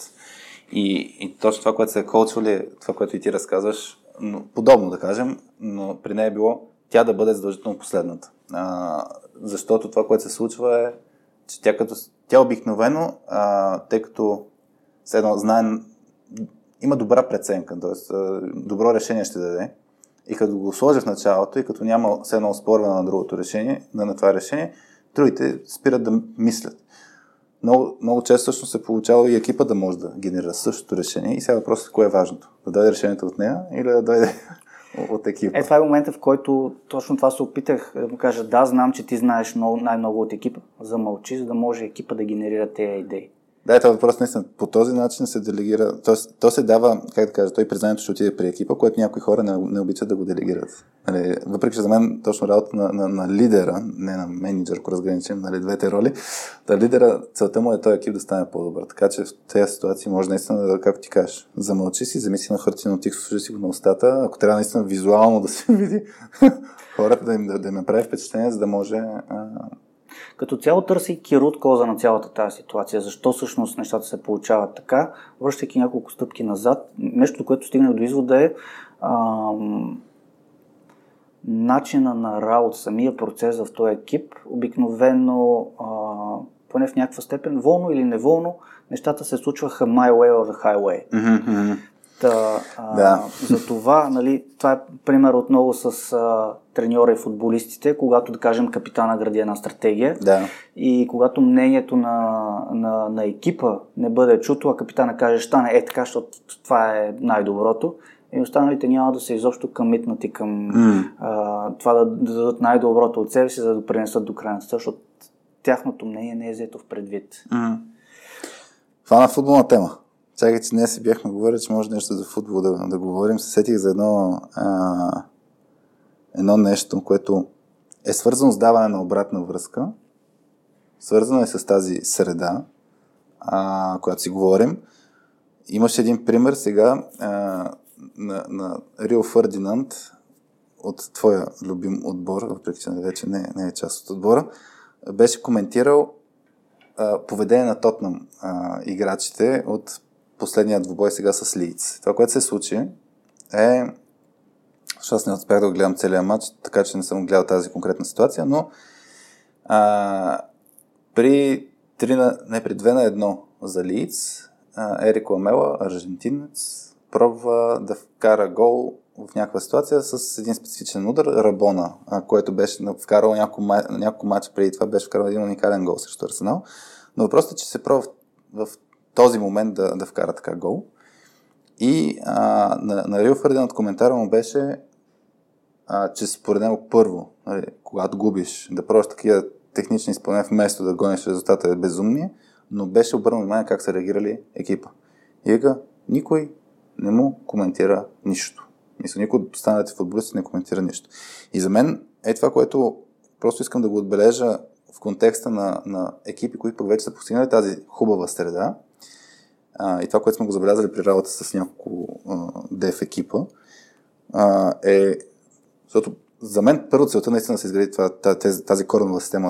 И, и точно това, което се е коучвали, това, което и ти разказваш, но, подобно да кажем, но при нея е било тя да бъде задължително последната. А, защото това, което се случва, е, че тя, като, тя обикновено, а, тъй като едно знае има добра преценка, т.е. добро решение ще даде. И като го сложи в началото и като няма все едно оспорване на другото решение, на това решение, другите спират да мислят. Много, много често всъщност се получава и екипа да може да генерира същото решение. И сега въпросът е кое е важното? Да дойде решението от нея или да дойде от екипа? Е, това е момента, в който точно това се опитах да му кажа, да, знам, че ти знаеш много, най-много от екипа. Замълчи, за да може екипа да генерира тези идеи. Да, е, това въпрос наистина. По този начин се делегира, т.е. то се дава, как да кажа, той признанието ще отиде при екипа, което някои хора не, не обичат да го делегират. Нали, въпреки, че за мен точно работа на, на, на лидера, не на менеджер, ако разграничим, нали, двете роли, да лидера, целта му е този екип да стане по-добър. Така че в тези ситуации може наистина, както ти кажеш, замълчи си, замисли на хартиен лист, служи си го на устата, ако трябва наистина визуално да се види хората, да им, да, да им направи впечатление, за да може... А... Като цяло търсейки рут коза на цялата тази ситуация, защо всъщност нещата се получават така, връщайки няколко стъпки назад, нещо, което стигнах до извода е ам, начина на работа, самия процес в този екип, обикновено а, поне в някаква степен, волно или неволно, нещата се случваха my way or the highway. Mm-hmm. Та, а, да. За това, нали, това е пример отново с а, треньора и футболистите, когато, да кажем, капитана гради една стратегия, да. И когато мнението на, на, на екипа не бъде чуто, а капитана каже, щане е така, защото това е най-доброто, и останалите няма да са изобщо къмитнати към mm. а, това да, да дадат най-доброто от себе си, за да принесат до крайната, защото тяхното мнение не е взето в предвид. Mm. Това на футболна тема. Чакай, че днес си бяхме говорили, че може нещо за футбол да, да говорим. Сетих за едно, а, едно нещо, което е свързано с даване на обратна връзка. Свързано е с тази среда, а, която си говорим. Имаше един пример сега а, на, на Рио Фърдинанд от твоя любим отбор, въпреки че вече не, не е част от отбора, беше коментирал а, поведение на Тотнъм а, играчите от последния двубой сега с Лийдс. Това, което се случи е... Защото аз не успях да гледам целия матч, така че не съм гледал тази конкретна ситуация, но а, при, три на, не, при две на едно за Лийдс, Ерик Ламела, аржентинец, пробва да вкара гол в някаква ситуация с един специфичен удар, Рабона, а, което беше вкарал няколко матча преди това, беше вкарал един уникален гол срещу Арсенал. Но въпросът е, че се пробва в, в този момент да, да вкара така гол. И а, на, на Рио Фърдинанд коментарът му беше, а, че според него първо, нали, когато губиш, да правиш такива технични изпълнения вместо да гониш резултата е безумие, но беше обърнал внимание как са реагирали екипа. И вика, никой не му коментира нищо. Мисля, никой от останалите футболисти не коментира нищо. И за мен е това, което просто искам да го отбележа в контекста на, на екипи, които пък вече са постигнали тази хубава среда. А, и това, което сме го забелязали при работа с няколко деф екипа, а, е, защото за мен първо целта наистина се изгради това, тази, тази коренова система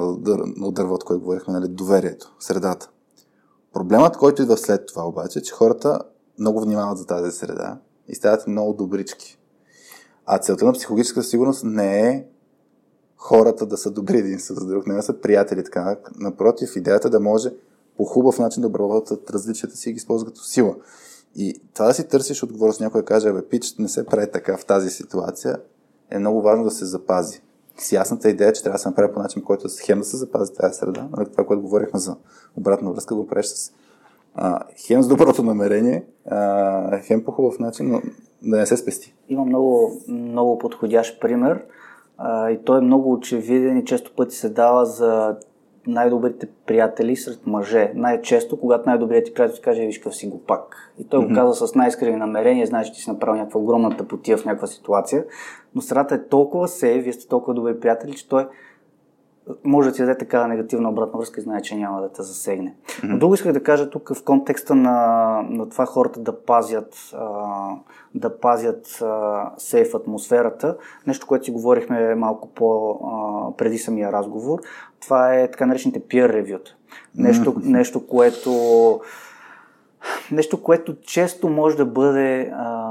от дървото, което говорихме, нали, доверието, средата. Проблемът, който идва след това обаче, е, че хората много внимават за тази среда и стават много добрички. А целта на психологическата сигурност не е хората да са добри един с друг, не да са приятели, така. Напротив, идеята да може по хубав начин да обработват различията си и ги използват като сила. И това да си търсиш отговорност, някой да каже, бе, пич, не се прави така в тази ситуация, е много важно да се запази. С ясната идея, че трябва да се направи по начин, който хем да се запази тази среда, но това, което говорихме за обратна връзка, го правиш с а, хем с доброто намерение, а, хем по хубав начин, но да не се спести. Има много, много подходящ пример а, и той е много очевиден и често пъти се дава за най-добрите приятели сред мъже. Най-често, когато най-добрият ти приятел ти каже, виж къв си го пак. И той mm-hmm. го казва с най-искрени намерения, знае, че ти си направил някаква огромна тъпотия в някаква ситуация, но средата е толкова се, вие сте толкова добри приятели, че той може да ти даде такава негативна обратна връзка и знае, че няма да те засегне. Mm-hmm. Но друго исках да кажа тук в контекста на, на това хората да пазят, а, да пазят а, сейф атмосферата, нещо, което си говорихме малко по а, преди самия разговор, това е така наречените peer review-та. Нещо, mm-hmm. нещо, което, нещо, което често може да бъде а,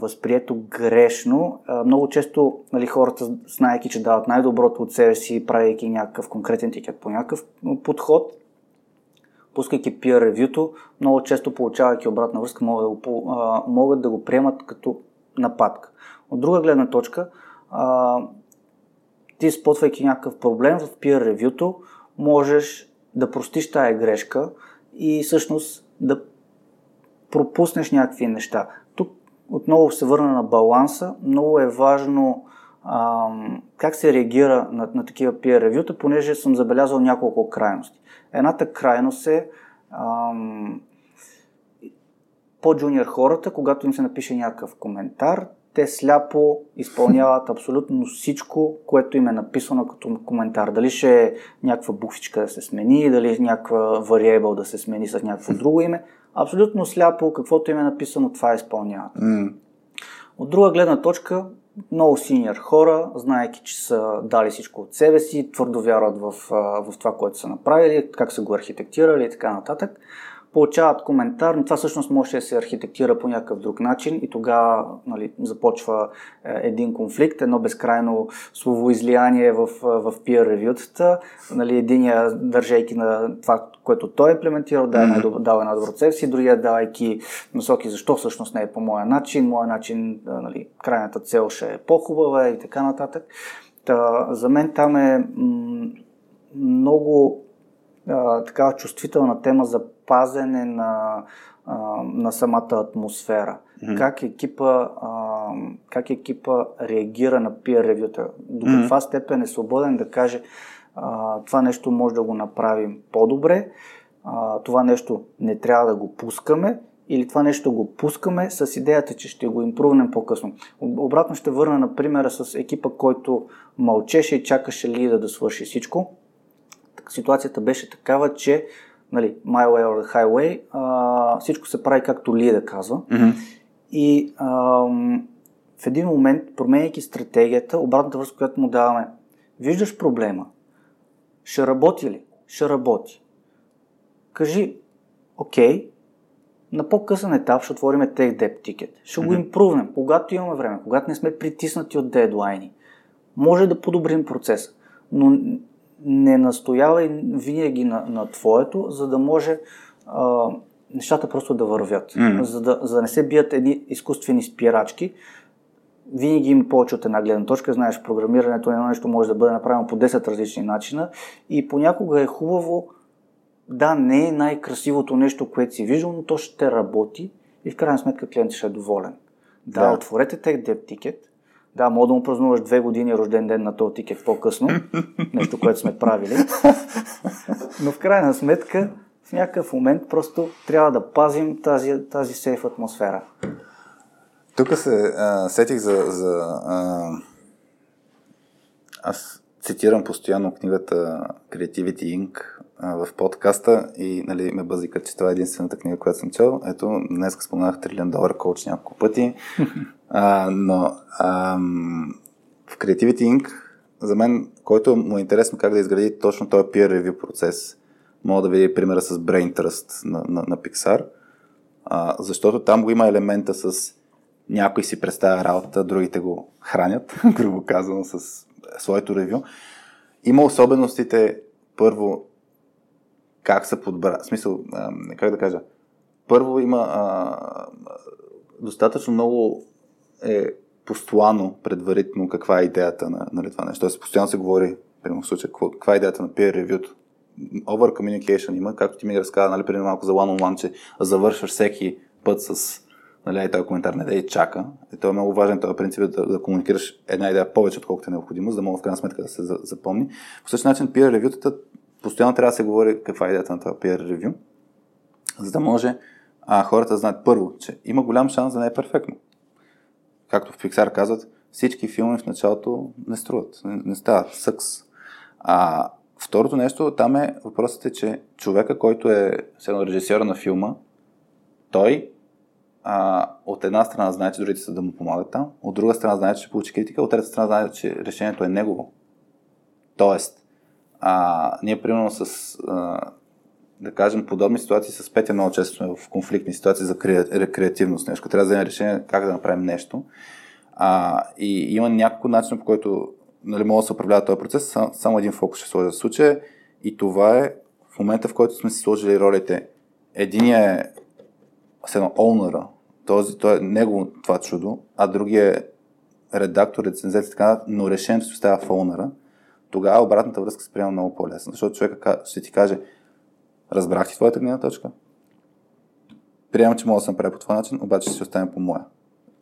възприето грешно. А, много често, нали, хората, знаеки, че дават най-доброто от себе си, правейки някакъв конкретен етикет по някакъв подход, пускайки peer review-то, много често получавайки обратна връзка, могат да го, а, могат да го приемат като нападка. От друга гледна точка, а, ти спотвайки някакъв проблем в peer review-то, можеш да простиш тая грешка и всъщност да пропуснеш някакви неща. Тук отново се върна на баланса. Много е важно а, как се реагира на, на такива peer review-та, понеже съм забелязал няколко крайности. Едната крайност е а, по-джуниор хората, когато им се напише някакъв коментар, те сляпо изпълняват абсолютно всичко, което им е написано като коментар. Дали ще е някаква буквичка да се смени, дали някаква variable да се смени с някакво друго име. Абсолютно сляпо, каквото им е написано, това изпълняват. Mm. От друга гледна точка, много синьор хора, знаеки, че са дали всичко от себе си, твърдо вярват в, в това, което са направили, как са го архитектирали и така нататък. Получават коментар, но това всъщност може да се архитектира по някакъв друг начин и тогава нали, започва един конфликт, едно безкрайно словоизлияние в, в peer review-тата. Нали, единият, държейки на това, което той е имплементирал, дава една добро от себе си, другия давайки насоки, защо всъщност не е по моя начин, моя начин, нали, крайната цел ще е по-хубава и така нататък. Та, за мен там е м- много а, такава чувствителна тема за пазене на, а, на самата атмосфера. Mm-hmm. Как, екипа, а, как екипа реагира на peer review-та? До каква mm-hmm. степен е свободен да каже а, това нещо може да го направим по-добре, а, това нещо не трябва да го пускаме или това нещо го пускаме с идеята, че ще го импрувнем по-късно. Обратно ще върна на примера с екипа, който мълчеше и чакаше лида да свърши всичко. Ситуацията беше такава, че нали, my way or the highway, а, всичко се прави както лида казва. Mm-hmm. И а, в един момент, променяйки стратегията, обратната връзка, която му даваме, виждаш проблема, ще работи ли? Ще работи. Кажи, окей, на по-късен етап ще отворим tech debt ticket, ще mm-hmm. го импрувнем, когато имаме време, когато не сме притиснати от дедлайни, може да подобрим процеса, но не настоявай винаги на, на твоето, за да може а, нещата просто да вървят. Mm. За, да, за да не се бият едни изкуствени спирачки. Винаги има повече от една гледна точка. Знаеш, програмирането на едно нещо може да бъде направено по десет различни начина и понякога е хубаво, да, не е най-красивото нещо, което си виждал, но то ще работи и в крайна сметка клиентът ще е доволен. Да, да отворете tech debt ticket. Да, мога да му празнуваш две години рожден ден на този тикет по-късно. Нещо, което сме правили. Но в крайна сметка, в някакъв момент просто трябва да пазим тази, тази сейф атмосфера. Тук се а, сетих за... за а... Аз цитирам постоянно книгата Creativity Incorporated а, в подкаста и нали, ме бъзика, че това е единствената книга, която съм чел. Ето, днес споменах Trillion Dollar Coach няколко пъти. А, но ам, в Creativity Inc за мен, който му е интересно как да изгради точно този peer review процес, мога да видя примера с Brain Trust на, на, на Pixar, а, защото там го има елемента с някой си представя работа, другите го хранят, грубо казано, с своето ревю. Има особеностите първо как се подбра, в смисъл, ам, как да кажа, първо има а, достатъчно много е постоянно предварително каква е идеята на, на това нещо. Тоест, постоянно се говори, примерно в случая, каква е идеята на peer review-то. Over communication има, както ти ми разказа, нали, преди малко за one-on-one, че завършваш всеки път с нали, този коментар, не да и чака. И това е много важен, този принцип е да, да комуникираш една идея повече, отколкото е необходимо, за да мога в крайна сметка да се запомни. По същия начин, peer review-тата постоянно трябва да се говори каква е идеята на това peer review, за да може а, хората да знаят първо, че има голям шанс да не е перфектно. Както в Pixar казват, всички филми в началото не струват, не, не стават, съкс. А второто нещо, там е въпросът е, че човека, който е режисьор на филма, той а, от една страна знае, че другите са да му помагат там, от друга страна знае, че ще получи критика, от трета страна знае, че решението е негово. Тоест, а, ние примерно с, а, да кажем, подобни ситуации с Петя много често сме в конфликтни ситуации за кре... креативност нещо. Трябва да вземем решение как да направим нещо. А, и има някакво начин, по който нали, мога да се управлява този процес. Сам, само един фокус ще сложа в случая и това е в момента, в който сме си сложили ролите, единият е седно оунъра, този, той е негово това чудо, а другият е редактор, рецензент и така, но решението си остава в оунъра, тогава обратната връзка се приема много по-лесна, защото човека ще ти каже: разбрах ти твоята гледна точка, приемам, че мога да съм правя по това начин, обаче ще оставим по моя.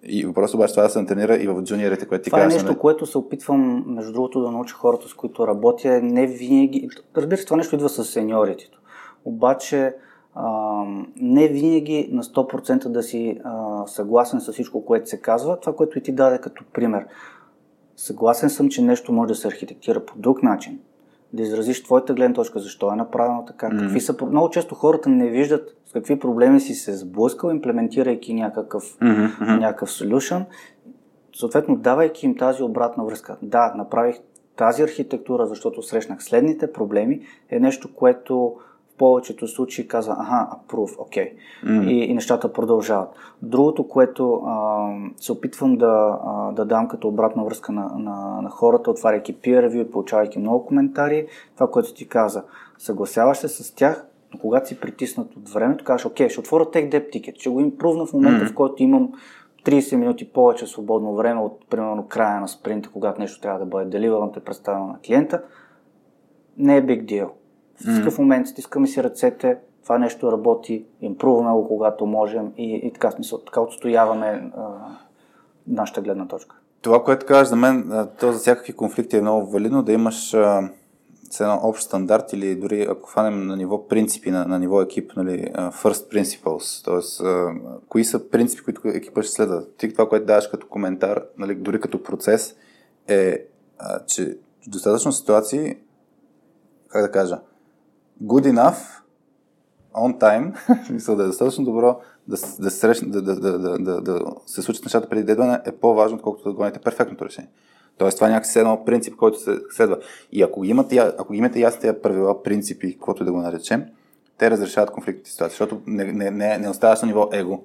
И въпросът обаче това да се натренира и в джуниорите, което ти казваш. Това е нещо, не... което се опитвам, между другото, да науча хората, с които работя. Не винаги... Разбира се, това нещо идва с сеньоритито. Обаче ам, не винаги на сто процента да си а, съгласен с всичко, което се казва. Това, което и ти даде като пример. Съгласен съм, че нещо може да се архитектира по друг начин. Да изразиш твоята гледна точка, защо е направено така. Mm-hmm. Какви са... Много често хората не виждат с какви проблеми си се сблъскал, имплементирайки някакъв, mm-hmm. някакъв solution, съответно давайки им тази обратна връзка. Да, направих тази архитектура, защото срещнах следните проблеми, е нещо, което в повечето случаи казва: аха, approve, окей. Okay. Mm-hmm. И, и нещата продължават. Другото, което а, се опитвам да, а, да дам като обратна връзка на, на, на хората, отваряйки peer review, получавайки много коментари, това, което ти каза, съгласяваш се с тях, но когато си притиснат от времето, кажеш: окей, ще отворя Tech Dev Ticket, ще го импрувна в момента, mm-hmm. в който имам трийсет минути повече свободно време от, примерно, края на спринта, когато нещо трябва да бъде деливано, те представено на клиента. Не е big deal. Стиска mm-hmm. в момент, стискаме си ръцете, това нещо работи, импруваме го, когато можем и, и така, смисъл, така отстояваме а, нашата гледна точка. Това, което кажеш за мен, то за всякакви конфликти е много валидно, да имаш... А... с едно общ стандарт или дори ако хванем на ниво принципи, на, на ниво екип, нали, first principles, т.е. кои са принципи, които екипа ще следва. Ти това, което даваш като коментар, нали, дори като процес, е, че в достатъчно ситуации, как да кажа, good enough, on time, мисля да е достатъчно добро, да, да, срещна, да, да, да, да, да, да се случат нещата преди дедване, е по-важно, отколкото да гоните перфектното решение. Тоест, това е някакси едно принцип, който се следва. И ако имате, ако имате ясни правила, принципи, каквото да го наречем, те разрешават конфликтните ситуации, защото не, не, не, не оставаш на ниво его.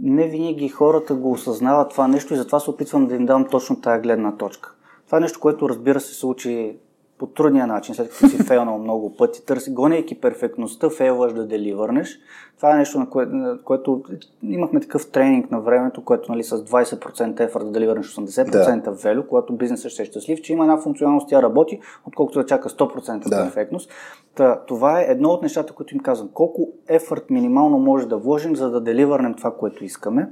Не винаги хората го осъзнават това нещо и затова се опитвам да им дам точно тази гледна точка. Това е нещо, което, разбира се, се учи по трудния начин, след като си фейлнал много пъти, търси, гонейки перфектността, фейлваш да деливърнеш. Това е нещо, на кое, на което имахме такъв тренинг на времето, което, нали, с двайсет процента ефорт да деливърнеш осемдесет процента да. Велю, когато бизнесът ще е щастлив, че има една функционалност, тя работи, отколкото да чака сто процента да. Перфектност. Та, това е едно от нещата, които им казвам. Колко ефорт минимално може да вложим, за да деливърнем това, което искаме.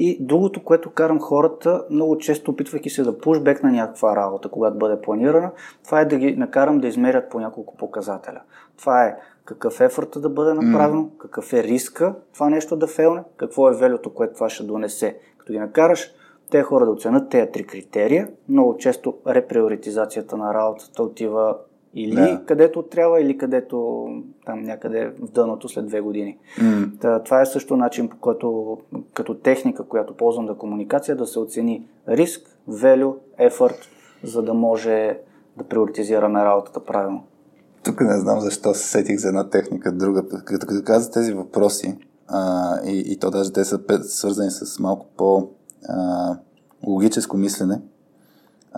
И другото, което карам хората, много често опитвайки се да пушбек на някаква работа, когато бъде планирана, това е да ги накарам да измерят по няколко показателя. Това е какъв ефорта да бъде направено, mm. какъв е риска това нещо да фейлне, какво е велюто, което това ще донесе. Като ги накараш те хора да оценят тези три критерия, много често реприоритизацията на работата отива или yeah. където трябва, или където там някъде в дъното след две години. Mm. Та, това е също начин, по който като техника, която ползвам да комуникация, да се оцени риск, value, effort, за да може да приоритизираме работата правилно. Тук не знам защо се сетих за една техника, друга. Като, като каза тези въпроси, а, и, и то даже те са свързани с малко по-логическо мислене,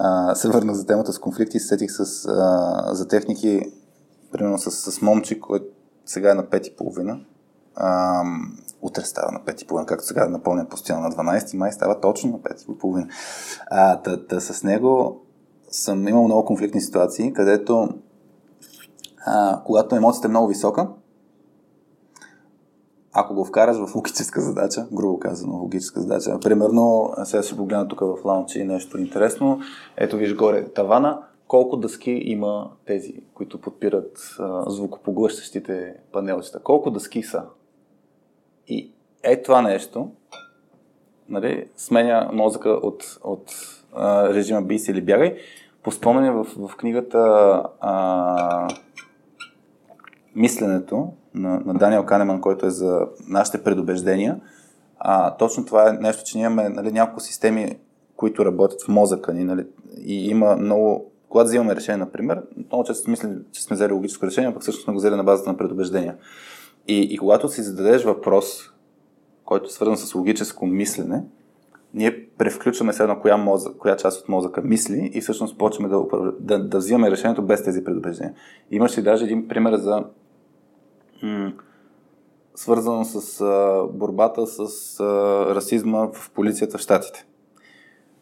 Uh, се върнах за темата с конфликти и се сетих с, uh, за техники, примерно с, с момче, който сега е на пет и половина. Uh, утре става на пет и половина, както сега напълня постоянно на дванайсети май, става точно на пет и половина. Uh, та, та, с него съм имал много конфликтни ситуации, където uh, когато емоцията е много висока, ако го вкараш в логическа задача, грубо казано, логическа задача. Примерно, сега ще погледна тук в Launchee нещо интересно. Ето виж горе тавана, колко дъски има тези, които подпират а, звукопоглъщащите панелчета. Колко дъски са? И е това нещо, нали, сменя мозъка от, от а, режима бий си или бягай. По спомене в, в книгата а, Мисленето, на, на Даниел Канеман, който е за нашите предубеждения. А, точно това е нещо, че ние имаме, нали, няколко системи, които работят в мозъка ни. Нали, и има много... Когато взимаме решение, например, много често мислим, че сме взели логическо решение, пък всъщност сме го взели на базата на предубеждения. И, и когато си зададеш въпрос, който е свързан с логическо мислене, ние превключваме сега на коя, мозък, коя част от мозъка мисли и всъщност почваме да, да, да взимаме решението без тези предубеждения. Имаш и даже един пример за м- свързано с а, борбата с а, расизма в полицията в щатите.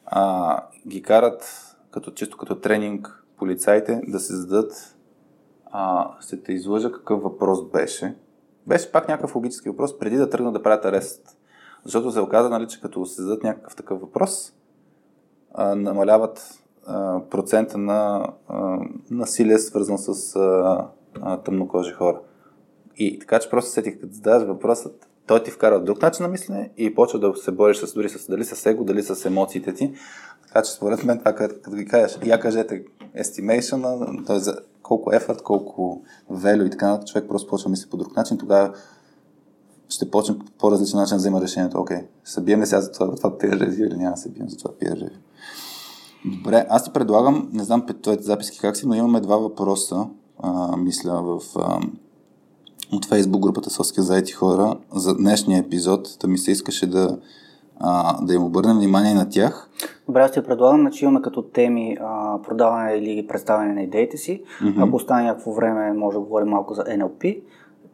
А, ги карат като, чисто като тренинг полицаите да се зададат, а, ще те излъжа какъв въпрос беше. Беше пак някакъв логически въпрос преди да тръгнат да правят арест. Защото се оказа, нали, че като се зададат някакъв такъв въпрос, а, намаляват а, процента на а, насилие, свързан с а, а, тъмнокожи хора. И така, че просто сетих, като задаваш въпросът, той ти вкарва друг начин на мислене и почва да се бориш с, дори с, дали с его, дали с емоциите ти. Така че според мен това, като ги кажеш, я кажете estimation, т.е. колко effort, колко value и така, човек просто почва да мисли по друг начин, тогава ще почне по по-различен начин да взема решението. Окей, ще бием ли сега за това, това peer review или няма да се бием за това peer review? Добре, аз ти предлагам, не знам пред твоите записки как си, но имаме два въпроса, а, мисля, в... А, от Facebook групата Соски заети хора за днешния епизод, да ми се искаше да, а, да им обърнем внимание на тях. Добре, аз ти предлагам, значи имаме като теми а, продаване или представяне на идеите си. Mm-hmm. Ако остане някакво време, може да говорим малко за Н Л П.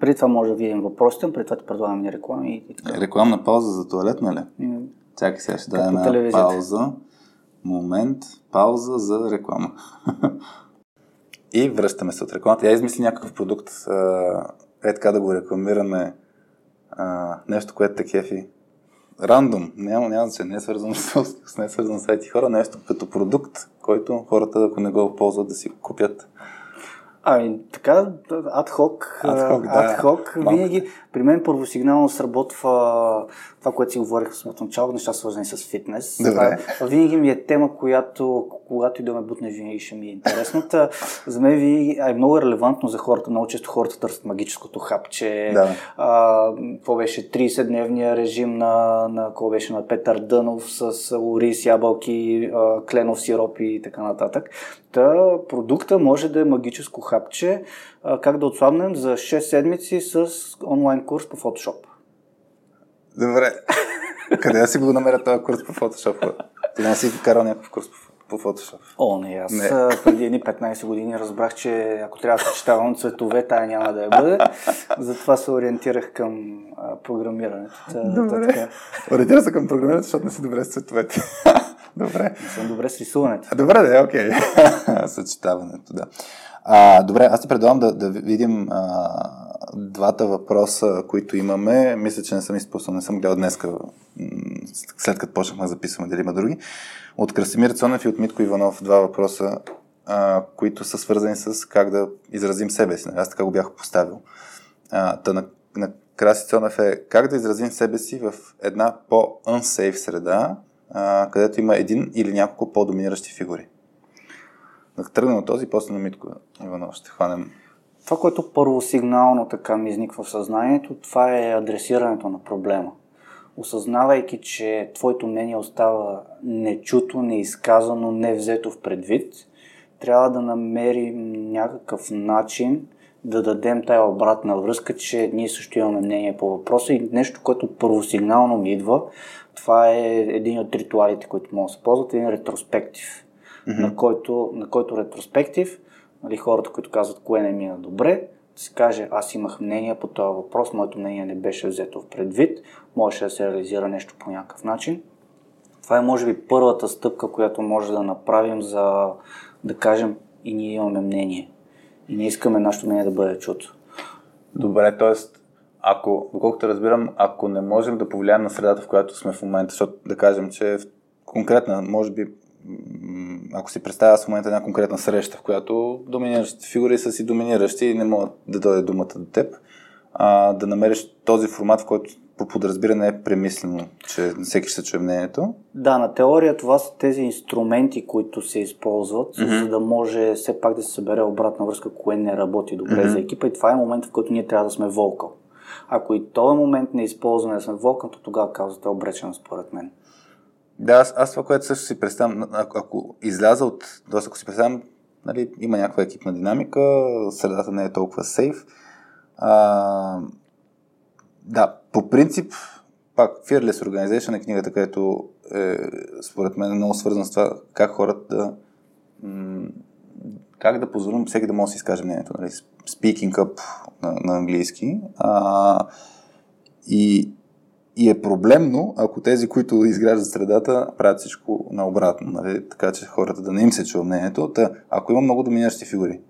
Преди това може да видим въпросите, преди това ти предлагаме реклами и така. Рекламна пауза за туалет, нали? Mm-hmm. Чакай, сега ще даде една пауза. Момент, пауза за реклама. И връщаме се от рекламата. Я измисли някакъв продукт, а... е така да го рекламираме, а, нещо, което те кефи. Рандом, няма, няма значение, не е свързано с, с не е свързано с тези хора, нещо като продукт, който хората, ако не го ползват, да си го купят. Ами, така, адхок, адхок, адхок да. Винаги, при мен първосигнално сработва това, което си говорих в самото начало, неща свързани с фитнес. Добре. А, винаги ми е тема, която, когато и да ме бутне, винаги ще ми е интересната. За мен винаги, а, е много релевантно за хората, много често хората търсят магическото хапче. Да. А, какво беше тридесетдневния режим на, на, какво беше, на Петър Дънов с ориз, ябълки, а, кленов сироп и така нататък. Та продукта може да е магическо хапче. Хапче, как да отслабнем за шест седмици с онлайн курс по Photoshop. Добре. Къде да си го намеря този курс по Photoshop? Ти не си карал някакъв курс по Photoshop? О, не, аз не. Преди едни петнадесет години разбрах, че ако трябва да съчетавам цветове, тая няма да я бъде. Затова се ориентирах към а, програмирането. Добре. Ориентира се към програмирането, защото не си добре с цветовете. Добре. Не съм добре с рисуването. А, добре, да, окей. Съчетаването, да. А, добре, аз ти предлагам да, да видим а, двата въпроса, които имаме. Мисля, че не съм изпуснал, не съм гледал днеска, след като почнахме да записваме, дали има други. От Красимир Цонев и от Митко Иванов два въпроса, а, които са свързани с как да изразим себе си. Аз така го бях поставил. А, та на, на Краси Цонев е как да изразим себе си в една по-unsafe среда, а, където има един или няколко по-доминиращи фигури. Да тръгнем от този, после на Митко Иванов ще хванем. Това, което първосигнално така ми изниква в съзнанието, това е адресирането на проблема. Осъзнавайки, че твоето мнение остава нечуто, неизказано, невзето в предвид, трябва да намерим някакъв начин да дадем тая обратна връзка, че ние също имаме мнение по въпроса и нещо, което първосигнално ми идва, това е един от ритуалите, които могат да се ползват, един ретроспектив. Mm-hmm. На, който, на който ретроспектив, нали, хората, които казват кое не мина добре, да се каже, аз имах мнение по този въпрос, моето мнение не беше взето в предвид, можеше да се реализира нещо по някакъв начин. Това е може би първата стъпка, която може да направим, за да кажем и ние имаме мнение. И не искаме нашето мнение да бъде чуто. Добре, т.е. ако, доколкото разбирам, ако не можем да повлияем на средата, в която сме в момента, защото да кажем, че конкретна, може би ако си представя в момента една конкретна среща, в която доминиращи фигури са си доминиращи и не могат да дойде думата до теб, а, да намериш този формат, в който по подразбиране е премислено, че всеки ще чуе мнението. Да, на теория това са тези инструменти, които се използват, mm-hmm. за да може все пак да се събере обратна връзка, кое не работи добре mm-hmm. за екипа и това е момент, в който ние трябва да сме вълка. Ако и този момент не е използван да сме вълка, то тогава казвате обречен според мен. Да, аз, аз това, което също си представям, ако, ако изляза от, т.е. ако си представям, нали, има някаква екипна динамика, средата не е толкова сейф. А, да, по принцип, пак, Fearless Organization е книгата, където е, според мен е много свързана с това, как хората да, м- как да позволим всеки да може да си изкаже мнението, нали, Speaking Up на, на английски. А, и, и е проблемно, ако тези, които изграждат средата, правят всичко наобратно, нали? Така че хората да не им се чува мнението. Та, ако има много доминиращи фигури,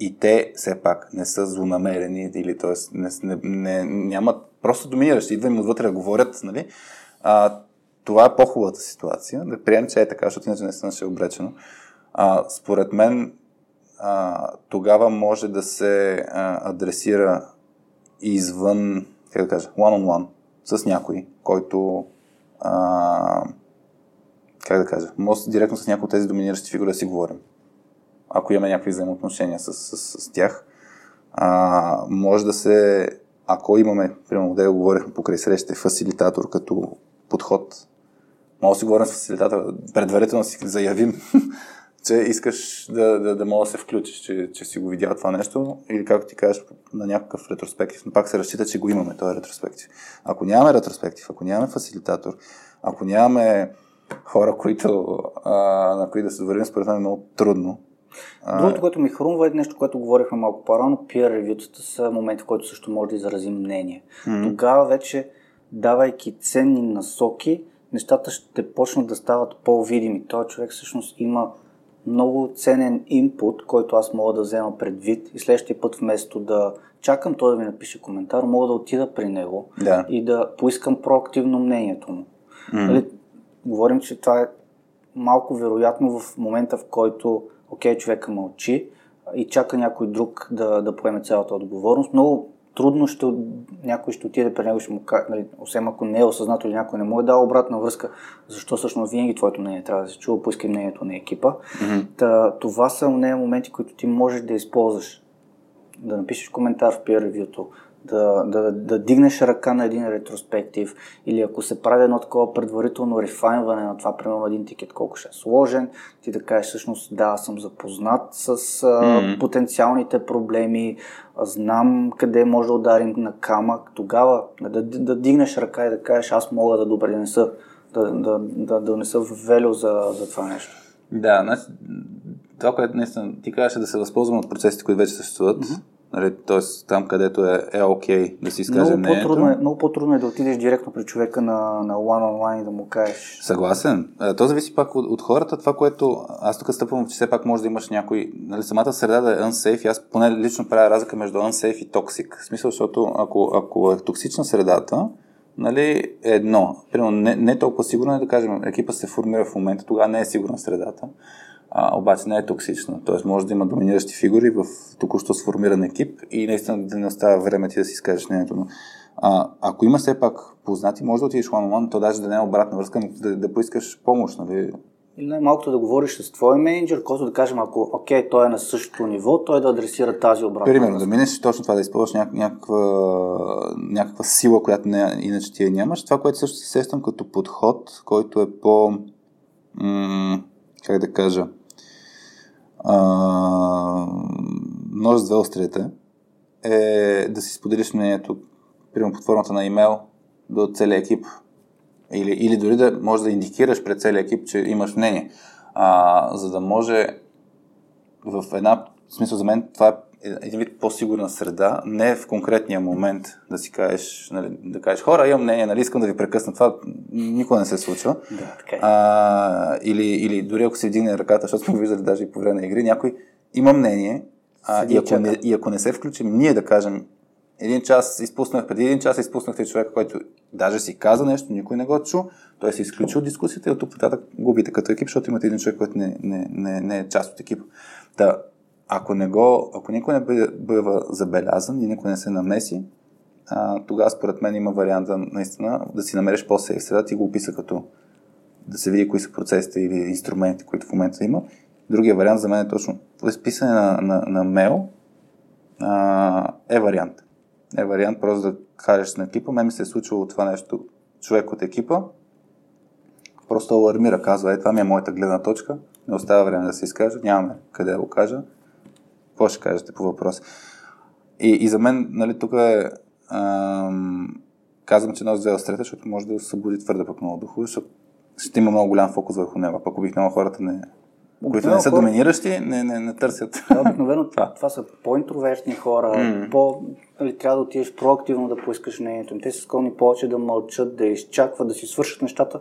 и те все пак не са злонамерени, или т.е. не, не, не, нямат просто доминиращи, идва им отвътре да говорят, нали? А, това е по-хубавата ситуация. Да приемем, че е така, защото иначе не съм ще обречено. А, според мен а, тогава може да се а, адресира извън, как да кажа, one-on-one с някой, който а, как да кажа, може директно с някои от тези доминиращи фигури да си говорим. Ако имаме някакви взаимоотношения с, с, с тях, а, може да се, ако имаме, примерно, да говорихме покрай среща, фасилитатор като подход, може да си говорим с фасилитатора, предварително си заявим, че искаш да, да, да може да се включиш, че, че си го видял това нещо, или както ти кажеш, на някакъв ретроспектив, но пак се разчита, че го имаме, този ретроспектив. Ако нямаме ретроспектив, ако нямаме фасилитатор, ако нямаме хора, които, а, на които да се доверим, според мен е много трудно. Другото, което ми хрумва, е нещо, което говорихме малко по-рано, peer-ревютата са моменти, в който също може да изразим мнение. Mm-hmm. Тогава вече, давайки ценни насоки, нещата ще почнат да стават по-видими. Той човек всъщност има много ценен инпут, който аз мога да взема предвид и следващия път, вместо да чакам той да ми напише коментар, мога да отида при него yeah. и да поискам проактивно мнението му. Mm-hmm. Дали, говорим, че това е малко вероятно в момента, в който окей, okay, човека мълчи и чака някой друг да, да поеме цялата отговорност. Много трудно ще, някой ще отиде при него, ще му каже, нали, освен ако не е осъзнато или някой не му е дал обратна връзка, защо всъщност винаги твоето мнение трябва да се чува, поиска мнението на екипа. Mm-hmm. Та, това са нея моменти, които ти можеш да използваш. Да напишеш коментар в peer-ревюто, да, да, да, да дигнеш ръка на един ретроспектив, или ако се прави едно такова предварително рефайнване на това, примерно един тикет, колко ще е сложен, ти да кажеш всъщност да, съм запознат с а, mm-hmm. потенциалните проблеми, знам къде може да ударим на камък, тогава да, да, да дигнеш ръка и да кажеш аз мога да допринеса, да, да, да, да не съм велю за, за това нещо. Да, значи, това, което наистина ти казваше, да се възползвам от процесите, които вече съществуват, mm-hmm. нали, тоест там, където е, е окей да си изкаже мнението. Е, много по-трудно е да отидеш директно при човека на, на one-on-one и да му кажеш. Съгласен. То зависи пак от, от хората. Това, което аз тук стъпвам, че все пак може да имаш някой, нали, самата среда да е unsafe. Аз поне лично правя разлика между unsafe и toxic. В смисъл, защото ако, ако е токсична средата, нали, е едно. Примерно, не, не толкова сигурно е да кажем, екипа се формира в момента, тогава не е сигурна средата. А, обаче не е токсична. Т.е. може да има доминиращи фигури в току-що сформиран екип и наистина да не остава време ти да си изкажеш нещо. Но, а, ако има все пак познати, може да отидеш one-on-one, то даже да не е обратна връзка, да, да поискаш помощ. Нали? Или най-малкото да говориш с твой менеджер, който да кажем, ако окей, той е на същото ниво, той да адресира тази обратна. Примерно, да минеш точно това, да използваш ня- някаква, някаква сила, която не, иначе ти я нямаш. Това, което също се сещам като подход, който е по... М- как да кажа... Uh, нож с две острията е да си споделиш мнението, примерно под формата на имейл до целия екип, или, или дори да можеш да индикираш пред целия екип, че имаш мнение, uh, за да може в една, в смисъл за мен това е един вид по-сигурна среда, не в конкретния момент да си кажеш, нали, да кажеш хора, имам мнение, нали, искам да ви прекъсна, това никога не се случва. Да, така е. а, или, или дори ако си вдигне ръката, защото сме виждали даже и по време на игри, някой има мнение а, и, ако не, и ако не се включим, ние да кажем един час изпуснах, преди един час изпуснахте човека, който даже си каза нещо, никой не го чу, той се изключи от дискусията и от тук нататък губите като екип, защото имате един човек, който не, не, не, не е част от екипа. Да. Ако, не го, ако никой не бъва забелязан и никой не се намеси, а, тогава според мен има варианта наистина да си намериш по-сейф среда. Ти го описа като да се види кои са процесите или инструментите, които в момента има. Другия вариант за мен е точно изписане на, на, на мейл а, е вариант. Е вариант просто да кажеш на екипа. Мен ми се е случило това нещо. Човек от екипа просто алармира, казва, е това ми е моята гледна точка, не остава време да се изкажа, нямаме къде да го кажа. Какво ще кажете по въпрос? И, и за мен, нали, тук е... Ам, казвам, че нос взела стрета, защото може да събуди твърде пък много духове, защото ще има много голям фокус върху него. Пък обикновено хората не, които не са хора... доминиращи, не, не, не търсят. Да, обикновено това. това са по-интровертни хора, mm. по... трябва да отидеш проактивно да поискаш мнението. Те са склонни повече да мълчат, да изчакват, да си свършат нещата,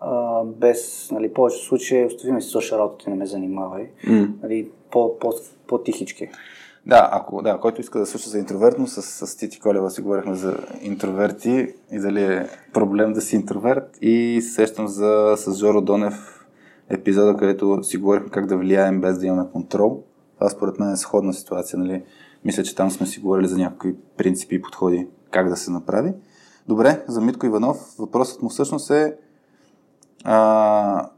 а, без, нали, повече случаи, остави ме си свърша работа, ти не ме занимавай. Mm. Нали, по-тихички. Да, ако, да, който иска да слуша за интровертно, с, с Тити Колева си говорихме за интроверти и дали е проблем да си интроверт, и сещам за, с Жоро Донев епизода, където си говорихме как да влияем без да имаме контрол. Това според мен е сходна ситуация, нали? Мисля, че там сме си говорили за някакви принципи и подходи как да се направи. Добре, за Митко Иванов въпросът му всъщност е а,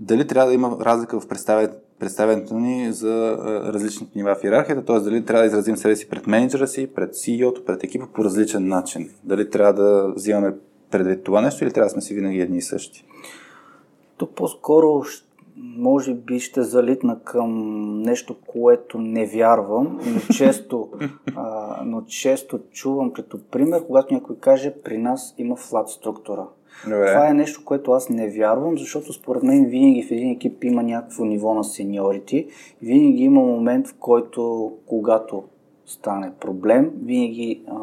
дали трябва да има разлика в представянето представянето ни за различните нива в йерархията, т.е. дали трябва да изразим себе си пред менеджера си, пред си и о-то, пред екипа по различен начин. Дали трябва да взимаме предвид това нещо или трябва да сме си винаги едни и същи? Тук по-скоро може би ще залитна към нещо, което не вярвам, но често, а, но често чувам като пример, когато някой каже, при нас има флат структура. Добре. Това е нещо, което аз не вярвам, защото според мен винаги в един екип има някакво ниво на сеньорити. Винаги има момент, в който, когато стане проблем, винаги а,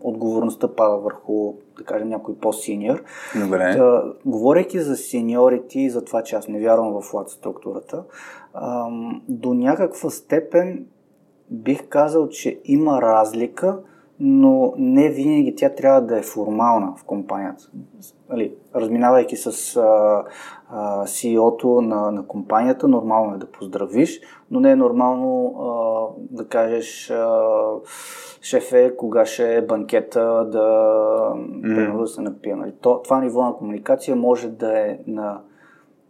отговорността пада върху, да кажем, някой по-синьор. Та, говорейки за сеньорити и за това, че аз не вярвам в флат структурата, а, до някаква степен бих казал, че има разлика, но не винаги тя трябва да е формална в компанията. Нали, разминавайки с а, а, си и о-то на, на компанията, нормално е да поздравиш, но не е нормално а, да кажеш а, шефе, кога ще е банкета, да, mm. да се напия. Нали, то, това ниво на комуникация може да е на,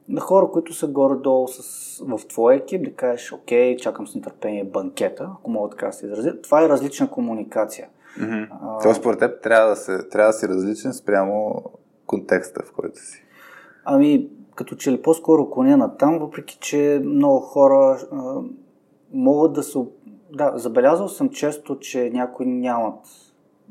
на хора, които са горе-долу с, в твоя екип, да кажеш, окей, чакам с нетърпение банкета, ако мога така да се изразя. Това е различна комуникация. Mm-hmm. А... Това според теб трябва да, се, трябва да си различен спрямо контекста, в който си. Ами, като че ли по-скоро коня на там, въпреки че много хора а, могат да са... Да, забелязал съм често, че някои нямат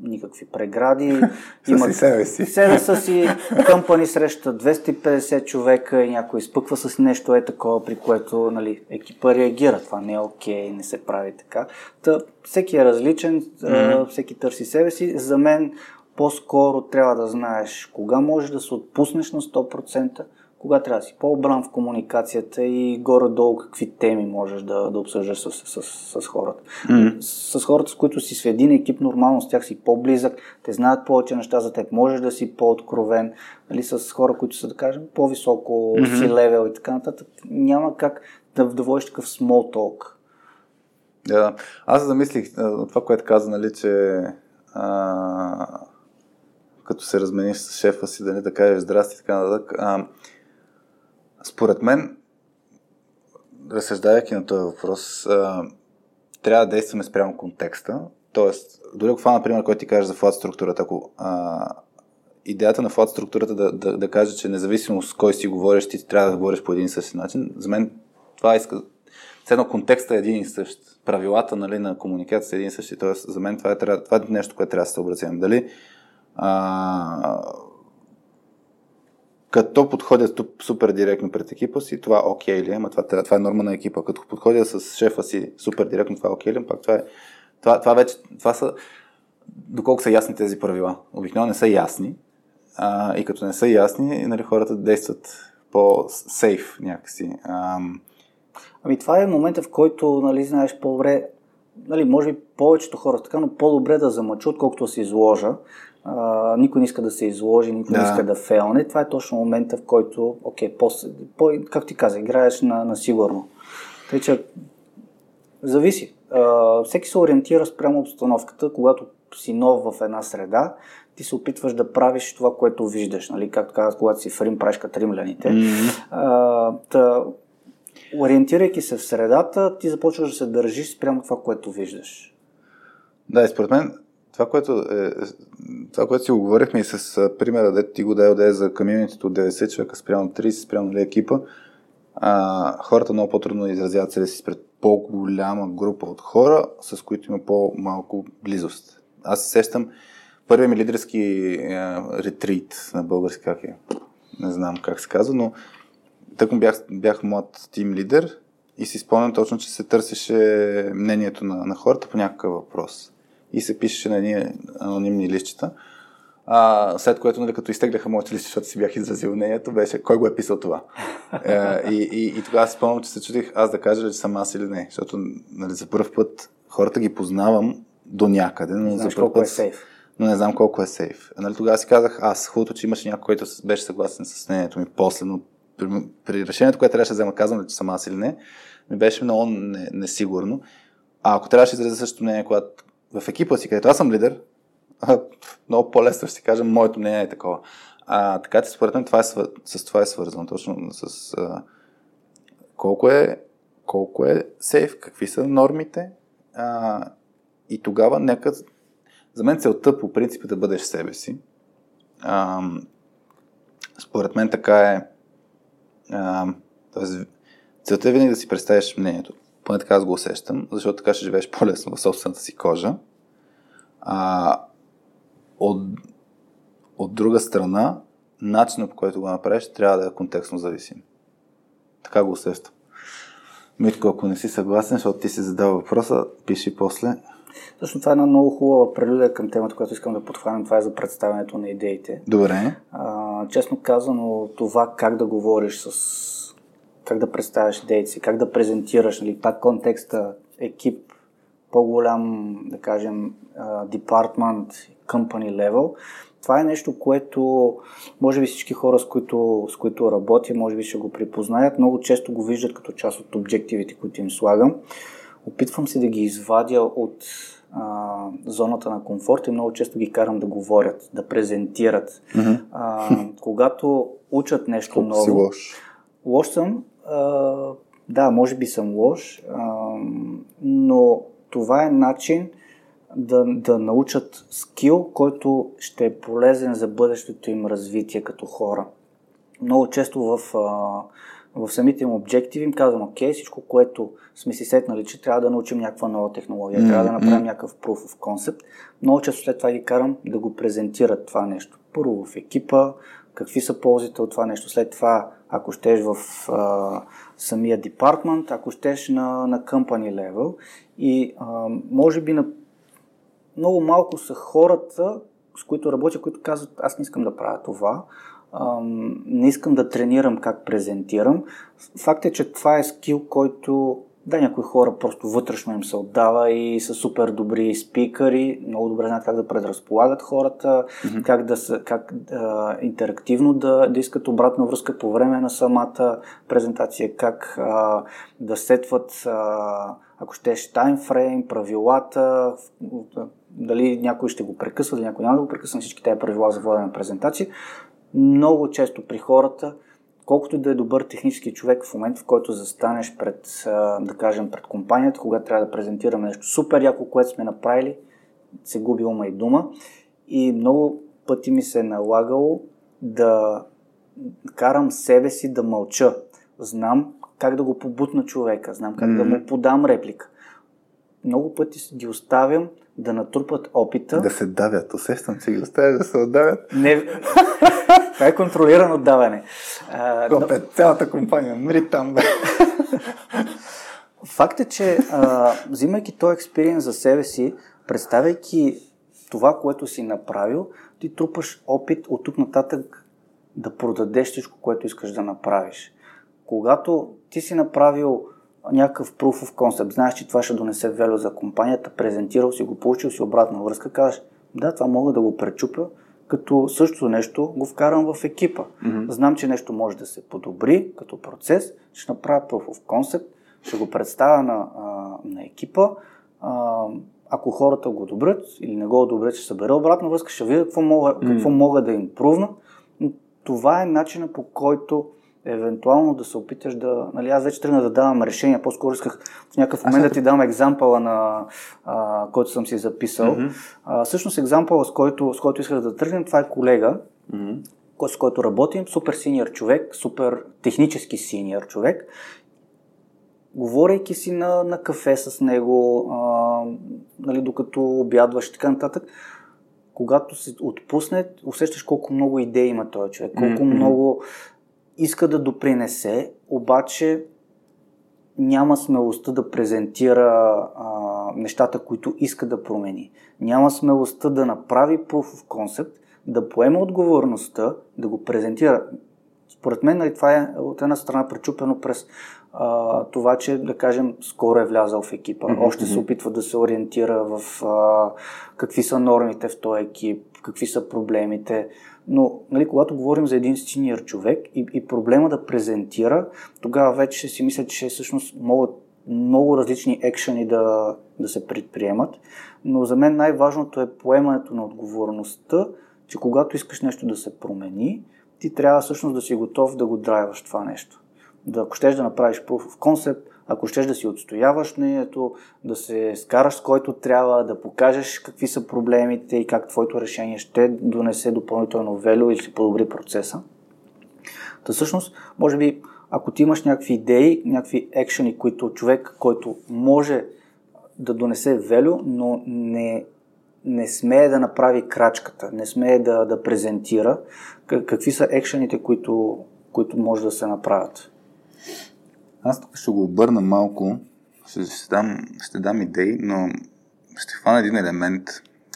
никакви прегради. Имат... себе си. Себе са си, къмпани среща двеста и петдесет човека и някой изпъква с нещо е такова, при което, нали, екипа реагира. Това не е окей, не се прави така. Та, всеки е различен, mm-hmm. всеки търси себе си. За мен по-скоро трябва да знаеш кога можеш да се отпуснеш на сто процента, кога трябва да си по-обран в комуникацията и горе-долу какви теми можеш да, да обсъждаш с, с, с, с хората. Mm-hmm. С, с хората, с които си с един екип, нормално с тях си по-близък, те знаят повече неща за теб, можеш да си по-откровен, нали, с хора, които са, да кажем, по-високо mm-hmm. си левел и така нататък. Няма как да вдоволиш такъв small talk. Да, аз замислих това, което каза, нали, че а, като се размениш с шефа си, дали да кажеш здрасти и така нататък. А, Според мен, разсъждавайки на този въпрос, а, трябва да действаме спрямо контекста. Тоест, дори ако това, например, който ти кажеш за флат структурата, ако а, идеята на флат структурата да, да, да каже, че независимо с кой си говориш, ти трябва да говориш по един и същи начин, за мен това иска... Едно контекста е един и същ. Правилата, нали, на комуникация са един и същи. Тоест, за мен това е, това е нещо, което трябва да се обръцем. Дали... А, като подходят супер директно пред екипа си, това окей ли, ама това, това е норма на екипа. Като подходят с шефа си супер директно, това окей ли, пак това е... Това, това вече, това са... Доколко са ясни тези правила? Обикновено не са ясни. А, и като не са ясни, нали, хората действат по-сейф някакси. А, ами това е момента, в който, нали, знаеш по-добре, нали, може би повечето хора така, но по-добре да замъча, отколкото да се изложа. Uh, никой не иска да се изложи, никой да. не иска да фейлне. Това е точно момента, в който, окей, после, по, как ти каза, играеш на, на сигурно. Тъй, че зависи. Uh, всеки се ориентира спрямо обстановката. Когато си нов в една среда, ти се опитваш да правиш това, което виждаш. Нали? Както казах, когато си в Рим, правиш като римляните. Mm-hmm. Uh, та, ориентирайки се в средата, ти започваш да се държиш спрямо това, което виждаш. Да, и според мен това, което, е, това, което си го говорихме и с примера, дето ти го дай да е за комьюнитито от деветдесет човека спрямо трийсет, спрямо ли екипа, а, хората много по-трудно изразяват себе си пред по-голяма група от хора, с които има по-малко близост. Аз се сещам първият ми лидерски е, ретрит на български, как е, не знам как се казва, но тъкмо бях, бях млад тим лидер и си спомням точно, че се търсеше мнението на, на хората по някакъв въпрос. И се пишеше на едни анонимни листчета. А, след което, нали, като изтегляха моите листчета, защото си бях изразил мнението, беше кой го е писал това. е, и, и, и тогава си спомням, че се чудих аз да кажа ли, че съм аз или не. Защото, нали, за първ път хората ги познавам до някъде, но не знам за първ път... Е сейф. Но не знам колко е сейф. Нали, тогава си казах аз, хубавото, че имаше някой, който беше съгласен с мнението ми после, но при, при решението, което трябваше да взема, казвам ли, че съм аз или не, ми беше много не, несигурно. А ако трябваше да изразя същото мнение, когато в екипа си, където аз съм лидер, много по-лесно ще си кажа, моето мнение е такова. А, така че според мен това е, с това е свързано. Точно с а, колко е, колко е сейф, какви са нормите, а, и тогава нека... За мен целта по принцип е да бъдеш себе си. А, според мен така е... А, т.е. целта е винаги да си представиш мнението. Поне така аз го усещам, защото така ще живееш по-лесно в собствената си кожа. А, от, от друга страна, начинът по който го направиш трябва да е контекстно зависим. Така го усещам. Митко, ако не си съгласен, защото ти си задава въпроса, пиши после... Точно това е една много хубава прелюдия към темата, която искам да подхванем. Това е за представянето на идеите. Добре. А, честно казано, това как да говориш с... как да представяш идеите си, как да презентираш, нали, пак контекста, екип, по-голям, да кажем, департмент, company level. Това е нещо, което може би всички хора, с които, с които работя, може би ще го припознаят. Много често го виждат като част от обективите, които им слагам. Опитвам се да ги извадя от а, зоната на комфорт и много често ги карам да говорят, да презентират. Mm-hmm. А, когато учат нещо Колко ново... си лош? Лош съм. А, да, може би съм лош, а, но това е начин да, да научат скил, който ще е полезен за бъдещето им развитие като хора. Много често в... А, в самите им обективи им казвам, окей, всичко, което сме си сетнали, че трябва да научим някаква нова технология, mm-hmm. трябва да направим някакъв proof of concept. Много често след това ги карам да го презентират това нещо. Първо в екипа, какви са ползите от това нещо. След това, ако щеш в а, самия департмент, ако щеш на, на company level. И а, може би на... много малко са хората, с които работя, които казват, аз не искам да правя това. Uh, не искам да тренирам как презентирам. Факт е, че това е скил, който да, някои хора просто вътрешно им се отдава и са супер добри спикъри, много добре знаят как да предразполагат хората, mm-hmm. как, да, как uh, интерактивно да, да искат обратна връзка по време на самата презентация, как uh, да сетват uh, ако щеш таймфрейм, правилата, дали някой ще го прекъсва, дали някой няма да го прекъсва, всички тези правила за водене на презентация. Много често при хората, колкото да е добър технически човек, в момента, в който застанеш пред, да кажем, пред компанията, когато трябва да презентираме нещо супер яко, което сме направили, се губи ума и дума. И много пъти ми се е налагало да карам себе си да мълча. Знам как да го побутна човека, знам как mm-hmm. да му подам реплика. Много пъти ги оставям да натрупат опита. Да се давят. Усещам, че ги оставя да се отдавят. Не... Това е контролирано даване. А, Опет, но... цялата компания мри там. Бе. Факт е, че а, взимайки този експириенс за себе си, представяйки това, което си направил, ти трупаш опит от тук нататък да продадеш всичко, което искаш да направиш. Когато ти си направил някакъв proof of concept, знаеш, че това ще донесе value за компанията, презентирал си го, получил си обратна връзка, казваш, да, това мога да го пречупя, като същото нещо го вкарам в екипа. Mm-hmm. Знам, че нещо може да се подобри като процес, ще направя proof of concept, ще го представя на, а, на екипа, а, ако хората го одобрят или не го одобрят, ще събера обратна връзка, ще видя какво мога, mm-hmm. какво мога да им прувна. Това е начинът, по който евентуално да се опиташ да... Нали, аз вече тръгна да давам решения, по-скоро исках в някакъв момент да ти дам екзампъла, на а, който съм си записал. Mm-hmm. А, всъщност екзампъла, с който, с който исках да тръгнем, това е колега, mm-hmm. с който работим, супер синьор човек, супер технически синьор човек. Говорейки си на, на кафе с него, а, нали, докато обядваш и така нататък, когато се отпусне, усещаш колко много идеи има този човек, колко mm-hmm. много... иска да допринесе, обаче няма смелостта да презентира а, нещата, които иска да промени. Няма смелостта да направи proof of concept, да поема отговорността, да го презентира. Според мен това е от една страна пречупено през а, това, че да кажем скоро е влязал в екипа. Mm-hmm. Още се опитва да се ориентира в а, какви са нормите в този екип, какви са проблемите. Но нали, когато говорим за един синьор човек и, и проблема да презентира, тогава вече си мисля, че всъщност могат много различни екшени да, да се предприемат. Но за мен най-важното е поемането на отговорността, че когато искаш нещо да се промени, ти трябва всъщност да си готов да го драйваш това нещо. Да, ако щеш да направиш proof of concept, ако щеш да си отстояваш мнението, да се скараш с който трябва, да покажеш какви са проблемите и как твоето решение ще донесе допълнително value или ще подобри процеса. Та всъщност, може би, ако ти имаш някакви идеи, някакви екшени, които човек, който може да донесе value, но не не смее да направи крачката, не смее да, да презентира, какви са екшените, които, които може да се направят. Аз тук ще го обърна малко, ще, ще, дам, ще дам идеи, но ще хвана един елемент,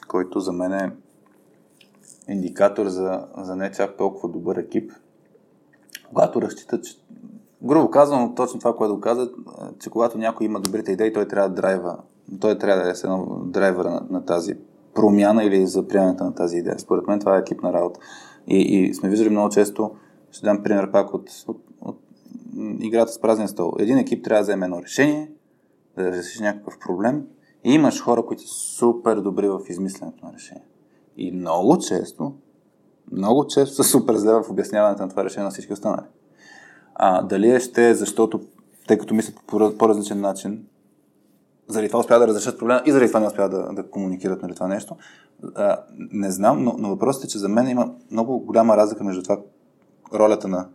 който за мен е индикатор за, за не чак толкова добър екип. Когато разчитат, че, грубо казвам, точно това, което казват, че когато някой има добрите идеи, той трябва да драйва. Той трябва да е едно драйвера на, на тази промяна или за приемането на тази идея. Според мен това е екипна работа. И, и сме виждали много често, ще дам пример пак от, от, от играта с празния стол. Един екип трябва да вземе едно решение, да решиш някакъв проблем и имаш хора, които са супер добри в измисленето на решение. И много често, много често са супер зле в обясняването на това решение на всички останали. А, дали ще, защото тъй като мислят по, по различен начин, заради това успяват да разрешат проблема и заради това не успяват да, да комуникират, нали, това нещо. А, не знам, но, но въпросът е, че за мен има много голяма разлика между това ролята на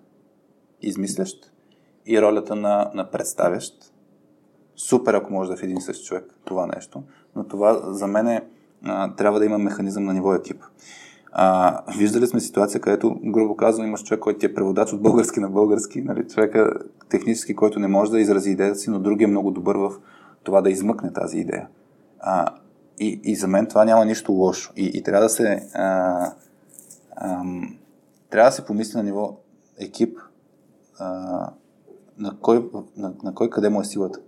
измислящ и ролята на, на представящ. Супер, ако може да е в един същ човек това нещо, но това за мен е, а, трябва да има механизъм на ниво екип. А, виждали сме ситуация, където, грубо казано, имаш човек, който ти е преводач от български на български, нали, човека технически, който не може да изрази идеята си, но другия е много добър в това да измъкне тази идея. А, и, и за мен това няма нищо лошо. И, и трябва да се а, а, трябва да се помисли на ниво екип а, на, кой, на, на кой къде му е силата.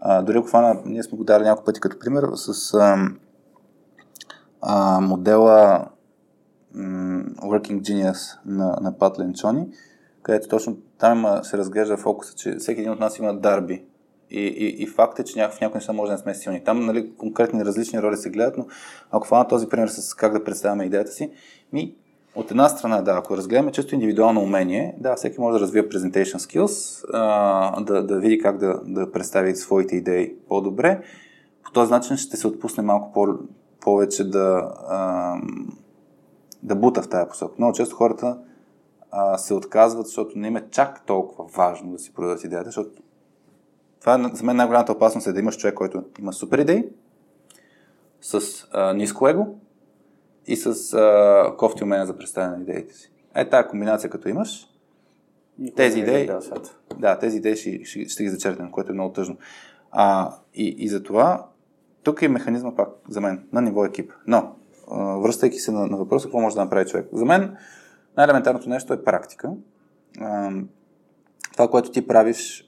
А, дори ако хвана, ние сме го дали няколко пъти като пример с а, а, модела м, Working Genius на, на Пат Ленчони, където точно там се разглежда фокуса, че всеки един от нас има дарби. И, и, и факт е, че няко, в някои неща може да не сме силни. Там, нали, конкретни различни роли се гледат, но ако хвана този пример с как да представяме идеята си, ми, от една страна, да, ако разгледаме често индивидуално умение, да, всеки може да развие presentation skills, а, да, да види как да, да представи своите идеи по-добре. По този начин ще се отпусне малко по- повече да, а, да бута в тази посока. Много често хората а, се отказват, защото не им е чак толкова важно да си продадат идеята, защото това за мен най-голямата опасност е да имаш човек, който има супер идеи, с а, ниско его и с а, кофти умения за представяне на идеите си. Е, тази комбинация като имаш, тези идеи, да, да, тези идеи ще, ще, ще ги зачертим, което е много тъжно. А, и, и затова тук е механизма пак за мен на ниво екип. Но, а, връщайки се на, на въпроса, какво може да направи човек? За мен най-елементарното нещо е практика. А, това, което ти правиш,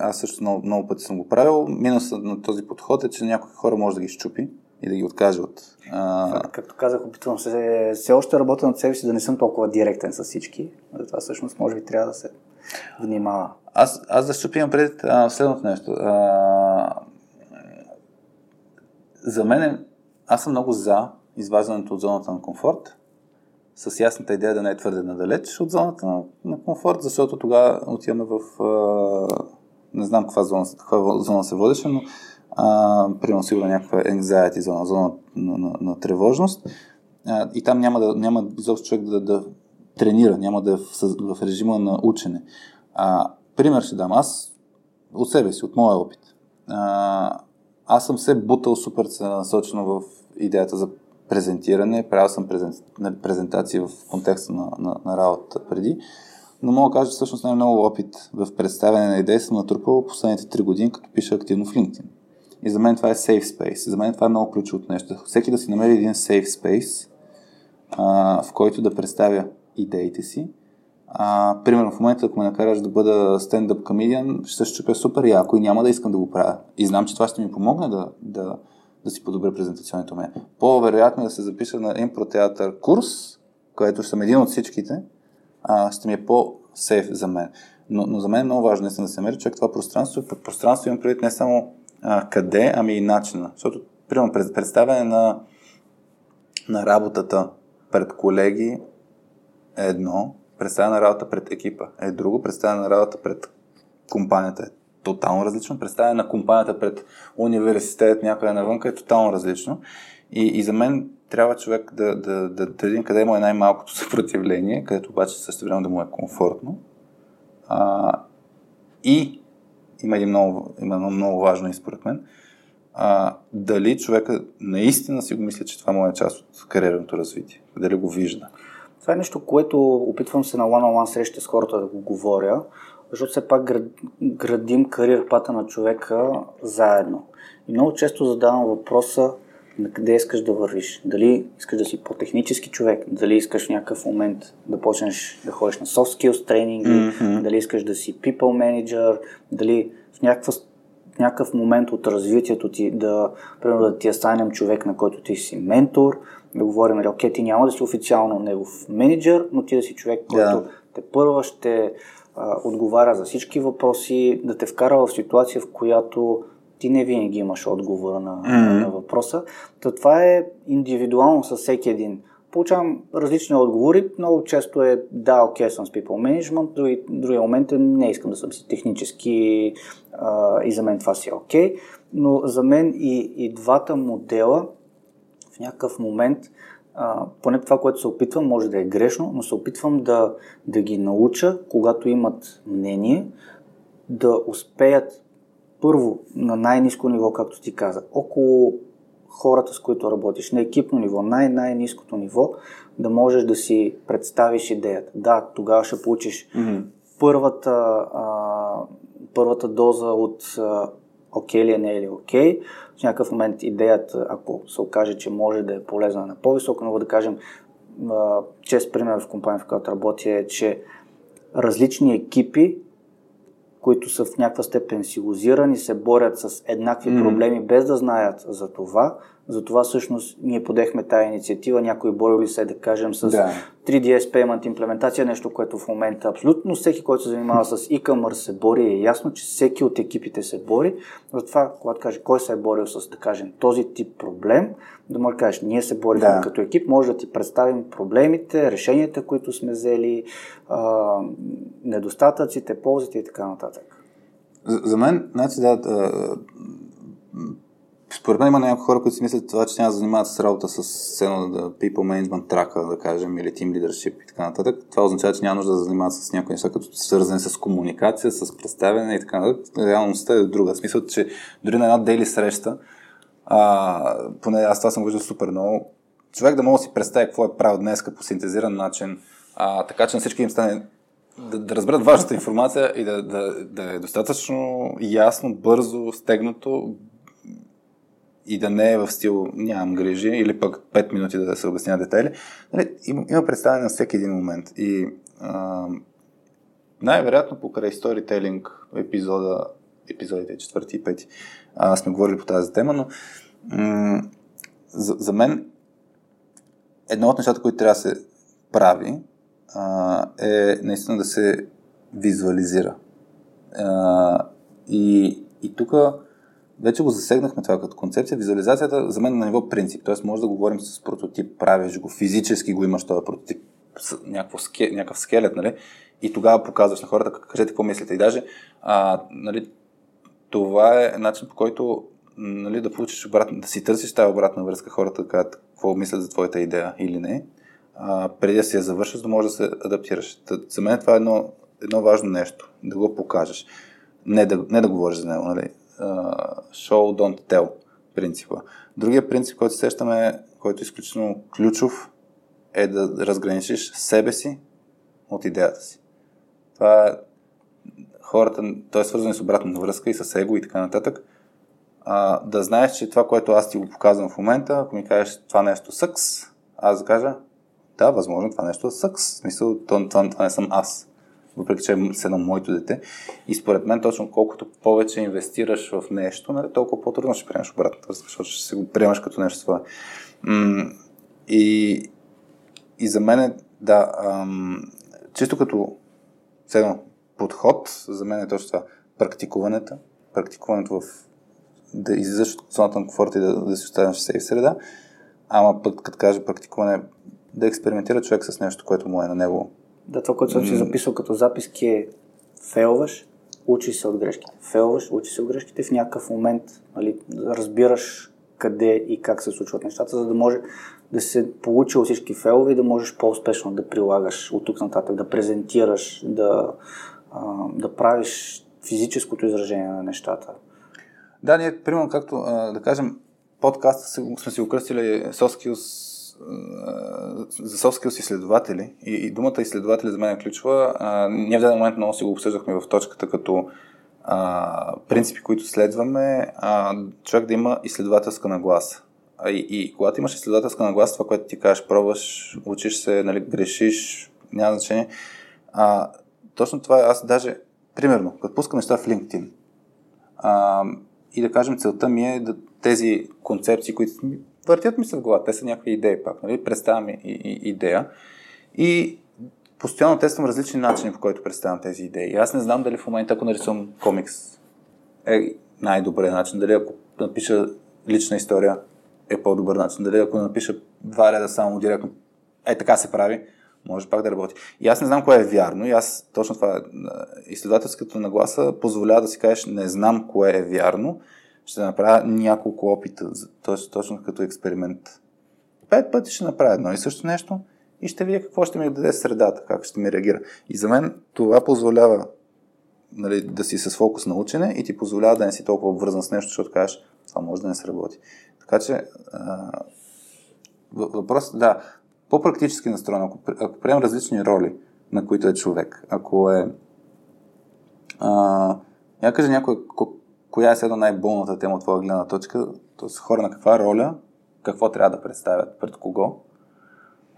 аз също много, много пъти съм го правил. Минусът на този подход е, че някои хора може да ги щупи и да ги откаже от... А... Както казах, опитвам се, все още работя над себе си, да не съм толкова директен с всички. Затова всъщност може би трябва да се внимава. Аз, аз да щупи имам преди следното нещо. А... За мен е... аз съм много за изваждането от зоната на комфорт, с ясната идея да не е твърде надалеч от зоната на, на комфорт, защото тогава отиваме в... А, не знам каква зона, каква зона се водеше, но примерно сигурно някаква anxiety зона, зона на, на, на тревожност. А, и там няма да, няма изобщо човек да, да тренира, няма да е в, в режима на учене. А, пример ще дам аз от себе си, от моя опит. А, аз съм се бутал супер насочено в идеята за презентиране, правил съм презент, презентации в контекста на, на, на работата преди, но мога да кажа, че всъщност най-много опит в представяне на идеи съм натрупал последните три години, като пиша активно в LinkedIn. И за мен това е safe space. За мен това е много ключовото нещо. Всеки да си намери един safe space, а, в който да представя идеите си. А, примерно в момента, ако ме накараш да бъда стендъп комедиан, ще се щупя супер яко и няма да искам да го правя. И знам, че това ще ми помогне да, да, да си подобря презентационното умение. По-вероятно е да се запиша на импротеатър курс, където съм един от всичките, а, ще ми е по-сейф за мен. Но, но за мен е много важно да се намери човек това пространство. Под пространство имам предвид не само а, къде, ами и начина. Защото, примерно, представяне на, на работата пред колеги е едно, представяне на работа пред екипа е друго, представяне на работа пред компанията е тотално различно, представяне на компанията пред университет някъде навънка е тотално различно. И, и за мен трябва човек да, да, да, да видим къде му е най-малкото съпротивление, където обаче също време да му е комфортно. А, и има един много, има много, много важно и според мен, а, дали човека наистина си го мисля, че това му е част от кариерното развитие, дали го вижда. Това е нещо, което опитвам се на one-on-one срещи с хората да го говоря, защото все пак градим кариер пата на човека заедно. И много често задавам въпроса на къде искаш да вървиш. Дали искаш да си по-технически човек, дали искаш в някакъв момент да почнеш да ходиш на soft skills тренинги, mm-hmm. дали искаш да си people manager, дали в някакъв, някакъв момент от развитието ти да, примерно, да ти асайнем човек, на който ти си ментор, да говорим, или окей, ти няма да си официално негов менеджер, но ти да си човек, който yeah. те първа ще а, отговаря за всички въпроси, да те вкара в ситуация, в която ти не винаги имаш отговора на, mm-hmm. на въпроса. Та това е индивидуално със всеки един. Получавам различни отговори, много често е да, окей, съм с people management, в другия момент е, не искам да съм си технически а, и за мен това си е окей, но за мен и, и двата модела в някакъв момент, а, поне това, което се опитвам, може да е грешно, но се опитвам да, да ги науча, когато имат мнение, да успеят първо на най-ниско ниво, както ти каза, около хората, с които работиш, на екипно ниво, най-най-ниското ниво, да можеш да си представиш идеята. Да, тогава ще получиш mm-hmm. първата, а, първата доза от а, окей ли е, не е ли окей. В някакъв момент идеята, ако се окаже, че може да е полезна на по-високо, но да кажем, чест пример в компания, в която работя е, че различни екипи, които са в някаква степен силозирани, се борят с еднакви mm-hmm. проблеми, без да знаят за това. Затова всъщност ние подехме тая инициатива, някой борили се, да кажем, с да. три Ди Ес Payment имплементация, нещо, което в момента абсолютно всеки, който се занимава с e-commerce се бори, е ясно, че всеки от екипите се бори. Затова, когато каже кой се е борил с, да кажем, този тип проблем, да може да кажеш, ние се борим да. Като екип, може да ти представим проблемите, решенията, които сме взели, а, недостатъците, ползите и така нататък. За, за мен, значи да... да... Според мен има някои хора, които си мислят това, че няма да занимават с работа с сцена, да, people management трака, да кажем, или team leadership и така нататък. Това означава, че няма нужда да занимават с някои неща, като свързани с комуникация, с представяне и така нататък. Реалността е друга. В смисъл, че дори на една daily среща, а, поне аз това съм виждал супер много, човек да може да си представи какво е правил днес по синтезиран начин, а, така че на всички им стане да, да разберат важната информация и да, да, да е достатъчно ясно, бързо, стегнато, и да не е в стил нямам грижи или пък пет минути да се обясня детайли. Има представяне на всеки един момент и а, най-вероятно покрай сторителинг епизода, епизодите четвърти и пети а, сме говорили по тази тема, но м- за, за мен едно от нещата, които трябва да се прави а, е наистина да се визуализира а, и, и тук вече го засегнахме това като концепция. Визуализацията за мен на ниво принцип. Т.е. може да говорим с прототип, правиш го, физически го имаш този прототип, ске, някакъв скелет, нали? И тогава показваш на хората, кажете какво мислите. И даже а, нали, това е начин, по който нали, да получиш обратно, да си търсиш тази обратна връзка, хората да кажат какво мислят за твоята идея или не, а, преди да си я завършиш, да можеш да се адаптираш. За мен това е едно, едно важно нещо, да го покажеш. Не да, не да говориш за него, нали? Uh, show, don't tell принципа. Другия принцип, който сещаме, който е изключително ключов, е да разграничиш себе си от идеята си. Това хората, то е свързано с обратната връзка и с его и така нататък. А, да знаеш, че това, което аз ти го показвам в момента, ако ми кажеш това нещо съкс, аз да кажа, да, възможно това нещо е съкс. В смисъл, това, това, това не съм аз. Въпреки, че е едно моето дете. И според мен, точно колкото повече инвестираш в нещо, нали, толкова по-трудно ще приемаш обратната връзка, защото ще се го приемаш като нещо свое. И, и за мен е, да, ам, чисто като седно, подход, за мен е точно това. Практикуването, практикуването в да излизаш от зоната на комфорта и да, да си оставяш в сейф среда, ама пък, като кажа практикуване, да експериментира човек с нещо, което му е на него. Да, това, което съм си записал като записки е фейлваш, учи се от грешките. Фейлваш, учи се от грешките, в някакъв момент, нали, разбираш къде и как се случват нещата, за да може да се получи от всички фейлове и да можеш по-успешно да прилагаш от тук нататък, да презентираш, да, да правиш физическото изражение на нещата. Да, ние, примерно, както да кажем, подкаста сме си окръстили Soft Skills, за soft skills изследователи и, и думата изследователи за мен е ключова. А, ние в даден момент много си го обсъждахме в точката като а, принципи, които следваме, а, човек да има изследователска нагласа. А, и, и когато имаш изследователска нагласа, това, което ти кажеш, пробваш, учиш се, нали, грешиш, няма значение. А, точно това е, аз даже, примерно, като пускам неща в LinkedIn а, и да кажем, целта ми е да тези концепции, които въртят ми се в главата, те са някакви идеи пак, нали? Представям и, и, идея и постоянно тествам различни начини, по които представям тези идеи. И аз не знам дали в момента, ако нарисувам комикс, е най-добрият начин, дали ако напиша лична история е по-добър начин, дали ако напиша два реда само директно, е така се прави, може пак да работи. И аз не знам кое е вярно и аз точно това изследователската нагласа позволява да си кажеш не знам кое е вярно, ще направя няколко опита, точно, точно като експеримент. Пет пъти ще направя едно и също нещо и ще видя какво ще ми даде средата, как ще ми реагира. И за мен това позволява, нали, да си с фокус на учене и ти позволява да не си толкова обвързан с нещо, защото кажеш, това може да не сработи. Така че а, въпрос, да, по-практически настроен, ако, ако приемем различни роли, на които е човек, ако е а, я кажа някой, коя е следва най-болната тема от твоя гледна точка, т.е. хора на каква роля, какво трябва да представят, пред кого,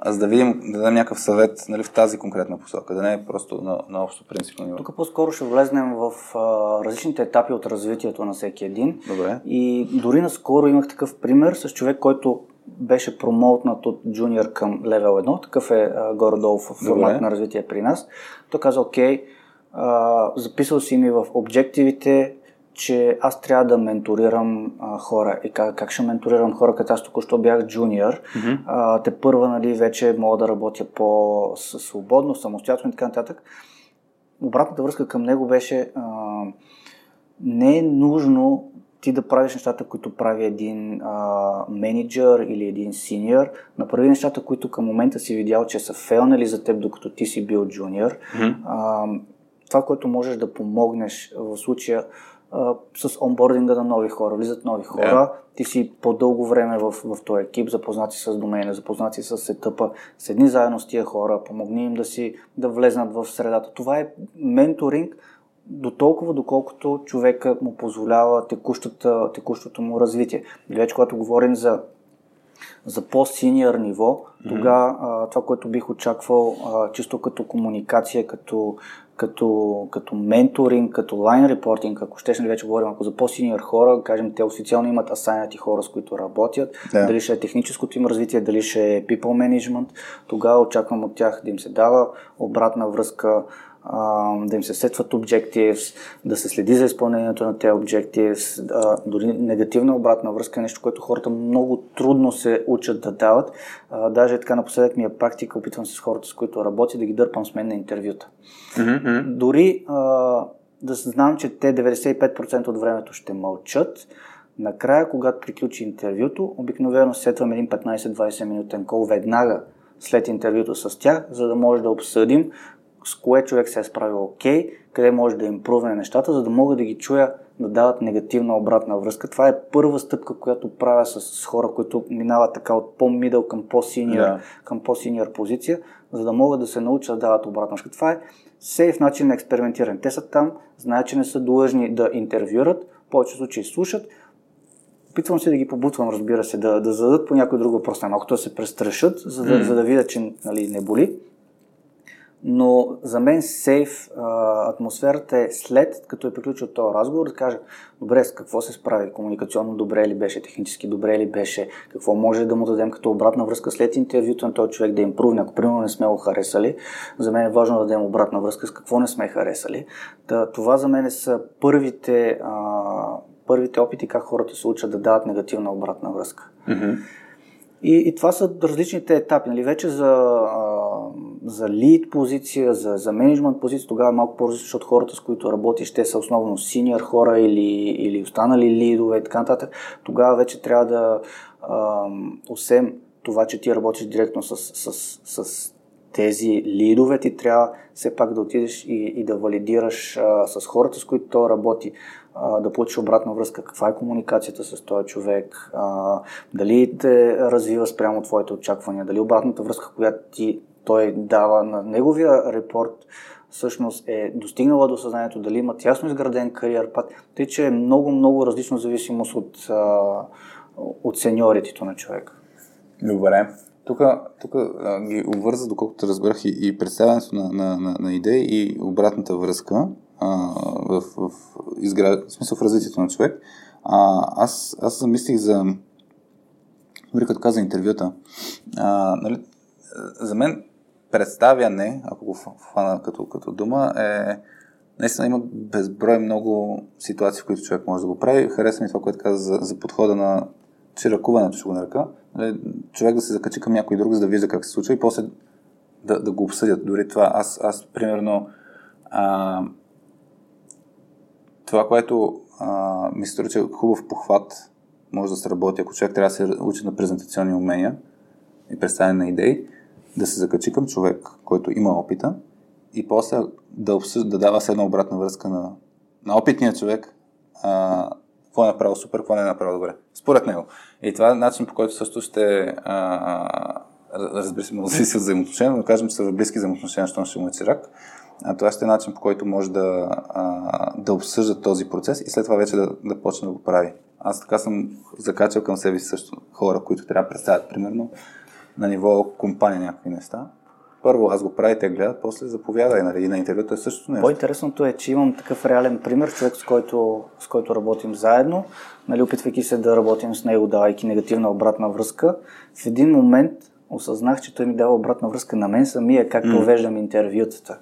за да видим, да дадем някакъв съвет, нали, в тази конкретна посока, да не е просто на, на общо принципно ниво. Тук по-скоро ще влезнем в а, различните етапи от развитието на всеки един. Добре. И дори наскоро имах такъв пример с човек, който беше промоутнат от джуниор към левел едно, такъв е а, горе-долу в формат Добре. На развитие при нас. Той каза, окей, а, записал си ми в обективите, че аз трябва да менторирам а, хора. И как, как ще менторирам хора, като аз току-що бях джуниор, mm-hmm. а, те първа, нали, вече мога да работя по-свободно, самостоятелно и така нататък. Обратната връзка към него беше а, не е нужно ти да правиш нещата, които прави един а, менеджер или един синьор. Направи нещата, които към момента си видял, че са фейлнали за теб, докато ти си бил джуниор. Mm-hmm. А, това, което можеш да помогнеш в случая с онбординга на нови хора. Влизат нови хора, yeah. ти си по-дълго време в, в този екип, запознати с домейна, запознати с сетъпа, седни заедно с тия хора, помогни им да си да влезнат в средата. Това е менторинг дотолкова, доколкото човека му позволява текущото, текущото му развитие. И вече, когато говорим за за по-синьор ниво, тогава това, което бих очаквал а, чисто като комуникация, като, като, като менторинг, като лайн репортинг, ако ще не вече говорим, ако за по-синьор хора, кажем, те официално имат асайнати хора, с които работят, да. Дали ще е техническото им развитие, дали ще е people management, тогава очаквам от тях да им се дава обратна връзка, да им се сетват objectives, да се следи за изпълнението на тези objectives, дори негативна обратна връзка е нещо, което хората много трудно се учат да дават. Даже така напоследък ми е практика, опитвам се с хората, с които работя, да ги дърпам с мен на интервюта. Mm-hmm. Дори да знам, че те деветдесет и пет процента от времето ще мълчат, накрая, когато приключи интервюто, обикновено сетвам един петнайсет-двайсет минутен кол веднага след интервюто с тях, за да може да обсъдим с кое човек се е справил окей, okay, къде може да импровне нещата, за да мога да ги чуя да дават негативна обратна връзка. Това е първа стъпка, която правя с, с хора, които минават така от по-мидъл към по-синьор, yeah. към по-синьор позиция, за да могат да се научат да дават обратна връзка. Това е сейф начин на експериментиране. Те са там, знаят, че не са длъжни да интервюрат, в повечето случаи слушат. Опитвам се да ги побутвам, разбира се, да, да зададат по някой друг въпрос, малко да се престрашат, за да, mm. за да видят, че нали, не боли. Но за мен сейф а, атмосферата е след, като е приключил този разговор, да кажа, добре, с какво се справи, комуникационно добре ли беше, технически добре ли беше, какво може да му дадем като обратна връзка след интервюто на този човек да импрувне, ако примерно не сме го харесали. За мен е важно да дадем обратна връзка с какво не сме харесали. Та, това за мен са първите, а, първите опити как хората се учат да дават негативна обратна връзка. Mm-hmm. И, и това са различните етапи. Нали? Вече за... за лид позиция, за, за менеджмент позиция, тогава е малко по-различно, защото хората, с които работиш, те са основно синьор хора или, или останали лидове и така нататък. Тогава вече трябва да ам, освен това, че ти работиш директно с, с, с, с тези лидове, ти трябва все пак да отидеш и, и да валидираш а, с хората, с които той работи, а, да получиш обратна връзка, каква е комуникацията с този човек, а, дали те развива спрямо твоите очаквания, дали обратната връзка, която ти той дава на неговия репорт, всъщност е достигнала до съзнанието, дали имат ясно изграден кариер път, тъй че е много-много различно зависимост от, от сеньоритито на човек. Добре. Тук, тук а, ги обвърза, доколкото разбрах и, и представянето на, на, на, на идеи и обратната връзка а, в, в, изград... в смисъл в развитието на човек. А, аз, аз замислих за добре, като каза интервюта. А, нали? За мен представяне, ако го хвана като, като дума, е наистина има безброй много ситуации, в които човек може да го прави. Харесва ми това, което каза за, за подхода на чиракуването, ще го нарека. Човек да се закачи към някой друг, за да вижда как се случва и после да, да го обсъдят. Дори това, аз, аз примерно а, това, което а, ми се струва, че хубав похват може да се работи, ако човек трябва да се учи на презентационни умения и представяне на идеи, да се закачи към човек, който има опита и после да, обсъжда, да дава следна обратна връзка на, на опитния човек, а, какво е направил супер, какво не е направил добре, според него. И това е начин, по който също ще а, разбира се, много зависи от взаимоотношения, но кажем, че са в близки взаимоотношения, защото ще му е чирак. А това ще е начин, по който може да, а, да обсъжда този процес и след това вече да, да почне да го прави. Аз така съм закачал към себе си също хора, които трябва да представят, примерно, на ниво компания някакви неща. Първо аз го правя, те гледат, после заповядай, нали, на интервюто е същото нещо. По-интересното е, че имам такъв реален пример, човек с който, с който работим заедно, нали, опитвайки се да работим с него, давайки негативна обратна връзка. В един момент осъзнах, че той ми дава обратна връзка на мен самия, как провеждам mm. интервютата.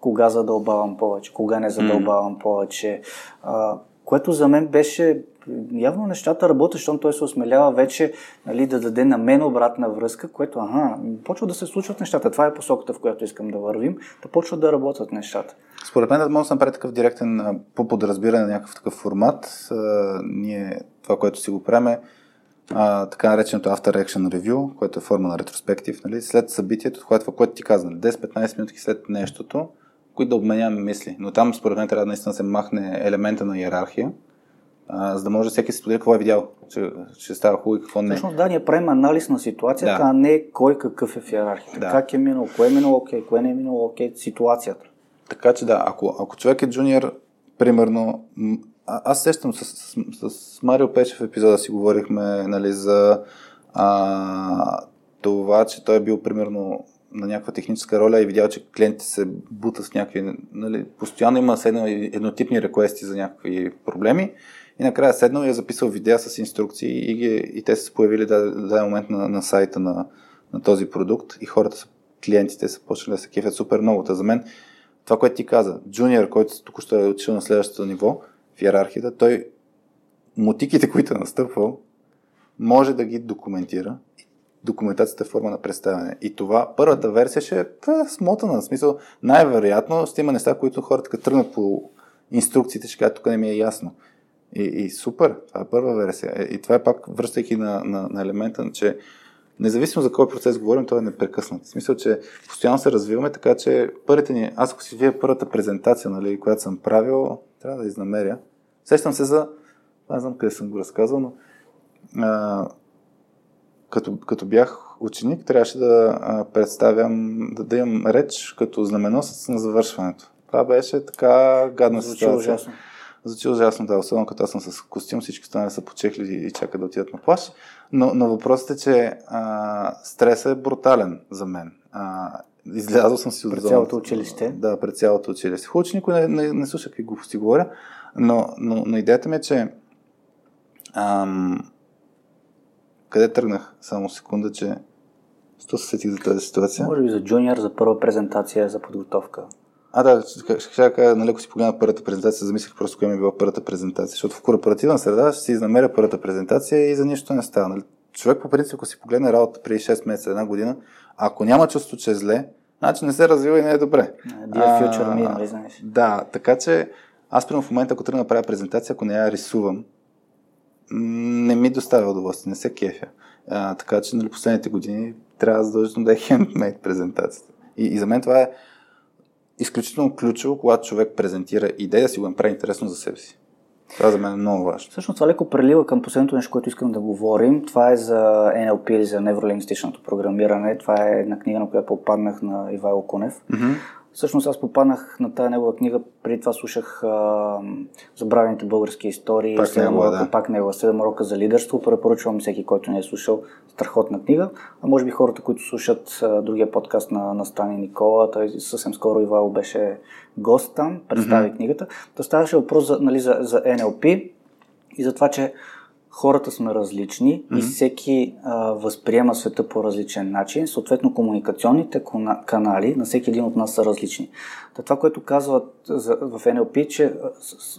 Кога задълбавам повече, кога не задълбавам mm. повече. А, което за мен беше... Явно нещата работят, защото той се осмелява вече, нали, да даде на мен обратна връзка, което ага, почва да се случват нещата. Това е посоката, в която искам да вървим, да почват да работят нещата. Според мен да може да направи такъв директен по подразбиране на някакъв такъв формат. А, ние това, което си го правим, а, така нареченото After Action Review, което е форма на ретроспектив, нали, след събитието, което, което ти казвам, десет-петнайсет минути след нещото, които да обменяме мисли. Но там според мен трябва да наистина се махне елемента на иерархия, за да може всеки да се сподели какво е видял, че, че става хубаво и какво не е. Всъщност да, ние правим анализ на ситуацията, да. А не кой какъв е в иерархията. Да. Как е минало, кое е минало окей, кое не е минало окей, ситуацията. Така че да, ако, ако човек е джуниор, примерно, а, аз сещам с, с, с Марио Печев в епизода си говорихме, нали, за а, това, че той е бил примерно на някаква техническа роля и видял, че клиентите се бутат с някакви, нали, постоянно има еднотипни реквести за някакви проблеми. И накрая седнал и е записал видеа с инструкции и, ги, и те са се появили да, да е момент на, на сайта на, на този продукт и хората, са, клиентите са почнали да се кефят супер много. Та за мен това, което ти каза, джуниор, който току-що е отишъл на следващото ниво в иерархията, той мотиките, които е настъпвал, може да ги документира. Документацията е форма на представяне. И това, първата версия ще е да, смотана. В смисъл, най-вероятно ще има неща, които хората като тръгнат по инструкциите, ще кажат, тук не ми е ясно. И, и супер, това е първа версия. И това е пак, връщайки на, на, на елемента, че независимо за кой процес говорим, той е непрекъснат. В смисъл, че постоянно се развиваме, така че първите ни, аз ако си вие първата презентация, нали, която съм правил, трябва да изнамеря. Сещам се за, аз знам къде съм го разказал, но а, Като, като бях ученик, трябваше да представям, да, да имам реч като знаменосец на завършването. Това беше така гадна ситуация. Звучи ужасно. Звучи ужасно, да. Особено като аз съм с костюм, всички останали са почехли и чакат да отидат на плаж. Но, но въпросът е, че а, стресът е брутален за мен. А, излязъл съм си от зоната. Пред цялото училище? Да, пред цялото училище. Хубаво, никой не, не, не слуша какви глупости говоря, но, но, но идеята ми е, че ам, къде тръгнах? Само секунда, че що се сетих за тази ситуация? Може би за джуниор, за първа презентация, за подготовка. А, да, ще кажа, налеко си погледна първата презентация, замислих просто коя ми е била първата презентация, защото в корпоративна среда ще си изнамеря първата презентация и за нищо не става. Нали? Човек по принцип, ако си погледне работа преди шест месеца, една година, ако няма чувство, че е зле, значи не се развива и не е добре. Dear future me, нали знаеш? Да, така че аз прямо в момента, ако трябва да правя презентация, ако не я рисувам, не ми доставя удоволствие, не се кефя. А, така че, нали, последните години трябва задължително да е handmade презентацията. И, и за мен това е изключително ключово, когато човек презентира идея, да си го направи интересно за себе си. Това за мен е много важно. Всъщност това леко прелива към последното нещо, което искам да говорим. Това е за Н Л П или за невролингвистичното програмиране. Това е една книга, на която попаднах на Ивайло Конев. Mm-hmm. Всъщност аз попаднах на тая негова книга, преди това слушах а, забравените български истории, пак негова, да. Пак негова, седем урока за лидерство. Препоръчвам всеки, който не е слушал, страхотна книга. А може би хората, които слушат а, другия подкаст на, на Стани Никола, той съвсем скоро Ивайло беше гост там, представи mm-hmm. книгата. Та ставаше въпрос за, нали, за, за Н Л П и за това, че хората сме различни mm-hmm. и всеки а, възприема света по различен начин. Съответно, комуникационните канали на всеки един от нас са различни. Това, което казват за, в Н Л П, че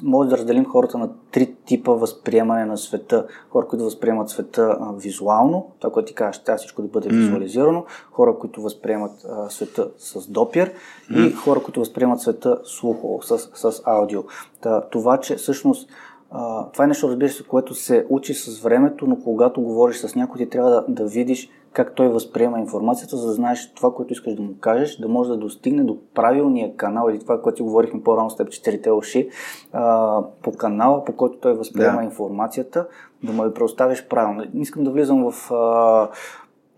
може да разделим хората на три типа възприемане на света. Хора, които възприемат света а, визуално, това, което ти кажеш, трябва всичко да бъде mm-hmm. визуализирано, хора, които възприемат а, света с допир mm-hmm. и хора, които възприемат света слухово, с, с аудио. Та, това, че всъщност Uh, това е нещо, разбира се, което се учи с времето, но когато говориш с някой, ти трябва да, да видиш как той възприема информацията, за да знаеш това, което искаш да му кажеш, да може да достигне до правилния канал или това, което си говорихме по-рано с теб, четирите уши, uh, по канала, по който той възприема yeah. информацията, да му я предоставиш правилно. Не искам да влизам в uh,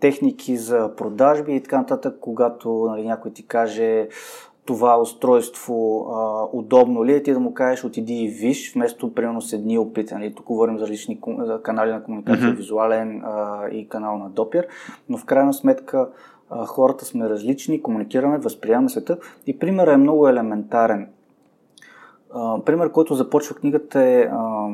техники за продажби и така нататък, когато, нали, някой ти каже това устройство а, удобно ли е, ти да му кажеш отиди и виж, вместо примерно седни и опитай. Нали? Тук говорим за различни ком... за канали на комуникация, mm-hmm. визуален а, и канал на допир, но в крайна сметка а, хората сме различни, комуникираме, възприемаме света и примерът е много елементарен. А, пример, който започва книгата е а,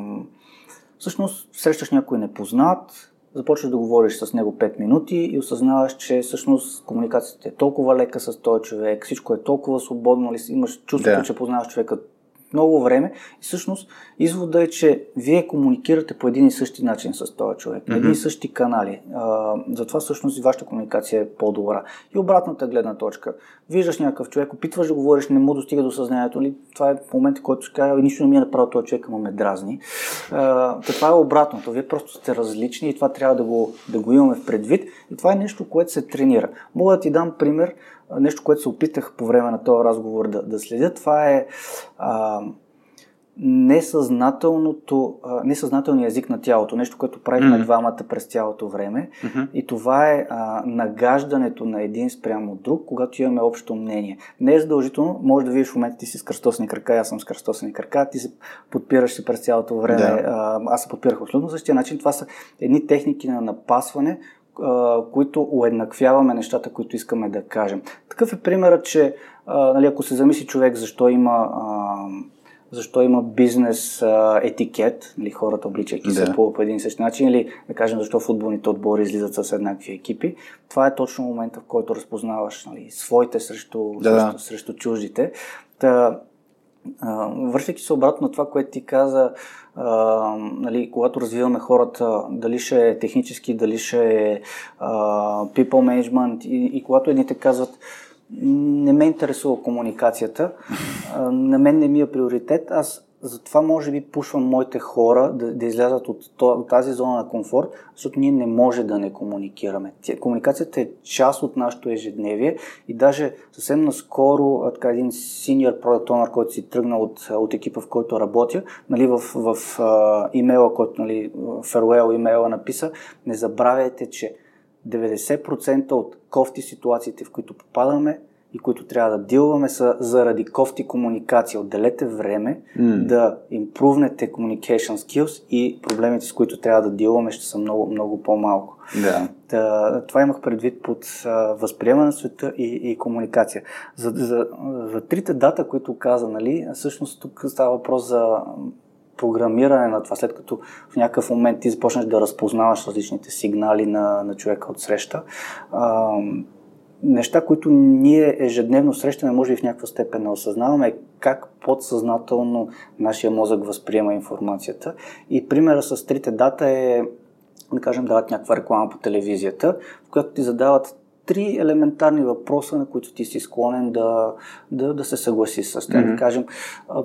всъщност срещаш някой непознат, започваш да говориш с него пет минути и осъзнаваш, че всъщност комуникацията е толкова лека с този човек, всичко е толкова свободно, имаш чувството, да. Че познаваш човека много време и всъщност извода е, че вие комуникирате по един и същи начин с този човек, mm-hmm. един и същи канали. А, затова всъщност и вашата комуникация е по-добра. И обратната гледна точка. Виждаш някакъв човек, опитваш да говориш, не му достига до съзнанието. Ли? Това е момент, в който ще кажа, нищо не ми е направил този човек, ама ме дразни. А, това е обратното. Вие просто сте различни и това трябва да го, да го имаме в предвид. И това е нещо, което се тренира. Мога да ти дам пример. Нещо, което се опитах по време на този разговор да, да следя, това е а, несъзнателното, а, несъзнателният език на тялото. Нещо, което правихме mm-hmm. двамата през цялото време. Mm-hmm. И това е а, нагаждането на един спрямо друг, когато имаме общо мнение. Не е задължително. Може да видиш в момента ти си с кръстосни крака, аз съм с кръстосни крака, ти се подпираш се през цялото време. Yeah. А, аз се подпирах абсолютно същия начин. Това са едни техники на напасване, които уеднаквяваме нещата, които искаме да кажем. Такъв е примерът, че а, нали, ако се замисли човек защо има, а, защо има бизнес а, етикет, нали, хората обличайки да. Се по един и същи начин, или да кажем защо футболните отбори излизат с еднакви екипи, това е точно момента, в който разпознаваш, нали, своите срещу, да. срещу, срещу чуждите. Та, връщайки се обратно на това, което ти каза, а, нали, когато развиваме хората, дали ще е технически, дали ще е а, people management и, и когато едните казват не ме интересува комуникацията, а, на мен не ми е приоритет, аз затова може би пушвам моите хора да, да излязат от тази зона на комфорт, защото ние не може да не комуникираме. Комуникацията е част от нашето ежедневие и даже съвсем наскоро така, един senior product owner, който си тръгна от, от екипа, в който работя, нали, в, в а, имейла, който, нали, farewell имейла написа, не забравяйте, че деветдесет процента от кофти ситуациите, в които попадаме и които трябва да дилваме, са заради кофти комуникация. Отделете време mm. да импрувнете communication skills и проблемите, с които трябва да дилваме, ще са много, много по-малко. Yeah. Та, това имах предвид под а, възприемане на света и, и комуникация. За, за, за трите дата, които каза, нали, всъщност тук става въпрос за програмиране на това, след като в някакъв момент ти започнеш да разпознаваш различните сигнали на, на човека от среща. А, неща, които ние ежедневно срещаме, може и в някаква степен не осъзнаваме, как подсъзнателно нашия мозък възприема информацията. И примера с трите дата е, да кажем, дават някаква реклама по телевизията, в която ти задават три елементарни въпроса, на които ти си склонен да, да, да се съгласи с тях. Mm-hmm. Да кажем,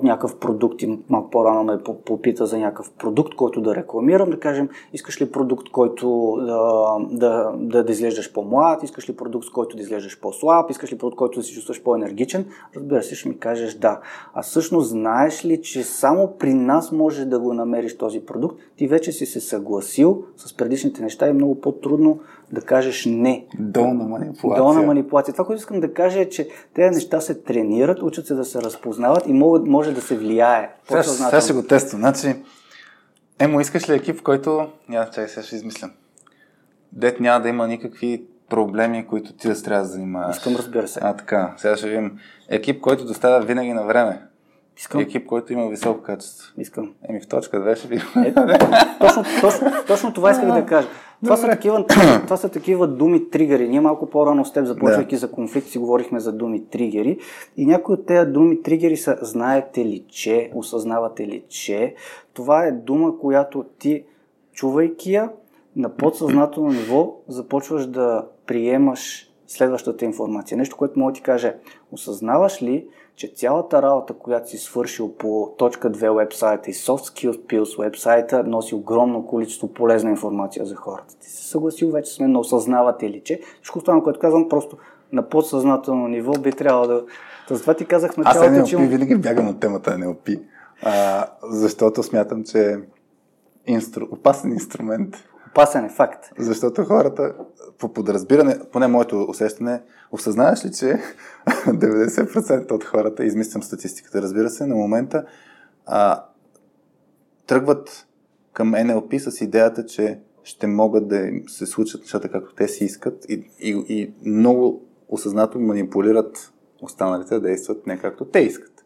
някакъв продукт, и малко по-рано ме попита за някакъв продукт, който да рекламирам, да кажем, искаш ли продукт, който да, да, да, да изглеждаш по-млад, искаш ли продукт, с който да изглеждаш по-слаб, искаш ли продукт, който да се чувстваш по-енергичен, разбира се, ще ми кажеш да. А всъщност знаеш ли, че само при нас може да го намериш този продукт, ти вече си се съгласил с предишните неща и много по-трудно да кажеш не. Долна манипулация. Долна манипулация. Това, което искам да кажа, е, че тези неща се тренират, учат се да се разпознават и могат, може да се влияе. Сега, сега ще го тествам. Значи, Емо, искаш ли екип, в който... Няма, чай, сега ще измислям. Дет няма да има никакви проблеми, които ти да трябва да занимаваш. Искам, разбира се. А, така. Сега ще видим. Екип, който доставя винаги на време. Искам. Екип, който има високо качество. Искам. Еми в точка две ще видим. Точно, точно, точно това исках да кажа. Това са, такива, това са такива думи тригери. Ние малко по-рано с теб, започвайки да. за конфликт, си говорихме за думи тригери. И някои от тези думи тригери са знаете ли че, осъзнавате ли че. Това е дума, която ти, чувайки я, на подсъзнателно ниво започваш да приемаш следващата информация. Нещо, което мога да ти каже, осъзнаваш ли, че цялата работа, която си свършил по точка две вебсайта и Soft Skills Pills вебсайта, носи огромно количество полезна информация за хората. Ти се съгласил вече с мен, но осъзнавате ли, че всичко това, което казвам, просто на подсъзнателно ниво би трябвало да... Затова ти казах в началото, че... Аз Ен Ел Пи винаги бягам от темата Ен Ел Пи, а, защото смятам, че е инстру... опасен инструмент. Опасен е, факт. Защото хората по подразбиране, поне моето усещане, осъзнаеш ли, че деветдесет процента от хората, измислям статистиката, разбира се, на момента а, тръгват към Ен Ел Пи с идеята, че ще могат да се случат нещата както те си искат и, и, и много осъзнато манипулират останалите да действат не както те искат.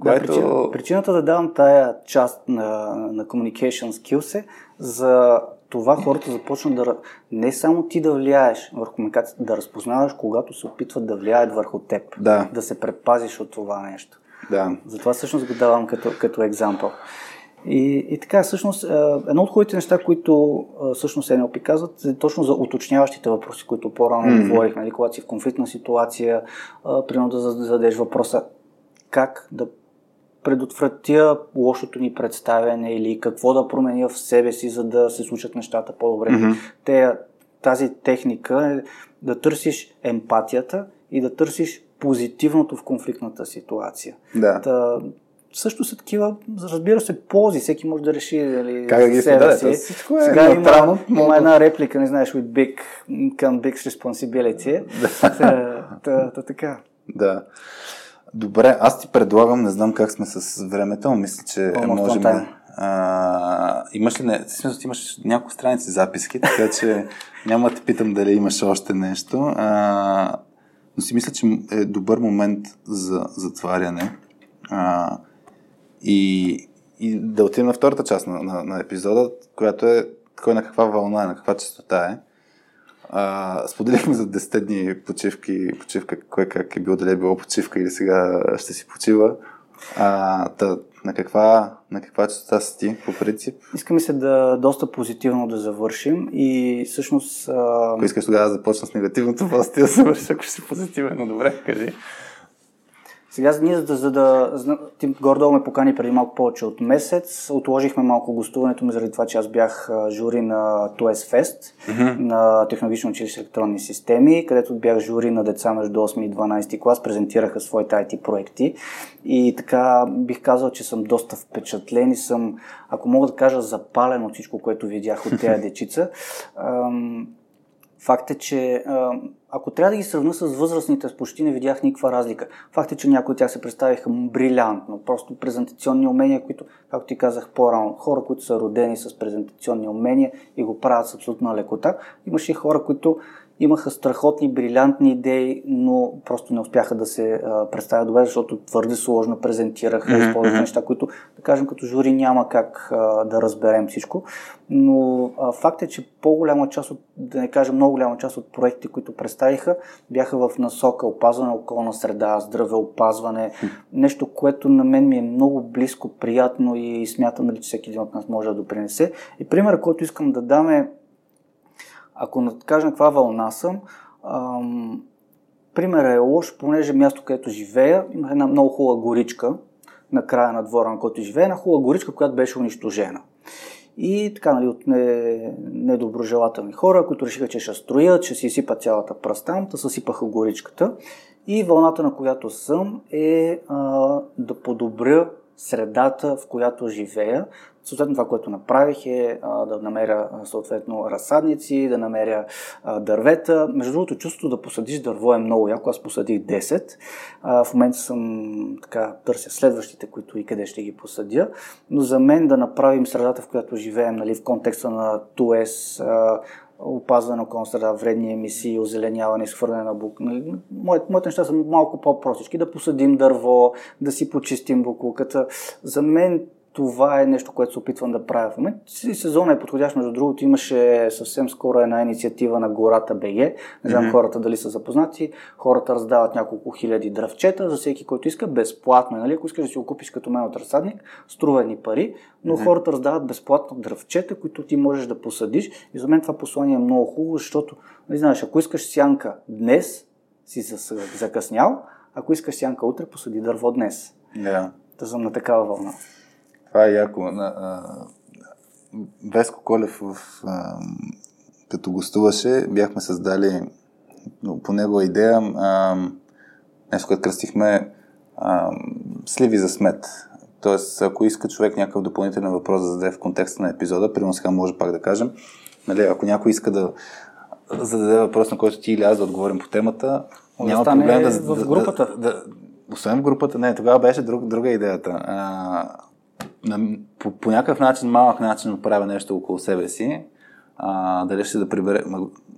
Което... Да, причина, причината да давам тая част на, на Communication Skills е за това хората започнат да... Не само ти да влияеш върху комуникацията, да разпознаваш, когато се опитват да влияят върху теб. Да. Да се предпазиш от това нещо. Да. Затова всъщност го давам като, като екзампъл. И, и така, всъщност, едно от хубавите неща, които всъщност Ен Ел Пи казват, е точно за уточняващите въпроси, които по-рано mm-hmm. говорих, нали, когато си в конфликтна ситуация, примерно да зададеш въпроса как да предотвратя лошото ни представяне или какво да променя в себе си, за да се случат нещата по-добре. Mm-hmm. Те, тази техника е да търсиш емпатията и да търсиш позитивното в конфликтната ситуация. Да. Та, също са такива, разбира се, ползи. Всеки може да реши дали за себе си. Да, е сега има, има една реплика, не знаеш, with big, come big responsibility. та, та, та, така. Да. Добре, аз ти предлагам, не знам как сме с времето, но мисля, че О, можем... А, имаш ли не... Смисъл, ти имаш няколко страници записки, така че няма да те питам дали имаш още нещо. А, но си мисля, че е добър момент за затваряне. А, и, и да отидем на втората част на, на, на епизода, която е кой на каква вълна, на каква честота е. Uh, споделихме за десет дни почивки, почивка, кой как е бил, дали е било почивка или сега ще си почива. Uh, та, на каква, на каква частота си ти, по принцип? Искаме се да доста позитивно да завършим и всъщност... Uh... Ако искаш тогава да започна с негативното, просто ти да завършиш, ако ще си позитивен, но добре, кажи. Сега ние, за да, за да горе-долу ме покани преди малко повече от месец, отложихме малко гостуването ми заради това, че аз бях жури на две Ес Fest, mm-hmm. на Технологично училище електронни системи, където бях жури на деца между осми и дванадесети клас, презентираха своите ай ти проекти и така бих казал, че съм доста впечатлен и съм, ако мога да кажа, запален от всичко, което видях от тези дечица. Факт е, че ако трябва да ги сравня с възрастните, почти не видях никаква разлика. Факт е, че някои от тях се представиха брилянтно, просто презентационни умения, които, както ти казах по-рано, хора, които са родени с презентационни умения и го правят с абсолютна лекота. Имаше и хора, които имаха страхотни, брилянтни идеи, но просто не успяха да се а, представят добре, защото твърде сложно презентираха, mm-hmm. използваха неща, които, да кажем, като жури няма как а, да разберем всичко. Но а, факт е, че по-голяма част от, да не кажа много голяма част от проектите, които представиха, бяха в насока опазване на околна среда, здравеопазване, mm-hmm. нещо, което на мен ми е много близко, приятно и смятам, че всеки един от нас може да допринесе. И примерът, който искам да дам е, ако кажем каква вълна съм, ам, примерът е лош, понеже място, където живея, има една много хубава горичка на края на двора, на който живея, една хубава горичка, която беше унищожена. И така, нали, от не, недоброжелателни хора, които решиха, че ще строят, ще си сипат цялата пръстам, да съсипаха горичката. И вълната, на която съм, е а, да подобря средата, в която живея. Съответно, това, което направих е а, да намеря съответно разсадници, да намеря а, дървета. Между другото, чувството да посадиш дърво е много яко. Аз посадих десет. А, в момента съм така, търся следващите, които и къде ще ги посадя. Но за мен да направим средата, в която живеем, нали, в контекста на две ес, а, опазване на околна среда, вредни емисии, озеленяване, изхвърляне на бук. Моите, моите неща са малко по-простички. Да посадим дърво, да си почистим буклуката. За мен това е нещо, което се опитвам да правя в момента. Сезона е подходящ, между другото. Имаше съвсем скоро една инициатива на Гората БГ. Не знам mm-hmm. хората дали са запознати. Хората раздават няколко хиляди дръвчета за всеки, който иска. Безплатно. Нали? Ако искаш да си го купиш като мен от разсадник, струва едни пари, но mm-hmm. хората раздават безплатно дръвчета, които ти можеш да посадиш. И за мен това послание е много хубаво, защото, нали, знаеш, ако искаш сянка днес, си закъснял. Ако искаш сянка утре, посади дърво днес. Yeah. Да съм на такава вълна. Това е яко. Веско Колев, като гостуваше, бяхме създали по негова идея нещо, което кръстихме сливи за смет. Тоест, ако иска човек някакъв допълнителен въпрос да зададе в контекста на епизода, примерно сега може пак да кажем, нали, ако някой иска да зададе въпрос, на който ти или аз да отговорим по темата, няма проблем да... в групата. Да, да, освен в групата, не, тогава беше друг, друга идеята. А, По, по някакъв начин, малък начин отправя нещо около себе си, а, дали ще да прибере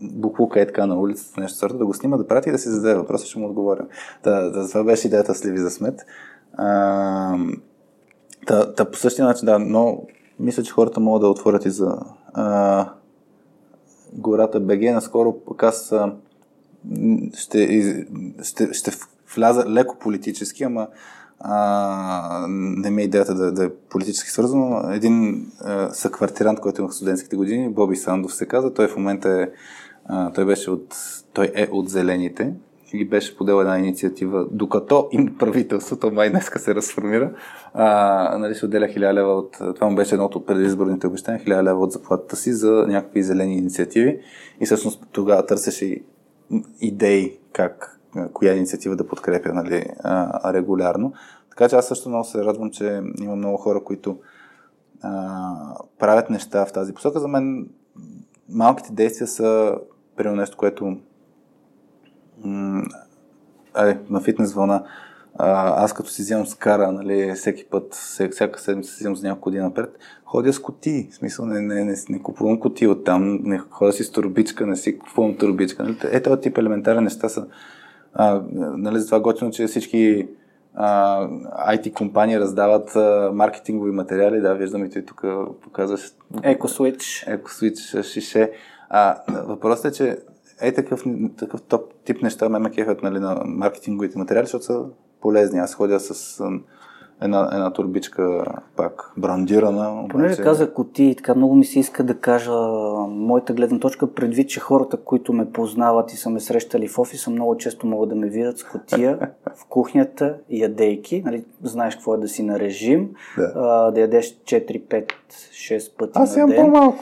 буклука е така на улицата, нещо сорта, да го снима, да прати и да си зададе въпроса, ще му отговорим. Та, та, това беше идеята сливи за смет. А, та, та по същия начин, да, но мисля, че хората могат да отворят и за а, Гората БГ. Наскоро пък аз а, ще, ще, ще вляза леко политически, ама А, не ми е идеята да, да е политически свързано. Един а, съквартирант, който имах в студентските години, Боби Сандов се каза, той в момента е, а, той, беше от, той е от Зелените и беше подел една инициатива, докато им правителството, май днеска се разформира, а, нали, ще отделя хиляда лева от, това му беше едно от предизборните обещания, хиляда лева от заплатата си за някакви зелени инициативи и всъщност тогава търсеше идеи как коя инициатива да подкрепя, нали, а, регулярно. Така че аз също много се радвам, че има много хора, които а, правят неща в тази посока. За мен малките действия са примерно нещо, което м- ай, на фитнес вълна а, аз като си взимам с кара, нали, всеки път, всяка седмица си взимам за няколко години напред, ходя с кутии. В смисъл, не, не, не, не купувам кутии оттам, не ходя си с турбичка, не си купувам турбичка. Нали. Е, този тип елементарни неща са А, нали, за това готино, че всички а, ай ти компании раздават а, маркетингови материали. Да, виждам и ти тук показваш EcoSwitch. EcoSwitch, шише. А, въпросът е, че е такъв, такъв топ тип неща ме ме кефят, нали, на маркетинговите материали, защото са полезни. Аз ходя с една, една турбичка пак брандирана. Понеже че... каза кутии, така много ми се иска да кажа моята гледна точка, предвид, че хората, които ме познават и са ме срещали в офиса, много често могат да ме видят с кутия в кухнята, ядейки. Нали, знаеш какво е да си на режим, да, а, да ядеш четири, пет, шест пъти а, на ден. Аз имам по-малко.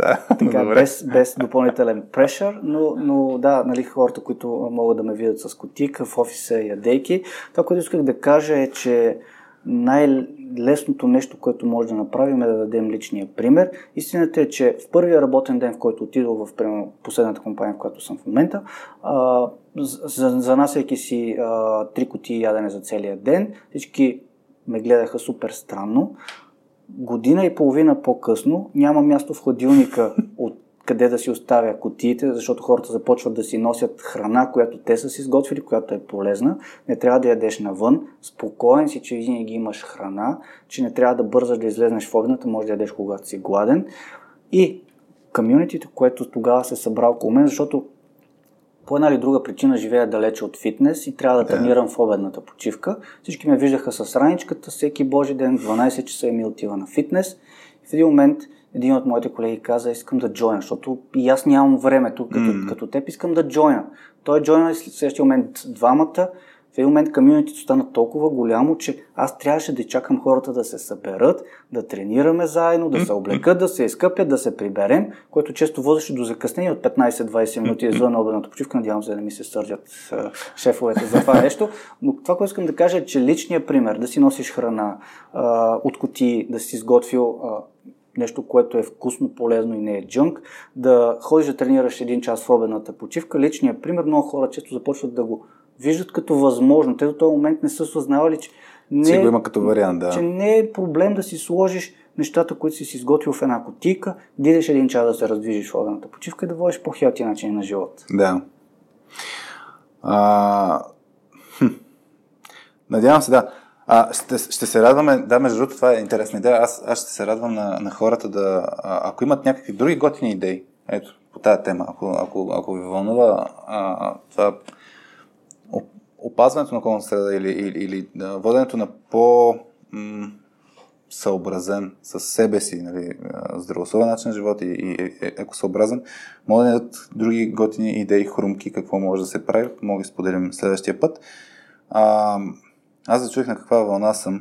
Да, така, без, без допълнителен прешър, но, но да, нали, хората, които могат да ме видят с кутийка в офиса, ядейки. Това, което исках да кажа е, че най-лесното нещо, което може да направим е да дадем личния пример. Истината е, че в първия работен ден, в който отидох в примерно, последната компания, в която съм в момента, а, за, занасяйки си а, три кутии ядене за целия ден, всички ме гледаха супер странно. Година и половина по-късно няма място в хладилника от къде да си оставя кутиите, защото хората започват да си носят храна, която те са си изготвили, която е полезна. Не трябва да ядеш навън. Спокоен си, че винаги имаш храна, че не трябва да бързаш да излезнеш в огъната, може да ядеш когато си гладен. И комюнитито, което тогава се събра около мен, защото по една или друга причина живея далече от фитнес и трябва да тренирам yeah. в обедната почивка. Всички ме виждаха с раничката, всеки божи ден, дванайсет часа Еми отива на фитнес. В един момент един от моите колеги каза, искам да джойна, защото и аз нямам времето, като, mm. като теб искам да джойна. Той джойна и в следващия момент двамата, в един момент комюнитито стана толкова голямо, че аз трябваше да чакам хората да се съберат, да тренираме заедно, да се облекат, да се изкъпят, да се приберем, което често водеше до закъснение от петнайсет-двайсет минути извън обедната почивка. Надявам се да ми се сърдят шефовете за това нещо. Но това, което искам да кажа е, че личният пример, да си носиш храна от кутии, да си изготвил нещо, което е вкусно, полезно и не е джънк, да ходиш да тренираш един час в обедната почивка. Личният пример, много хора често започват да го виждат като възможно. Те до този момент не са съзнавали, че не, има като вариант, да. Че не е проблем да си сложиш нещата, които си си изготвил в една кутийка, да идеш един час да се раздвижиш в обедната почивка и да водиш по-хелти начин на живота. Да. А... Хм. Надявам се, да. А, ще, ще се радваме, да, между другото, това е интересна идея. Аз, аз ще се радвам на, на хората да, ако имат някакви други готини идеи, ето, по тая тема, ако, ако, ако ви вълнува а, това опазването на околната среда или, или, или да, воденето на по-съобразен с себе си, нали, здравословен начин на живот и, и екосъобразен, може да дадат други готини идеи, хрумки, какво може да се прави, мога да споделим следващия път. А, аз зачуих на каква вълна съм,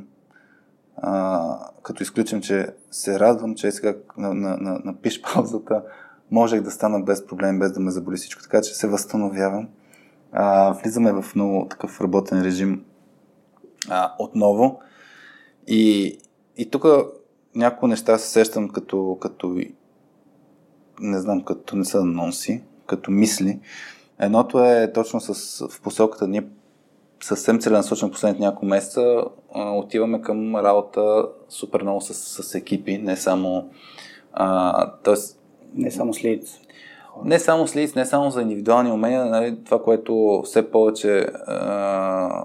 а, като изключим, че се радвам, че сега на, на, на, на пиш паузата можех да стана без проблем, без да ме заболи всичко, така че се възстановявам. А, влизаме в много такъв работен режим а, отново и, и тук някои неща се сещам като, като не знам, като не са анонси, като мисли. Едното е точно с, в посоката ние съвсем целенасочено последните няколко месеца а, отиваме към работа супер много с, с екипи, не само а, тоест, не само с лиц. Не само с лиц, не само за индивидуални умения, нали, това, което все повече а,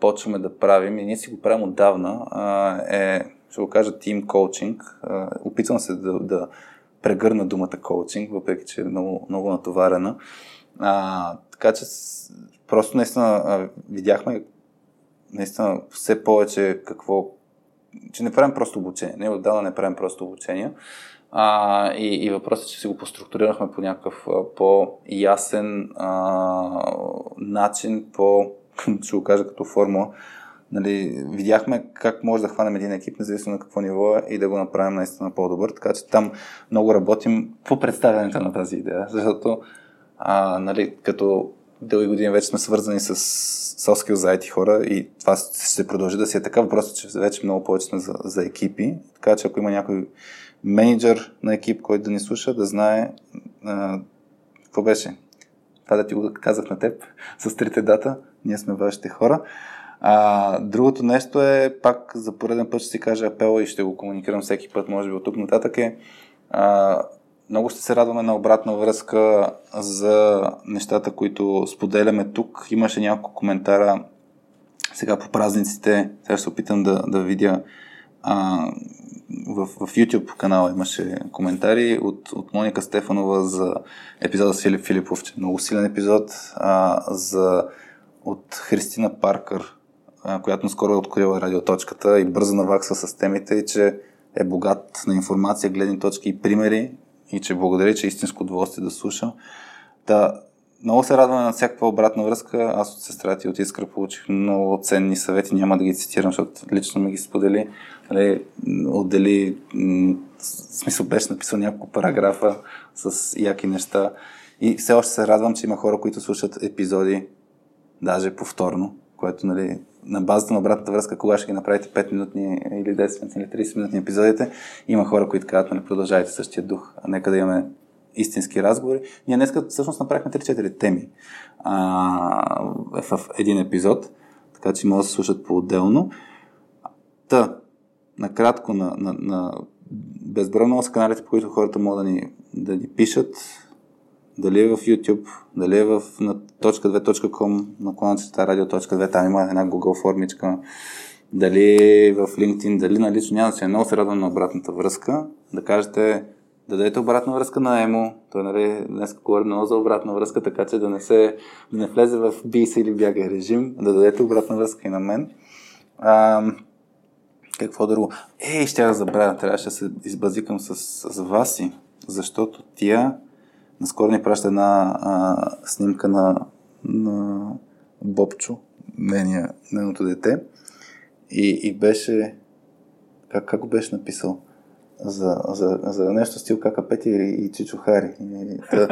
почваме да правим и ние си го правим отдавна, а, е, ще го кажа, тим коучинг. А, опитвам се да, да прегърна думата коучинг, въпреки че е много, много натоварена. А, така че просто наистина видяхме наистина все повече какво, че не правим просто обучение, не отдавна не правим просто обучение. А, и, и въпросът е, че си го поструктурирахме по някакъв а, по-ясен а, начин, по, ще го кажа като формула. Нали, видяхме как може да хванем един екип, независимо на какво ниво е и да го направим наистина по-добър. Така че там много работим по представянето на тази идея, защото а, нали, като дълги години вече сме свързани с soft skills за ай ти хора и това ще продължи да си е така. Въпросът е, че вече много повече сме за, за екипи, така че ако има някой менеджер на екип, който да ни слуша, да знае а, какво беше. Това да ти го казах на теб с трите дата. Ние сме вашите хора. А, другото нещо е, пак за пореден път ще си кажа апела и ще го комуникирам всеки път, може би от тук нататък е а, много ще се радваме на обратна връзка за нещата, които споделяме тук. Имаше няколко коментара сега по празниците. Сега ще се опитам да, да видя а, в, в YouTube канала имаше коментари от, от Моника Стефанова за епизода с Филип Филипов, че много силен епизод, а, за, от Христина Паркър, а, която наскоро е открила радиоточката и бързо наваксва с темите и че е богат на информация, гледни точки и примери и че благодаря, че е истинско удоволствие да слушам. Та, много се радваме на всякаква обратна връзка. Аз от сестрата и от Искра получих много ценни съвети. Няма да ги цитирам, защото лично ми ги сподели. Нали, отдели, м- смисъл беше написал няколко параграфа с яки неща. И все още се радвам, че има хора, които слушат епизоди даже повторно, което нали, на базата на обратната връзка, кога ще ги направите пет минутни или десет минутни или трийсет минутни епизодите, има хора, които казват, не продължавайте същия дух, а нека да имаме истински разговори. Ние днес всъщност направихме три-четири теми а, в един епизод, така че могат да се слушат по-отделно. Та, накратко, на, на, на безбройно са каналите, по които хората могат да ни, да ни пишат, дали е в YouTube, дали е в на точка две точка ком, на кланчета радио точка две, там има една Google формичка, дали е в LinkedIn, дали на лично, няма да се, много се радвам на обратната връзка, да кажете, да дадете обратна връзка на Емо, той нали, днес говорим много за обратна връзка, така че да не, се, да не влезе в бис или бяга режим, да дадете обратна връзка и на мен. А, какво друго? Ей, ще я забравя, трябваше да се избазикам с, с Васи, защото тия наскоро ни праща една а, снимка на, на Бобчо, нения, неното дете. И, и беше... Как, как го беше написал? За, за, за нещо стил кака Петя и, и Чичо Хари. И, та,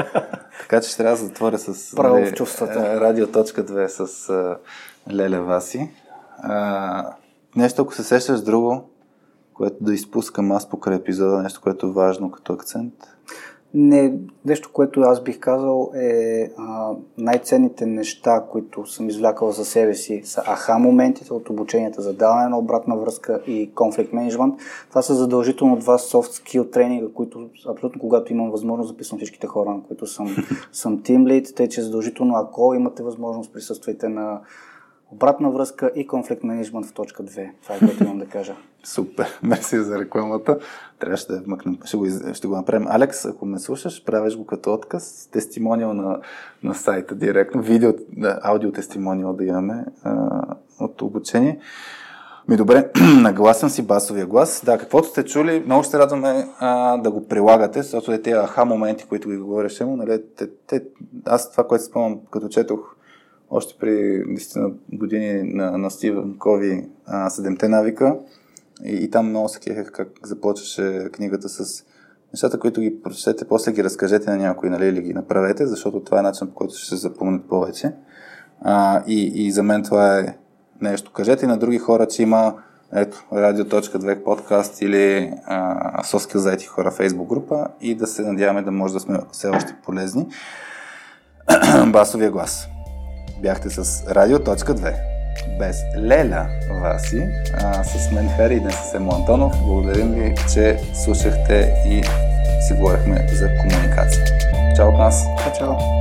така че ще трябва да затворя с... Право в чувствата. Радио точка две с а, Леля Васи. А, нещо, ако се сещаш друго, което да изпускам аз покрай епизода, нещо, което е важно като акцент... Не, нещо, което аз бих казал е а, най-ценните неща, които съм извлякал за себе си, са аха моментите от обученията за даване на обратна връзка и конфликт менеджмент. Това са задължително два soft skill тренинга, които абсолютно когато имам възможност записвам всичките хора, на които съм, съм team lead, тъй че задължително, ако имате възможност, присъствайте на обратна връзка и конфликт менеджмент в точка две. Това е което имам да кажа. Супер, мерси за рекламата. Трябваше да вмъкнем. Ще го, ще го направим. Алекс, ако ме слушаш, правиш го като отказ. Тестимониал на, на сайта директно. Видео, аудио тестимониал да имаме а, от обучение. Ми добре, нагласям си басовия глас. Да, каквото сте чули, много ще радваме а, да го прилагате, защото е тези аха моменти, които ви говореше му. Нали, те, те, аз това, което спомням, като четох още при десет години на, на Стивен Кови седемте навика и, и там много се кефех как започваше книгата с нещата, които ги прочетете, после ги разкажете на някой, нали, или ги направете, защото това е начин, по който ще се запомнят повече. А, и, и за мен това е нещо. Кажете и на други хора, че има ето, Радио точка две подкаст или Соски за ети хора Facebook група и да се надяваме да може да сме все още полезни. Басовия глас. Бяхте с Радио точка две. Без Леля Васи, а с мен Хари и днес с Емо Антонов. Благодарим ви, че слушахте и си говорихме за комуникация. Чао от нас! Чао!